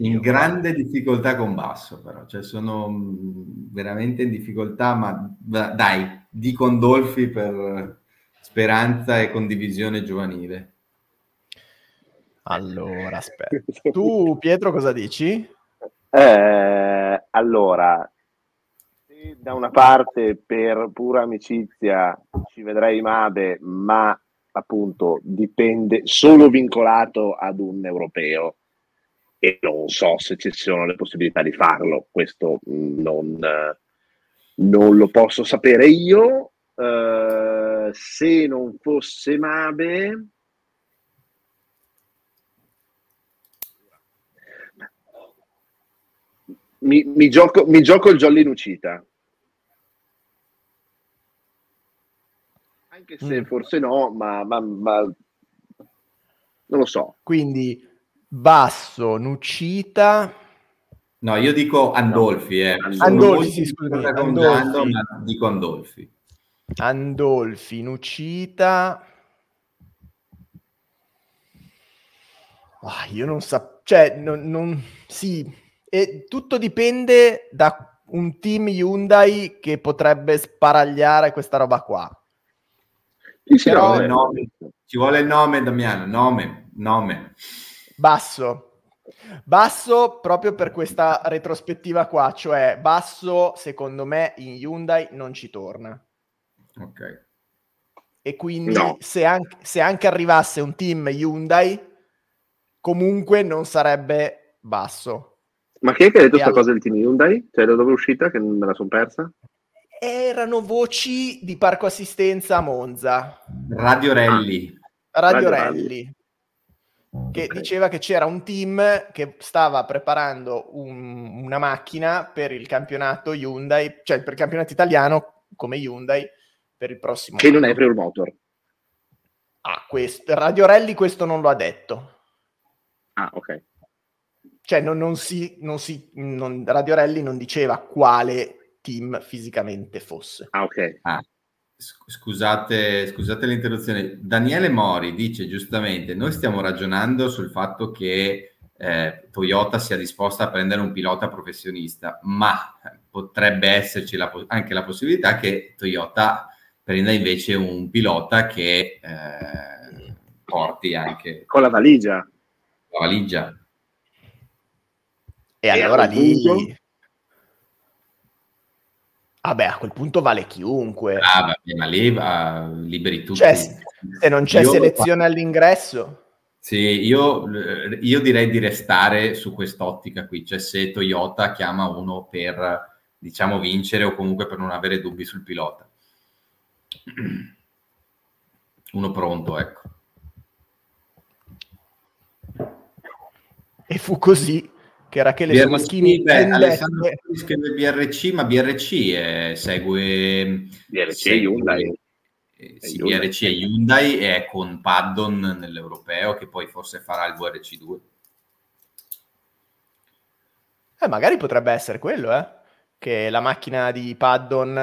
In grande difficoltà con Basso, però. Cioè, sono veramente in difficoltà, ma dai, dico Andolfi per... speranza e condivisione giovanile. Allora, aspetta. Tu, Pietro, cosa dici? Allora, se da una parte per pura amicizia ci vedrei Mabe, ma appunto dipende, sono vincolato ad un europeo e non so se ci sono le possibilità di farlo. Questo non lo posso sapere io. Se non fosse Mabe, mi gioco il jolly in uscita, anche se forse no, ma non lo so. Quindi Basso, Nucita. No, io dico Andolfi. Andolfi, scusami, Andolfi. Ma dico Andolfi. Andolfi, Nucita. Io non so, cioè non sì, e tutto dipende da un team Hyundai che potrebbe sparagliare questa roba qua. Però... Ci vuole il nome, Damiano, nome. Basso proprio per questa retrospettiva qua, cioè Basso secondo me in Hyundai non ci torna. Ok, e quindi no. se anche arrivasse un team Hyundai, comunque non sarebbe Basso. Ma chi è che ha detto questa cosa del team Hyundai? Cioè, da dove è uscita? Che me la sono persa? Erano voci di parco assistenza a Monza. Radiorelli. Che okay. Diceva che c'era un team che stava preparando una macchina per il campionato Hyundai, cioè per il campionato italiano come Hyundai per il prossimo che anno. Non è Prior Motor. Questo Radiorelli questo non lo ha detto. Ok. Cioè Radiorelli non diceva quale team fisicamente fosse. Ok. Scusate l'interruzione. Daniele Mori dice giustamente: noi stiamo ragionando sul fatto che Toyota sia disposta a prendere un pilota professionista, ma potrebbe esserci anche la possibilità che Toyota prenda invece un pilota che porti anche con la valigia. E allora a quel punto vale chiunque. Ma lì liberi tutti. Cioè, se non c'è selezione all'ingresso. Sì, io direi di restare su quest'ottica qui, cioè se Toyota chiama uno per, diciamo, vincere o comunque per non avere dubbi sul pilota. Uno pronto, ecco. E fu così che Rachele Maschini Alessandro scrive BRC, ma BRC segue Hyundai. sì, VRC è Hyundai e è con Paddon nell'europeo, che poi forse farà il VRC2. Magari potrebbe essere quello, che la macchina di Paddon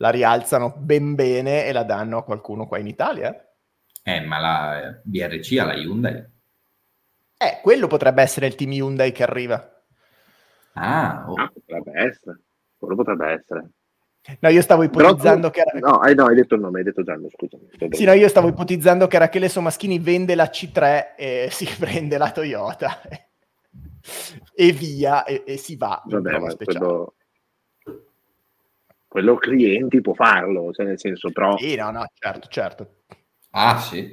la rialzano ben bene e la danno a qualcuno qua in Italia. Ma la BRC ha la Hyundai. Quello potrebbe essere il team Hyundai che arriva. Potrebbe essere. Quello potrebbe essere. No, io stavo ipotizzando hai detto il nome, hai detto Gianluca, scusami. Sì, no, io stavo ipotizzando che Rachele Sommaschini vende la C3 e si prende la Toyota. E via, e si va. Vabbè, quello clienti può farlo, cioè nel senso, però... Sì, no, certo. Sì.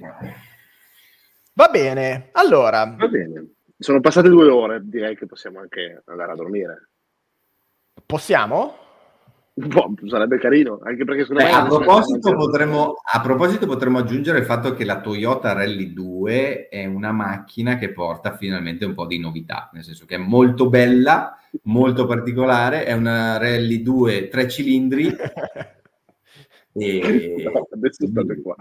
Va bene, allora... Va bene. Sono passate 2 ore, direi che possiamo anche andare a dormire. Possiamo? Sarebbe carino, anche perché a proposito potremmo aggiungere il fatto che la Toyota Rally 2 è una macchina che porta finalmente un po' di novità, nel senso che è molto bella, molto particolare, è una Rally 2 3 cilindri e no, adesso state qua.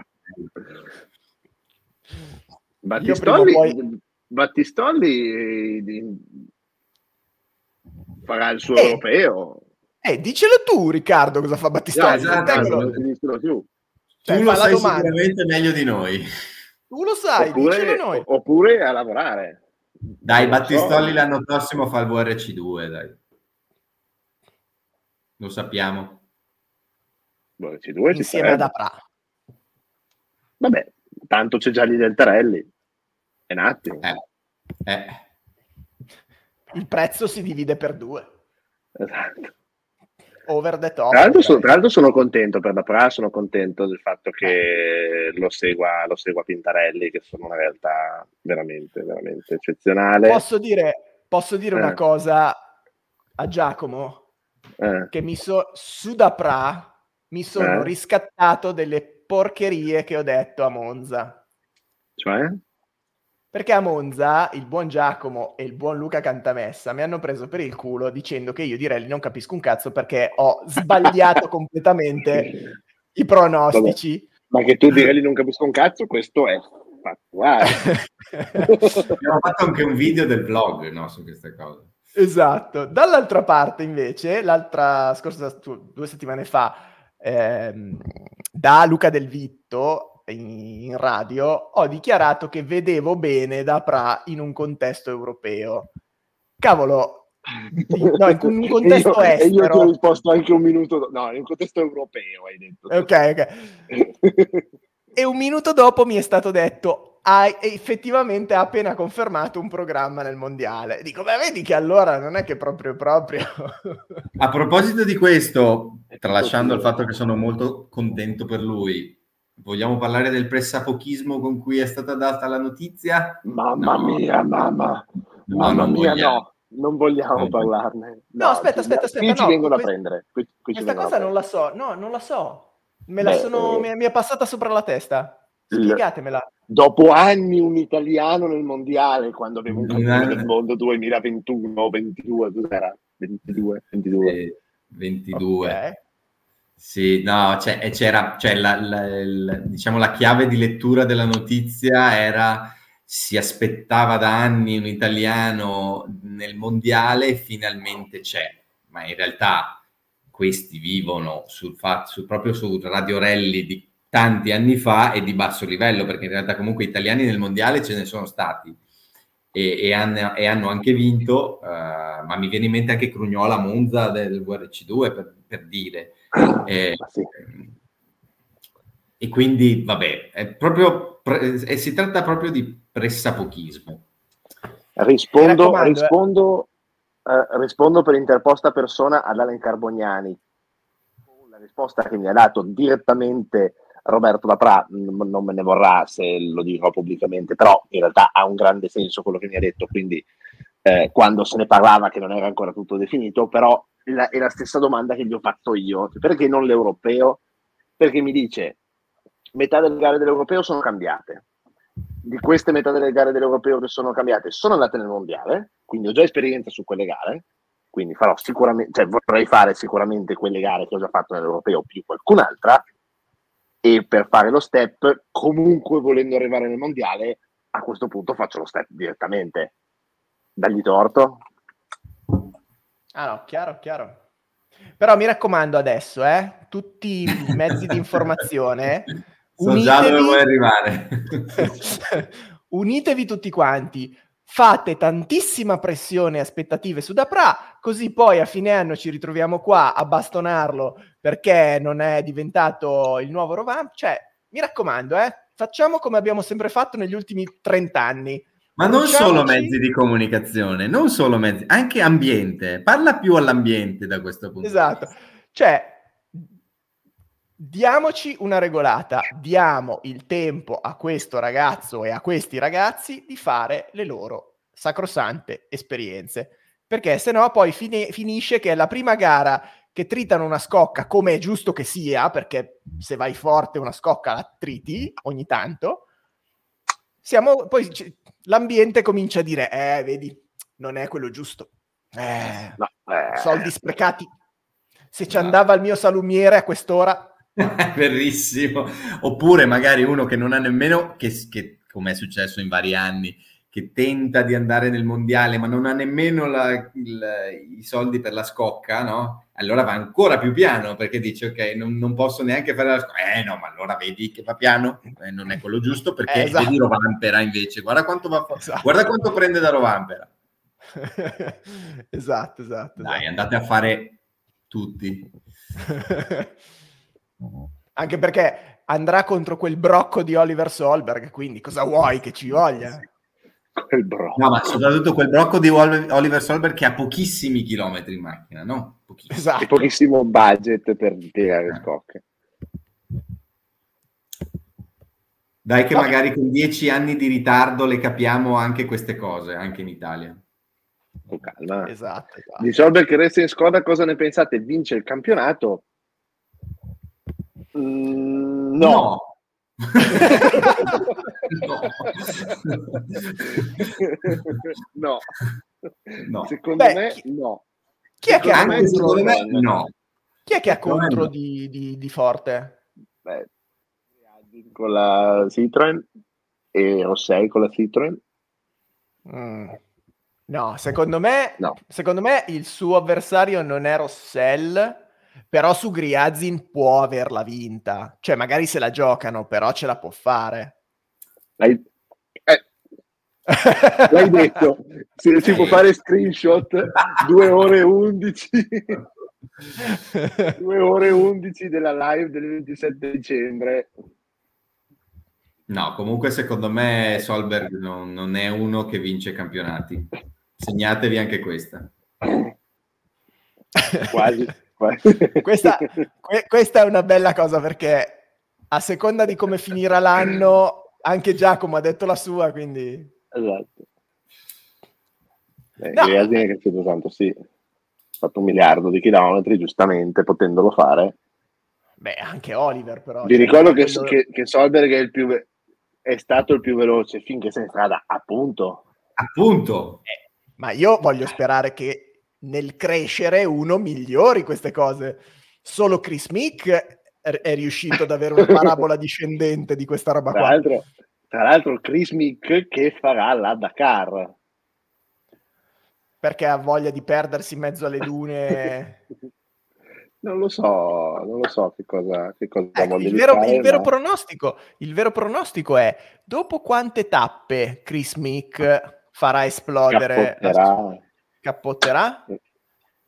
Battistolli farà il suo europeo. Dicelo tu, Riccardo, cosa fa Battistolli. Tu lo sai sicuramente meglio di noi. Tu lo sai, dicelo noi. Oppure a lavorare. Dai, Battistolli l'anno prossimo fa il VRC2, dai. Lo sappiamo. VRC2 insieme a Daprà. Vabbè, tanto c'è già lì del Tarelli. È un attimo. Il prezzo si divide per 2. Esatto. Over the top. Tra l'altro sono contento per Daprà, sono contento del fatto che lo segua Pintarelli, che sono una realtà veramente, veramente eccezionale. Posso dire una cosa a Giacomo? Che su Daprà mi sono riscattato delle porcherie che ho detto a Monza. Cioè? Perché a Monza il buon Giacomo e il buon Luca Cantamessa mi hanno preso per il culo dicendo che io di rally non capisco un cazzo perché ho sbagliato completamente i pronostici. Vabbè. Ma che tu di rally non capisco un cazzo, questo è fattuale. Abbiamo fatto anche un video del vlog, no, su queste cose. Esatto. Dall'altra parte invece, due settimane fa, da Luca Del Vitto, in radio ho dichiarato che vedevo bene Daprà in un contesto europeo. Cavolo, no, in un contesto estero. Io ti ho risposto anche un minuto, no, in un contesto europeo hai detto. Ok. E un minuto dopo mi è stato detto, effettivamente ha appena confermato un programma nel mondiale. Dico, vedi che allora non è che proprio. A proposito di questo, tralasciando il fatto che sono molto contento per lui, vogliamo parlare del pressapochismo con cui è stata data la notizia? Mamma mia, no. Non vogliamo parlarne. No, aspetta. Qui ci vengono a prendere. Questa cosa non la so. No, non la so. Mi è passata sopra la testa. Spiegatemela. Dopo anni un italiano nel mondiale, quando avevo un campione del mondo 2021, 22, cos'era? 22. Okay. Sì, no, diciamo la chiave di lettura della notizia era: si aspettava da anni un italiano nel mondiale e finalmente c'è, ma in realtà questi vivono proprio su Radio Rally di tanti anni fa e di basso livello, perché in realtà comunque italiani nel mondiale ce ne sono stati e hanno anche vinto, ma mi viene in mente anche Crugnola Monza del VRC2 per dire. E quindi vabbè, si tratta proprio di pressapochismo. Rispondo per interposta persona ad Alan Carbognani. La risposta che mi ha dato direttamente Roberto Daprà, non me ne vorrà se lo dirò pubblicamente, però in realtà ha un grande senso quello che mi ha detto, quindi quando se ne parlava che non era ancora tutto definito, però è la stessa domanda che gli ho fatto io: perché non l'europeo? Perché mi dice metà delle gare dell'europeo sono cambiate, di queste metà delle gare dell'europeo che sono cambiate sono andate nel mondiale, quindi ho già esperienza su quelle gare, quindi vorrei fare sicuramente quelle gare che ho già fatto nell'europeo più qualcun'altra, e per fare lo step, comunque volendo arrivare nel mondiale, a questo punto faccio lo step direttamente. Dagli torto? Ah no, chiaro. Però mi raccomando adesso, tutti i mezzi di informazione, so già dove vuoi arrivare. Unitevi tutti quanti, fate tantissima pressione e aspettative su Daprà, così poi a fine anno ci ritroviamo qua a bastonarlo perché non è diventato il nuovo Rovan. Cioè, mi raccomando, facciamo come abbiamo sempre fatto negli ultimi 30 anni. Ma non solo mezzi di comunicazione, non solo mezzi, anche ambiente. Parla più all'ambiente da questo punto di vista. Cioè, diamoci una regolata, diamo il tempo a questo ragazzo e a questi ragazzi di fare le loro sacrosante esperienze, perché sennò poi finisce che è la prima gara che tritano una scocca, come è giusto che sia, perché se vai forte una scocca la triti ogni tanto. Siamo poi l'ambiente comincia a dire vedi, non è quello giusto, no, soldi sprecati, se ci andava il mio salumiere a quest'ora. Verissimo. Oppure magari uno che non ha nemmeno che come è successo in vari anni, che tenta di andare nel mondiale ma non ha nemmeno i soldi per la scocca, no? Allora va ancora più piano, perché dice ok, non posso neanche fare la scocca, no, ma allora vedi che va piano, non è quello giusto, perché esatto. Vedi Rovampera invece, guarda quanto va, esatto. Guarda quanto prende da Rovampera. esatto. Dai, andate a fare tutti. Anche perché andrà contro quel brocco di Oliver Solberg, quindi cosa vuoi che ci voglia? Quel brocco. No, ma soprattutto quel brocco di Oliver Solberg che ha pochissimi chilometri in macchina, no? Pochissimo. Esatto. E pochissimo budget per tirare scocche. Dai, che magari con 10 anni di ritardo le capiamo anche queste cose, anche in Italia. Con calma. Esatto. Di Solberg che resta in Skoda, cosa ne pensate? Vince il campionato? No. No. Secondo me no. Chi è che ha contro? No. Chi è che ha contro di forte? Beh, con la Citroën e Rossei con la Citroën. No, secondo me no. Secondo me il suo avversario non è Rossell. Però su Gryazin può averla vinta. Cioè, magari se la giocano, però ce la può fare. L'hai detto. Si può fare screenshot 2 ore e 11. 2 ore e 11 della live del 27 dicembre. No, comunque secondo me Solberg non è uno che vince campionati. Segnatevi anche questa. Quasi. Questa è una bella cosa, perché a seconda di come finirà l'anno anche Giacomo ha detto la sua, quindi esatto. Gryazin è cresciuto tanto, sì, ha fatto 1 miliardo di chilometri, giustamente, potendolo fare. Beh, anche Oliver, però vi ricordo che Solberg è stato il più veloce finché sei in strada, appunto. Ma io voglio sperare che nel crescere uno migliori queste cose. Solo Chris Meeke è riuscito ad avere una parabola discendente di questa roba qua. Tra l'altro Chris Meeke che farà la Dakar, perché ha voglia di perdersi in mezzo alle dune. Non lo so che cosa voglia fare, il vero pronostico è dopo quante tappe Chris Meeke farà esplodere. Cappotterà?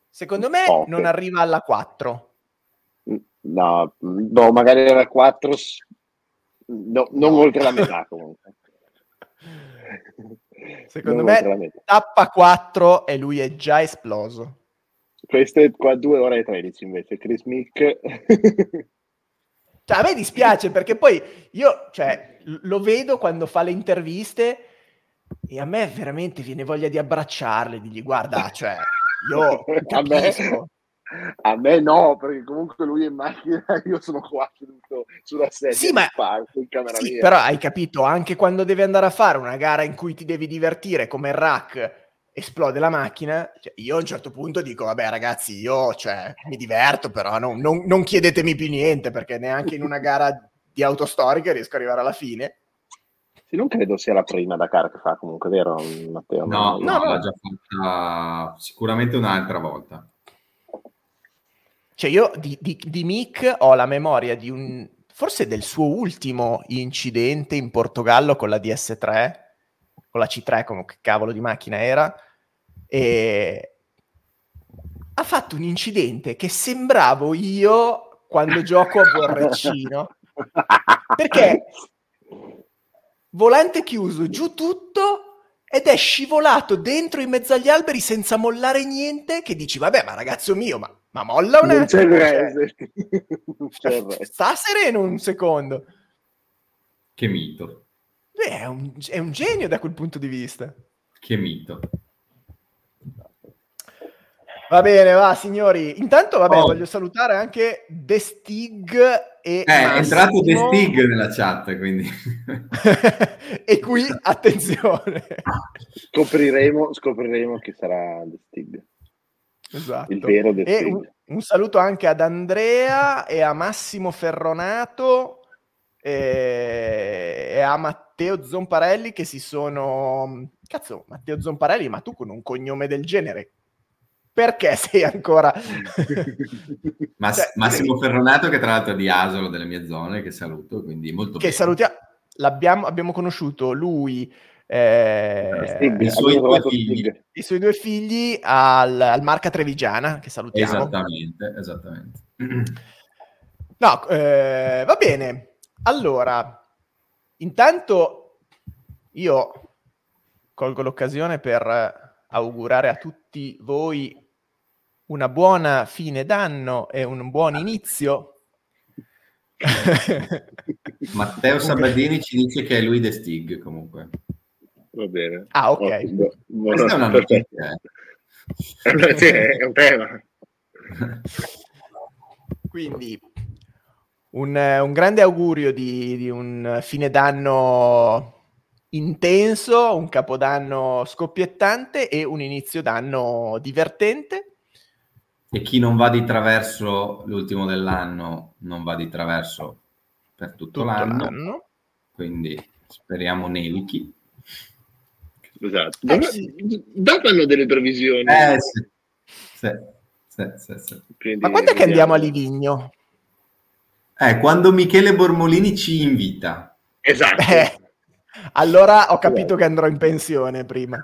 Secondo me non arriva alla 4. No, magari alla 4. No, non oltre la metà comunque. Secondo me tappa 4 e lui è già esploso. Questo è qua 2 ore e 13 invece, Chris Meeke. Cioè, a me dispiace perché poi io lo vedo quando fa le interviste e a me veramente viene voglia di abbracciarle, digli guarda, io a me no, perché comunque lui è in macchina, io sono qua seduto sulla sedia, sì, ma parco, in camera mia. Però hai capito, anche quando devi andare a fare una gara in cui ti devi divertire come il rack esplode la macchina, io a un certo punto dico vabbè ragazzi, io mi diverto, però non chiedetemi più niente, perché neanche in una gara di autostorica, riesco ad arrivare alla fine. Sì, non credo sia la prima Dakar che fa, comunque, vero Matteo? No, l'ha già fatta sicuramente un'altra volta. Cioè io di Mick ho la memoria di forse del suo ultimo incidente in Portogallo con la DS3, con la C3, con che cavolo di macchina era, e ha fatto un incidente che sembravo io quando gioco a borraccino, perché volante chiuso, giù tutto, ed è scivolato dentro in mezzo agli alberi senza mollare niente, che dici, vabbè, ma ragazzo mio, ma molla un attimo, sta sereno un secondo. Che mito. Beh, è un genio da quel punto di vista. Che mito. Va bene, va signori. Intanto, vabbè, voglio salutare anche The Stig e Massimo. È entrato The Stig nella chat, quindi. E qui, attenzione. Scopriremo chi sarà The Stig. Esatto. Il vero The Stig. E un saluto anche ad Andrea e a Massimo Ferronato e a Matteo Zomparelli, che si sono... Cazzo, Matteo Zomparelli, ma tu con un cognome del genere, perché sei ancora... Massimo Ferronato, che tra l'altro è di Asolo, delle mie zone, che saluto, quindi molto bene. Che salutiamo, abbiamo conosciuto lui, i suoi due figli al Marca Trevigiana, che salutiamo. Esattamente. No, va bene. Allora, intanto io colgo l'occasione per augurare a tutti voi una buona fine d'anno e un buon inizio. Matteo Sabadini ci dice che è lui The Stig, comunque. Va bene. Ah, ok. Questa è una notizia. È un tema. Quindi un grande augurio di un fine d'anno intenso, un capodanno scoppiettante e un inizio d'anno divertente. E chi non va di traverso l'ultimo dell'anno non va di traverso per tutto l'anno. Quindi speriamo nevichi. Esatto. Fanno delle previsioni. Sì. Quindi, ma quando è che andiamo a Livigno? Quando Michele Bormolini ci invita. Esatto. Allora ho capito che andrò in pensione prima.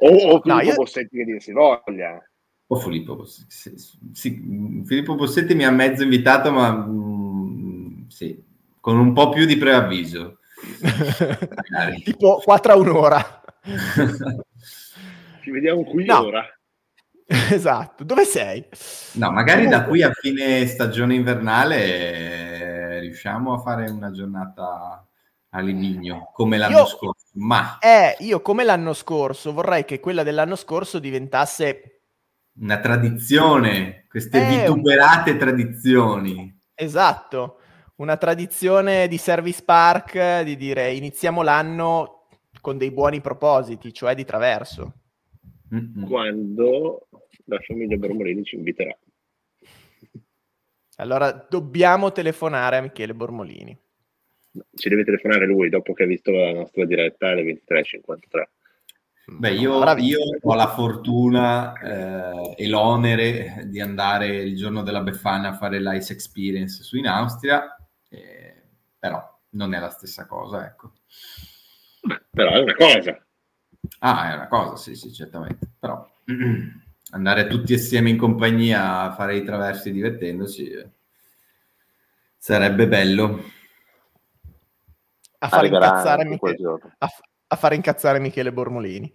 O Filippo Bossetti, che dir si voglia. O Filippo Bossetti. Sì, Filippo Bossetti mi ha mezzo invitato, ma sì, con un po' più di preavviso. Tipo 4 a un'ora. Ci vediamo qui ora. Esatto, dove sei? No, magari comunque, da qui a fine stagione invernale riusciamo a fare una giornata a Livigno come l'anno scorso. Ma io, come l'anno scorso, vorrei che quella dell'anno scorso diventasse una tradizione, queste vituperate tradizioni. Esatto, una tradizione di Service Park, di dire iniziamo l'anno con dei buoni propositi, cioè di traverso. Quando la famiglia Bormolini ci inviterà. Allora dobbiamo telefonare a Michele Bormolini. Ci deve telefonare lui dopo che ha visto la nostra diretta alle 23:53. Beh, io ho la fortuna e l'onere di andare il giorno della Befana a fare l'Ice Experience su in Austria, però non è la stessa cosa, ecco. Beh, però è una cosa. Ah, è una cosa, sì, certamente. Però andare tutti assieme in compagnia a fare i traversi divertendosi sarebbe bello. A fare incazzare Michele Bormolini.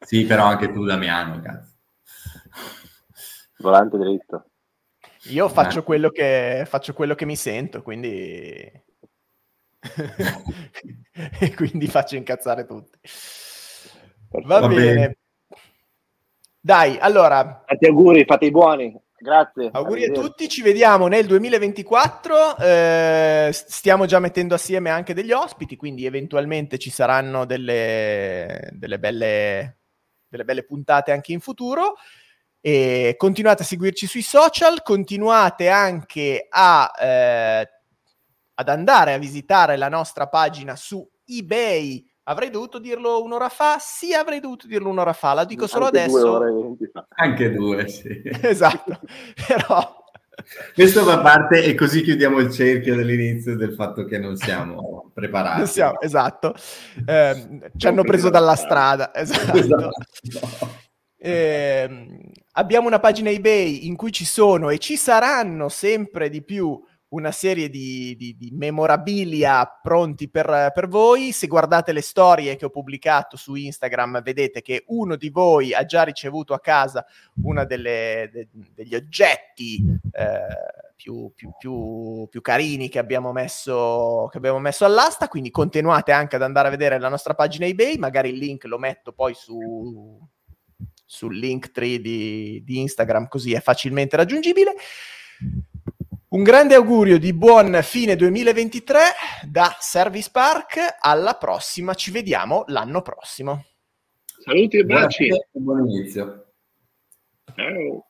Sì, però anche tu, Damiano, cazzo. Volante dritto. Io faccio quello che mi sento, quindi e quindi faccio incazzare tutti. Va bene. Dai, allora, tanti auguri, fate i buoni. Grazie. Auguri a tutti, ci vediamo nel 2024, stiamo già mettendo assieme anche degli ospiti, quindi eventualmente ci saranno delle belle puntate anche in futuro, E continuate a seguirci sui social, continuate anche ad andare a visitare la nostra pagina su eBay. Avrei dovuto dirlo un'ora fa? Sì, avrei dovuto dirlo un'ora fa, la dico solo anche adesso. 2 ore 20 fa. Anche 2, sì. Esatto, però... Questo fa parte, e così chiudiamo il cerchio dall'inizio del fatto che non siamo preparati. Non siamo, esatto. Ci hanno preso dalla strada. Esatto. Abbiamo una pagina eBay in cui ci sono e ci saranno sempre di più una serie di memorabilia pronti per voi. Se guardate le storie che ho pubblicato su Instagram, vedete che uno di voi ha già ricevuto a casa uno degli oggetti più carini che abbiamo messo all'asta, quindi continuate anche ad andare a vedere la nostra pagina eBay, magari il link lo metto poi sul Linktree di Instagram, così è facilmente raggiungibile. Un grande augurio di buon fine 2023 da Service Park, alla prossima, ci vediamo l'anno prossimo. Saluti e baci. Buon inizio. Ciao.